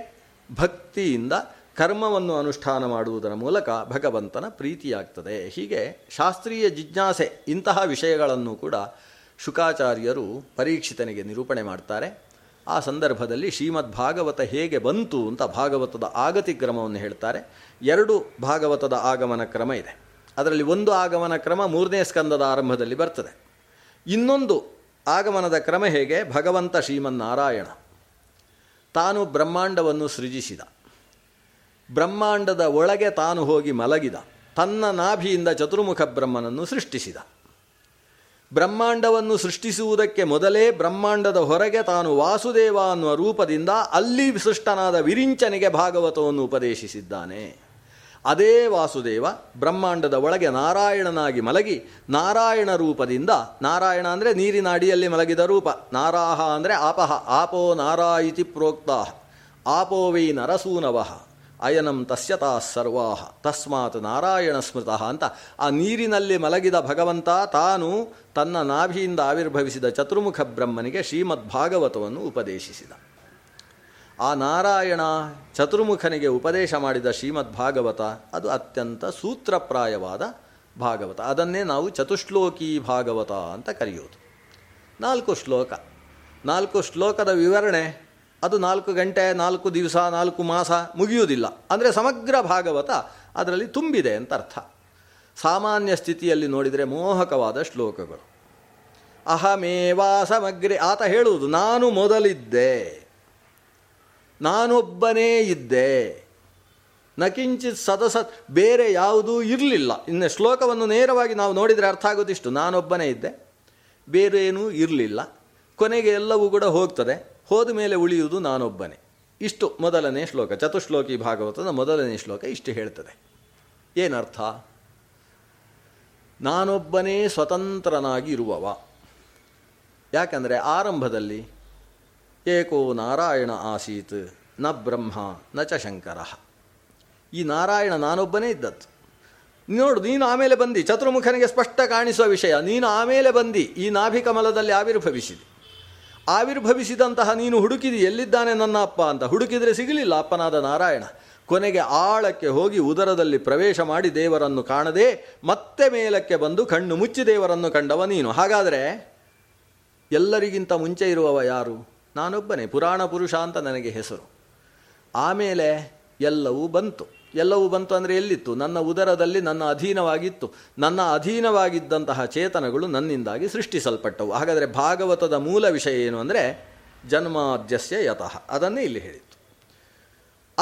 ಭಕ್ತಿಯಿಂದ ಕರ್ಮವನ್ನು ಅನುಷ್ಠಾನ ಮಾಡುವುದರ ಮೂಲಕ ಭಗವಂತನ ಪ್ರೀತಿಯಾಗ್ತದೆ. ಹೀಗೆ ಶಾಸ್ತ್ರೀಯ ಜಿಜ್ಞಾಸೆ ಇಂತಹ ವಿಷಯಗಳನ್ನು ಕೂಡ ಶುಕಾಚಾರ್ಯರು ಪರೀಕ್ಷಿತನಿಗೆ ನಿರೂಪಣೆ ಮಾಡ್ತಾರೆ. ಆ ಸಂದರ್ಭದಲ್ಲಿ ಶ್ರೀಮದ್ ಭಾಗವತ ಹೇಗೆ ಬಂತು ಅಂತ ಭಾಗವತದ ಆಗತಿ ಕ್ರಮವನ್ನು ಹೇಳ್ತಾರೆ. ಎರಡು ಭಾಗವತದ ಆಗಮನ ಕ್ರಮ ಇದೆ. ಅದರಲ್ಲಿ ಒಂದು ಆಗಮನ ಕ್ರಮ ಮೂರನೇ ಸ್ಕಂದದ ಆರಂಭದಲ್ಲಿ ಬರ್ತದೆ. ಇನ್ನೊಂದು ಆಗಮನದ ಕ್ರಮ ಹೇಗೆ, ಭಗವಂತ ಶ್ರೀಮನ್ನಾರಾಯಣ ತಾನು ಬ್ರಹ್ಮಾಂಡವನ್ನು ಸೃಜಿಸಿದ, ಬ್ರಹ್ಮಾಂಡದ ಒಳಗೆ ತಾನು ಹೋಗಿ ಮಲಗಿದ, ತನ್ನ ನಾಭಿಯಿಂದ ಚತುರ್ಮುಖ ಬ್ರಹ್ಮನನ್ನು ಸೃಷ್ಟಿಸಿದ, ಬ್ರಹ್ಮಾಂಡವನ್ನು ಸೃಷ್ಟಿಸುವುದಕ್ಕೆ ಮೊದಲೇ ಬ್ರಹ್ಮಾಂಡದ ಹೊರಗೆ ತಾನು ವಾಸುದೇವ ಅನ್ನುವ ರೂಪದಿಂದ ಅಲ್ಲಿ ಸೃಷ್ಟನಾದ ವಿರಿಂಚನಿಗೆ ಭಾಗವತವನ್ನು ಉಪದೇಶಿಸಿದ್ದಾನೆ. ಅದೇ ವಾಸುದೇವ ಬ್ರಹ್ಮಾಂಡದ ಒಳಗೆ ನಾರಾಯಣನಾಗಿ ಮಲಗಿ ನಾರಾಯಣ ರೂಪದಿಂದ, ನಾರಾಯಣ ಅಂದರೆ ನೀರಿನ ಅಡಿಯಲ್ಲಿ ಮಲಗಿದ ರೂಪ, ನಾರಾಹ ಅಂದರೆ ಆಪಹ, ಆಪೋ ನಾರಾಯಿತಿ ಪ್ರೋಕ್ತಾ, ಆಪೋ ವೈ ನರಸೂನವಃ ಅಯನಂ ತಸ್ಯತಾ ಸರ್ವಾಹ ತಸ್ಮಾತ್ ನಾರಾಯಣ ಸ್ಮೃತಃ ಅಂತ ಆ ನೀರಿನಲ್ಲಿ ಮಲಗಿದ ಭಗವಂತ ತಾನು ತನ್ನ ನಾಭಿಯಿಂದ ಆವಿರ್ಭವಿಸಿದ ಚತುರ್ಮುಖ ಬ್ರಹ್ಮನಿಗೆ ಶ್ರೀಮದ್ ಭಾಗವತವನ್ನು ಉಪದೇಶಿಸಿದ. ಆ ನಾರಾಯಣ ಚತುರ್ಮುಖನಿಗೆ ಉಪದೇಶ ಮಾಡಿದ ಶ್ರೀಮದ್ ಭಾಗವತ ಅದು ಅತ್ಯಂತ ಸೂತ್ರಪ್ರಾಯವಾದ ಭಾಗವತ. ಅದನ್ನೇ ನಾವು ಚತುಶ್ಲೋಕಿ ಭಾಗವತ ಅಂತ ಕರೆಯೋದು. ನಾಲ್ಕು ಶ್ಲೋಕ, ನಾಲ್ಕು ಶ್ಲೋಕದ ವಿವರಣೆ ಅದು ನಾಲ್ಕು ಗಂಟೆ, ನಾಲ್ಕು ದಿವಸ, ನಾಲ್ಕು ಮಾಸ ಮುಗಿಯುವುದಿಲ್ಲ. ಅಂದರೆ ಸಮಗ್ರ ಭಾಗವತ ಅದರಲ್ಲಿ ತುಂಬಿದೆ ಅಂತ ಅರ್ಥ. ಸಾಮಾನ್ಯ ಸ್ಥಿತಿಯಲ್ಲಿ ನೋಡಿದರೆ ಮೋಹಕವಾದ ಶ್ಲೋಕಗಳು. ಅಹಮೇವಾ ಸಮಗ್ರೆ, ಆತ ಹೇಳುವುದು ನಾನು ಮೊದಲಿದ್ದೆ, ನಾನೊಬ್ಬನೇ ಇದ್ದೆ, ನಕಿಂಚಿತ್ ಸದಸತ್, ಬೇರೆ ಯಾವುದೂ ಇರಲಿಲ್ಲ. ಇನ್ನು ಶ್ಲೋಕವನ್ನು ನೇರವಾಗಿ ನಾವು ನೋಡಿದರೆ ಅರ್ಥ ಆಗೋದಿಷ್ಟು, ನಾನೊಬ್ಬನೇ ಇದ್ದೆ, ಬೇರೇನೂ ಇರಲಿಲ್ಲ, ಕೊನೆಗೆ ಎಲ್ಲವೂ ಕೂಡ ಹೋಗ್ತದೆ, ಹೋದ ಮೇಲೆ ಉಳಿಯುವುದು ನಾನೊಬ್ಬನೇ. ಇಷ್ಟು ಮೊದಲನೇ ಶ್ಲೋಕ, ಚತುಶ್ಲೋಕಿ ಭಾಗವತದ ಮೊದಲನೇ ಶ್ಲೋಕ ಇಷ್ಟು ಹೇಳ್ತದೆ. ಏನರ್ಥ? ನಾನೊಬ್ಬನೇ ಸ್ವತಂತ್ರನಾಗಿ ಇರುವವ. ಯಾಕಂದರೆ ಆರಂಭದಲ್ಲಿ ಏಕೋ ನಾರಾಯಣ ಆಸೀತ್ ನ ಬ್ರಹ್ಮ ನ ಚ ಶಂಕರ, ಈ ನಾರಾಯಣ ನಾನೊಬ್ಬನೇ ಇದ್ದದ್ದು. ನೋಡು, ನೀನು ಆಮೇಲೆ ಬಂದು ಚತುರ್ಮುಖನಿಗೆ ಸ್ಪಷ್ಟ ಕಾಣಿಸುವ ವಿಷಯ, ನೀನು ಆಮೇಲೆ ಬಂದು ಈ ನಾಭಿಕಮಲದಲ್ಲಿ ಆವಿರ್ಭವಿಸಿದೆ. ಆವಿರ್ಭವಿಸಿದಂತಹ ನೀನು ಹುಡುಕಿದಿ, ಎಲ್ಲಿದ್ದಾನೆ ನನ್ನ ಅಪ್ಪ ಅಂತ ಹುಡುಕಿದರೆ ಸಿಗಲಿಲ್ಲ ಅಪ್ಪನಾದ ನಾರಾಯಣ. ಕೊನೆಗೆ ಆಳಕ್ಕೆ ಹೋಗಿ ಉದರದಲ್ಲಿ ಪ್ರವೇಶ ಮಾಡಿ ದೇವರನ್ನು ಕಾಣದೆ ಮತ್ತೆ ಮೇಲಕ್ಕೆ ಬಂದು ಕಣ್ಣು ಮುಚ್ಚಿ ದೇವರನ್ನು ಕಂಡವ ನೀನು. ಹಾಗಾದರೆ ಎಲ್ಲರಿಗಿಂತ ಮುಂಚೆ ಇರುವವ ಯಾರು? ನಾನೊಬ್ಬನೇ, ಪುರಾಣ ಪುರುಷ ಅಂತ ನನಗೆ ಹೆಸರು. ಆಮೇಲೆ ಎಲ್ಲವೂ ಬಂತು. ಎಲ್ಲವೂ ಬಂತು ಅಂದರೆ ಎಲ್ಲಿತ್ತು? ನನ್ನ ಉದರದಲ್ಲಿ ನನ್ನ ಅಧೀನವಾಗಿತ್ತು. ನನ್ನ ಅಧೀನವಾಗಿದ್ದಂತಹ ಚೇತನಗಳು ನನ್ನಿಂದಾಗಿ ಸೃಷ್ಟಿಸಲ್ಪಟ್ಟವು. ಹಾಗಾದರೆ ಭಾಗವತದ ಮೂಲ ವಿಷಯ ಏನು ಅಂದರೆ ಜನ್ಮಾದ್ಯಸ್ಯ ಯತಃ, ಅದನ್ನೇ ಇಲ್ಲಿ ಹೇಳಿತ್ತು.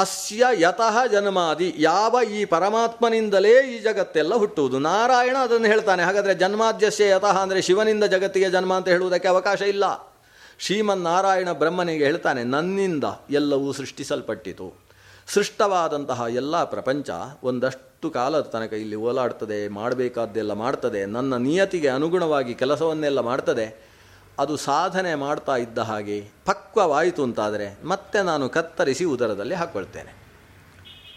ಅಸ್ಯ ಯತಃ ಜನ್ಮಾದಿ, ಯಾವ ಈ ಪರಮಾತ್ಮನಿಂದಲೇ ಈ ಜಗತ್ತೆಲ್ಲ ಹುಟ್ಟುವುದು. ನಾರಾಯಣ ಅದನ್ನು ಹೇಳ್ತಾನೆ. ಹಾಗಾದರೆ ಜನ್ಮಾದ್ಯಸ್ಯ ಯತಃ ಅಂದರೆ ಶಿವನಿಂದ ಜಗತ್ತಿಗೆ ಜನ್ಮ ಅಂತ ಹೇಳುವುದಕ್ಕೆ ಅವಕಾಶ ಇಲ್ಲ. ಶ್ರೀಮನ್ನಾರಾಯಣ ಬ್ರಹ್ಮನಿಗೆ ಹೇಳ್ತಾನೆ, ನನ್ನಿಂದ ಎಲ್ಲವೂ ಸೃಷ್ಟಿಸಲ್ಪಟ್ಟಿತು. ಸೃಷ್ಟವಾದಂತಹ ಎಲ್ಲ ಪ್ರಪಂಚ ಒಂದಷ್ಟು ಕಾಲದ ತನಕ ಇಲ್ಲಿ ಓಲಾಡ್ತದೆ, ಮಾಡಬೇಕಾದ್ದೆಲ್ಲ ಮಾಡ್ತದೆ, ನನ್ನ ನಿಯತಿಗೆ ಅನುಗುಣವಾಗಿ ಕೆಲಸವನ್ನೆಲ್ಲ ಮಾಡ್ತದೆ. ಅದು ಸಾಧನೆ ಮಾಡ್ತಾ ಇದ್ದ ಹಾಗೆ ಪಕ್ವವಾಯಿತು ಅಂತಾದರೆ ಮತ್ತೆ ನಾನು ಕತ್ತರಿಸಿ ಉದರದಲ್ಲಿ ಹಾಕ್ಕೊಳ್ತೇನೆ.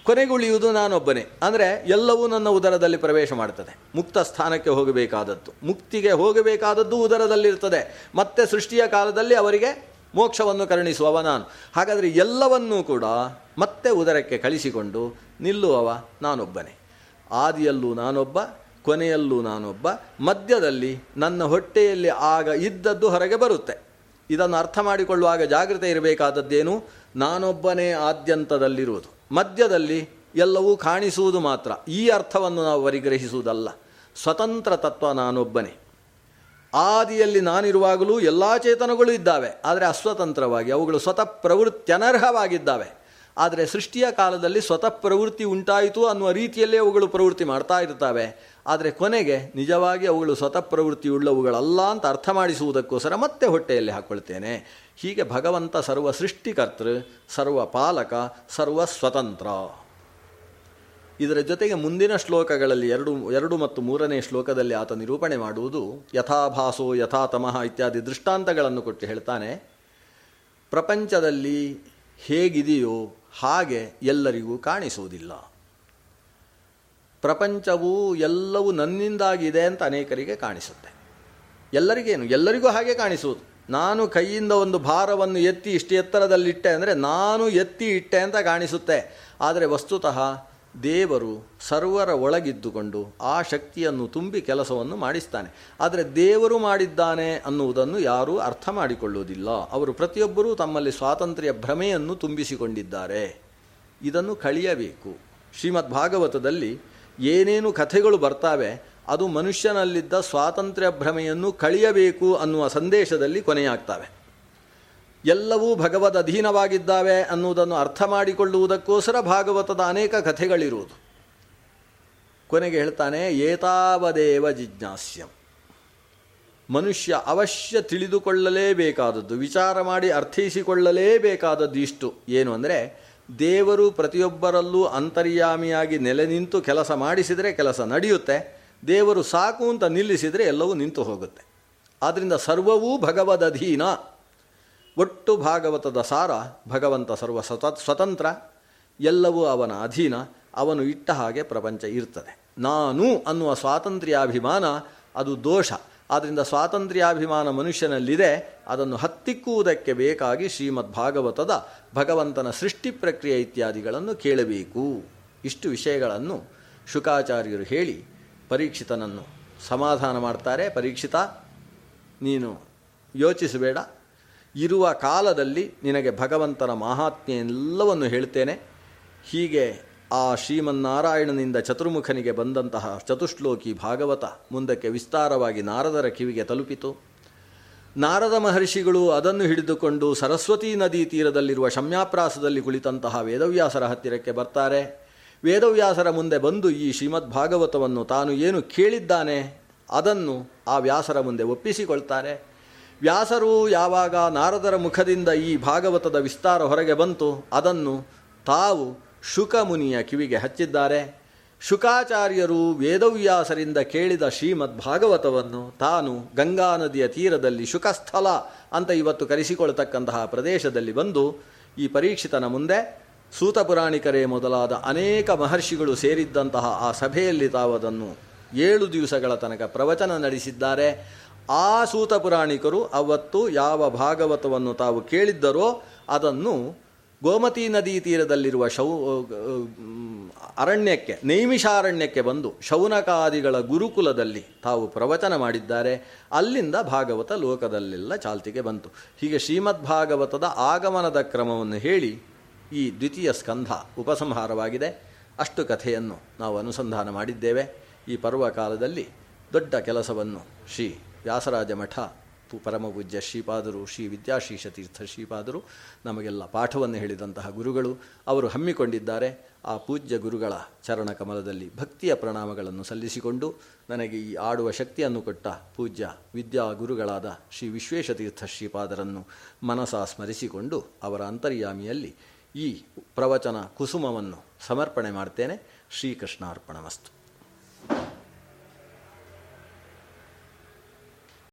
ಕೊನೆಗುಳಿಯುವುದು ನಾನೊಬ್ಬನೇ. ಅಂದರೆ ಎಲ್ಲವೂ ನನ್ನ ಉದರದಲ್ಲಿ ಪ್ರವೇಶ ಮಾಡ್ತದೆ. ಮುಕ್ತ ಸ್ಥಾನಕ್ಕೆ ಹೋಗಬೇಕಾದದ್ದು, ಮುಕ್ತಿಗೆ ಹೋಗಬೇಕಾದದ್ದು ಉದರದಲ್ಲಿರ್ತದೆ. ಮತ್ತೆ ಸೃಷ್ಟಿಯ ಕಾಲದಲ್ಲಿ ಅವರಿಗೆ ಮೋಕ್ಷವನ್ನು ಕರುಣಿಸುವವ ನಾನು. ಹಾಗಾದರೆ ಎಲ್ಲವನ್ನೂ ಕೂಡ ಮತ್ತೆ ಉದರಕ್ಕೆ ಕಳಿಸಿಕೊಂಡು ನಿಲ್ಲುವವ ನಾನೊಬ್ಬನೇ. ಆದಿಯಲ್ಲೂ ನಾನೊಬ್ಬ, ಕೊನೆಯಲ್ಲೂ ನಾನೊಬ್ಬ, ಮಧ್ಯದಲ್ಲಿ ನನ್ನ ಹೊಟ್ಟೆಯಲ್ಲಿ ಆಗ ಇದ್ದದ್ದು ಹೊರಗೆ ಬರುತ್ತೆ. ಇದನ್ನು ಅರ್ಥ ಮಾಡಿಕೊಳ್ಳುವಾಗ ಜಾಗೃತೆ ಇರಬೇಕಾದದ್ದೇನು? ನಾನೊಬ್ಬನೇ ಆದ್ಯಂತದಲ್ಲಿರುವುದು, ಮಧ್ಯದಲ್ಲಿ ಎಲ್ಲವೂ ಕಾಣಿಸುವುದು ಮಾತ್ರ. ಈ ಅರ್ಥವನ್ನು ನಾವು ಪರಿಗ್ರಹಿಸುವುದಲ್ಲ. ಸ್ವತಂತ್ರ ತತ್ವ ನಾನೊಬ್ಬನೇ. ಆದಿಯಲ್ಲಿ ನಾನಿರುವಾಗಲೂ ಎಲ್ಲ ಚೇತನಗಳು ಇದ್ದಾವೆ, ಆದರೆ ಅಸ್ವತಂತ್ರವಾಗಿ, ಅವುಗಳು ಸ್ವತಃ ಪ್ರವೃತ್ತನರ್ಹವಾಗಿದ್ದಾವೆ. ಆದರೆ ಸೃಷ್ಟಿಯ ಕಾಲದಲ್ಲಿ ಸ್ವತಃ ಪ್ರವೃತ್ತಿ ಉಂಟಾಯಿತು ಅನ್ನುವ ರೀತಿಯಲ್ಲೇ ಅವುಗಳು ಪ್ರವೃತ್ತಿ ಮಾಡ್ತಾ ಇರ್ತವೆ. ಆದರೆ ಕೊನೆಗೆ ನಿಜವಾಗಿ ಅವುಗಳು ಸ್ವತಃ ಪ್ರವೃತ್ತಿಯುಳ್ಳವುಗಳಲ್ಲ ಅಂತ ಅರ್ಥ ಮಾಡಿಸುವುದಕ್ಕೋಸ್ಕರ ಮತ್ತೆ ಹೊಟ್ಟೆಯಲ್ಲಿ ಹಾಕ್ಕೊಳ್ತೇನೆ. ಹೀಗೆ ಭಗವಂತ ಸರ್ವ ಸೃಷ್ಟಿಕರ್ತೃ, ಸರ್ವ ಪಾಲಕ, ಸರ್ವ ಸ್ವತಂತ್ರ. ಇದರ ಜೊತೆಗೆ ಮುಂದಿನ ಶ್ಲೋಕಗಳಲ್ಲಿ ಎರಡು ಎರಡು ಮತ್ತು ಮೂರನೇ ಶ್ಲೋಕದಲ್ಲಿ ಆತ ನಿರೂಪಣೆ ಮಾಡುವುದು ಯಥಾಭಾಸೋ ಯಥಾ ತಮಃ ಇತ್ಯಾದಿ ದೃಷ್ಟಾಂತಗಳನ್ನು ಕೊಟ್ಟು ಹೇಳ್ತಾನೆ, ಪ್ರಪಂಚದಲ್ಲಿ ಹೇಗಿದೆಯೋ ಹಾಗೆ ಎಲ್ಲರಿಗೂ ಕಾಣಿಸುವುದಿಲ್ಲ. ಪ್ರಪಂಚವು ಎಲ್ಲವೂ ನನ್ನಿಂದಾಗಿದೆ ಅಂತ ಅನೇಕರಿಗೆ ಕಾಣಿಸುತ್ತೆ. ಎಲ್ಲರಿಗೇನು? ಎಲ್ಲರಿಗೂ ಹಾಗೆ ಕಾಣಿಸುವುದು. ನಾನು ಕೈಯಿಂದ ಒಂದು ಭಾರವನ್ನು ಎತ್ತಿ ಇಷ್ಟು ಎತ್ತರದಲ್ಲಿಟ್ಟೆ ಅಂದರೆ ನಾನು ಎತ್ತಿ ಇಟ್ಟೆ ಅಂತ ಕಾಣಿಸುತ್ತೆ. ಆದರೆ ವಸ್ತುತಃ ದೇವರು ಸರ್ವರ ಒಳಗಿದ್ದುಕೊಂಡು ಆ ಶಕ್ತಿಯನ್ನು ತುಂಬಿ ಕೆಲಸವನ್ನು ಮಾಡಿಸ್ತಾನೆ. ಆದರೆ ದೇವರು ಮಾಡಿದ್ದಾನೆ ಅನ್ನುವುದನ್ನು ಯಾರೂ ಅರ್ಥ ಮಾಡಿಕೊಳ್ಳುವುದಿಲ್ಲ. ಅವರು ಪ್ರತಿಯೊಬ್ಬರೂ ತಮ್ಮಲ್ಲಿ ಸ್ವಾತಂತ್ರ್ಯ ಭ್ರಮೆಯನ್ನು ತುಂಬಿಸಿಕೊಂಡಿದ್ದಾರೆ. ಇದನ್ನು ಕಳೆಯಬೇಕು. ಶ್ರೀಮದ್ ಭಾಗವತದಲ್ಲಿ ಏನೇನು ಕಥೆಗಳು ಬರ್ತಾವೆ ಅದು ಮನುಷ್ಯನಲ್ಲಿದ್ದ ಸ್ವಾತಂತ್ರ್ಯ ಭ್ರಮೆಯನ್ನು ಕಳೆಯಬೇಕು ಅನ್ನುವ ಸಂದೇಶದಲ್ಲಿ ಕೊನೆಯಾಗ್ತವೆ. ಎಲ್ಲವೂ ಭಗವದ್ ಅಧೀನವಾಗಿದ್ದಾವೆ ಅನ್ನುವುದನ್ನು ಅರ್ಥ ಮಾಡಿಕೊಳ್ಳುವುದಕ್ಕೋಸ್ಕರ ಭಾಗವತದ ಅನೇಕ ಕಥೆಗಳಿರುವುದು. ಕೊನೆಗೆ ಹೇಳ್ತಾನೆ, ಏತಾವದೇವ ಜಿಜ್ಞಾಸ್ಯಂ, ಮನುಷ್ಯ ಅವಶ್ಯ ತಿಳಿದುಕೊಳ್ಳಲೇಬೇಕಾದದ್ದು, ವಿಚಾರ ಮಾಡಿ ಅರ್ಥೈಸಿಕೊಳ್ಳಲೇಬೇಕಾದದ್ದು ಇಷ್ಟು. ಏನು ಅಂದರೆ, ದೇವರು ಪ್ರತಿಯೊಬ್ಬರಲ್ಲೂ ಅಂತರ್ಯಾಮಿಯಾಗಿ ನೆಲೆ ನಿಂತು ಕೆಲಸ ಮಾಡಿಸಿದರೆ ಕೆಲಸ ನಡೆಯುತ್ತೆ, ದೇವರು ಸಾಕು ಅಂತ ನಿಲ್ಲಿಸಿದರೆ ಎಲ್ಲವೂ ನಿಂತು ಹೋಗುತ್ತೆ. ಆದ್ದರಿಂದ ಸರ್ವವೂ ಭಗವದ್ ಅಧೀನ. ಒಟ್ಟು ಭಾಗವತದ ಸಾರ, ಭಗವಂತ ಸರ್ವ ಸ್ವತ ಸ್ವತಂತ್ರ, ಎಲ್ಲವೂ ಅವನ ಅಧೀನ. ಅವನು ಇಟ್ಟ ಹಾಗೆ ಪ್ರಪಂಚ ಇರ್ತದೆ. ನಾನು ಅನ್ನುವ ಸ್ವಾತಂತ್ರ್ಯಾಭಿಮಾನ ಅದು ದೋಷ. ಆದ್ದರಿಂದ ಸ್ವಾತಂತ್ರ್ಯಾಭಿಮಾನ ಮನುಷ್ಯನಲ್ಲಿದೆ. ಅದನ್ನು ಹತ್ತಿಕ್ಕುವುದಕ್ಕೆ ಬೇಕಾಗಿ ಶ್ರೀಮದ್ ಭಾಗವತದ ಭಗವಂತನ ಸೃಷ್ಟಿ ಪ್ರಕ್ರಿಯೆ ಇತ್ಯಾದಿಗಳನ್ನು ಕೇಳಬೇಕು. ಇಷ್ಟು ವಿಷಯಗಳನ್ನು ಶುಕಾಚಾರ್ಯರು ಹೇಳಿ ಪರೀಕ್ಷಿತನನ್ನು ಸಮಾಧಾನ ಮಾಡ್ತಾರೆ. ಪರೀಕ್ಷಿತ, ನೀನು ಯೋಚಿಸಬೇಡ, ಇರುವ ಕಾಲದಲ್ಲಿ ನಿನಗೆ ಭಗವಂತನ ಮಹಾತ್ಮೆ ಎಲ್ಲವನ್ನು ಹೇಳ್ತೇನೆ. ಹೀಗೆ ಆ ಶ್ರೀಮನ್ನಾರಾಯಣನಿಂದ ಚತುರ್ಮುಖನಿಗೆ ಬಂದಂತಹ ಚತುಶ್ಲೋಕಿ ಭಾಗವತ ಮುಂದಕ್ಕೆ ವಿಸ್ತಾರವಾಗಿ ನಾರದರ ಕಿವಿಗೆ ತಲುಪಿತು. ನಾರದ ಮಹರ್ಷಿಗಳು ಅದನ್ನು ಹಿಡಿದುಕೊಂಡು ಸರಸ್ವತೀ ನದಿ ತೀರದಲ್ಲಿರುವ ಶಮ್ಯಾಪ್ರಾಸದಲ್ಲಿ ಕುಳಿತಂತಹ ವೇದವ್ಯಾಸರ ಹತ್ತಿರಕ್ಕೆ ಬರ್ತಾರೆ. ವೇದವ್ಯಾಸರ ಮುಂದೆ ಬಂದು ಈ ಶ್ರೀಮದ್ ಭಾಗವತವನ್ನು ತಾನು ಏನು ಕೇಳಿದ್ದಾನೆ ಅದನ್ನು ಆ ವ್ಯಾಸರ ಮುಂದೆ ಒಪ್ಪಿಸಿಕೊಳ್ತಾರೆ. ವ್ಯಾಸರು ಯಾವಾಗ ನಾರದರ ಮುಖದಿಂದ ಈ ಭಾಗವತದ ವಿಸ್ತಾರ ಹೊರಗೆ ಬಂತು ಅದನ್ನು ತಾವು ಶುಕಮುನಿಯ ಕಿವಿಗೆ ಹಚ್ಚಿದ್ದಾರೆ. ಶುಕಾಚಾರ್ಯರು ವೇದವ್ಯಾಸರಿಂದ ಕೇಳಿದ ಶ್ರೀಮದ್ ಭಾಗವತವನ್ನು ತಾನು ಗಂಗಾ ನದಿಯ ತೀರದಲ್ಲಿ ಶುಕಸ್ಥಲ ಅಂತ ಇವತ್ತು ಕರೆಸಿಕೊಳ್ತಕ್ಕಂತಹ ಪ್ರದೇಶದಲ್ಲಿ ಬಂದು ಈ ಪರೀಕ್ಷಿತನ ಮುಂದೆ ಸೂತಪುರಾಣಿಕರೇ ಮೊದಲಾದ ಅನೇಕ ಮಹರ್ಷಿಗಳು ಸೇರಿದ್ದಂತಹ ಆ ಸಭೆಯಲ್ಲಿ ತಾವದನ್ನು ಏಳು ದಿವಸಗಳ ತನಕ ಪ್ರವಚನ ನಡೆಸಿದ್ದಾರೆ. ಆ ಸೂತ ಪುರಾಣಿಕರು ಅವತ್ತು ಯಾವ ಭಾಗವತವನ್ನು ತಾವು ಕೇಳಿದ್ದರೋ ಅದನ್ನು ಗೋಮತಿ ನದಿ ತೀರದಲ್ಲಿರುವ ಶೌ ಅರಣ್ಯಕ್ಕೆ ನೈಮಿಷಾರಣ್ಯಕ್ಕೆ ಬಂದು ಶೌನಕಾದಿಗಳ ಗುರುಕುಲದಲ್ಲಿ ತಾವು ಪ್ರವಚನ ಮಾಡಿದ್ದಾರೆ. ಅಲ್ಲಿಂದ ಭಾಗವತ ಲೋಕದಲ್ಲೆಲ್ಲ ಚಾಲ್ತಿಗೆ ಬಂತು. ಹೀಗೆ ಶ್ರೀಮದ್ ಭಾಗವತದ ಆಗಮನದ ಕ್ರಮವನ್ನು ಹೇಳಿ ಈ ದ್ವಿತೀಯ ಸ್ಕಂಧ ಉಪಸಂಹಾರವಾಗಿದೆ. ಅಷ್ಟು ಕಥೆಯನ್ನು ನಾವು ಅನುಸಂಧಾನ ಮಾಡಿದ್ದೇವೆ. ಈ ಪರ್ವಕಾಲದಲ್ಲಿ ದೊಡ್ಡ ಕೆಲಸವನ್ನು ಶ್ರೀ ವ್ಯಾಸರಾಜ ಮಠ ಪರಮಪೂಜ್ಯ ಶ್ರೀಪಾದರು ಶ್ರೀ ವಿದ್ಯಾಶೀಷತೀರ್ಥ ಶ್ರೀಪಾದರು ನಮಗೆಲ್ಲ ಪಾಠವನ್ನು ಹೇಳಿದಂತಹ ಗುರುಗಳು ಅವರು ಹಮ್ಮಿಕೊಂಡಿದ್ದಾರೆ. ಆ ಪೂಜ್ಯ ಗುರುಗಳ ಚರಣಕಮಲದಲ್ಲಿ ಭಕ್ತಿಯ ಪ್ರಣಾಮಗಳನ್ನು ಸಲ್ಲಿಸಿಕೊಂಡು ನನಗೆ ಈ ಆಡುವ ಶಕ್ತಿಯನ್ನು ಕೊಟ್ಟ ಪೂಜ್ಯ ವಿದ್ಯಾ ಗುರುಗಳಾದ ಶ್ರೀ ವಿಶ್ವೇಶತೀರ್ಥ ಶ್ರೀಪಾದರನ್ನು ಮನಸಾ ಸ್ಮರಿಸಿಕೊಂಡು ಅವರ ಅಂತರ್ಯಾಮಿಯಲ್ಲಿ ಈ ಪ್ರವಚನ ಕುಸುಮವನ್ನು ಸಮರ್ಪಣೆ ಮಾಡ್ತೇನೆ. ಶ್ರೀಕೃಷ್ಣಾರ್ಪಣಮಸ್ತು.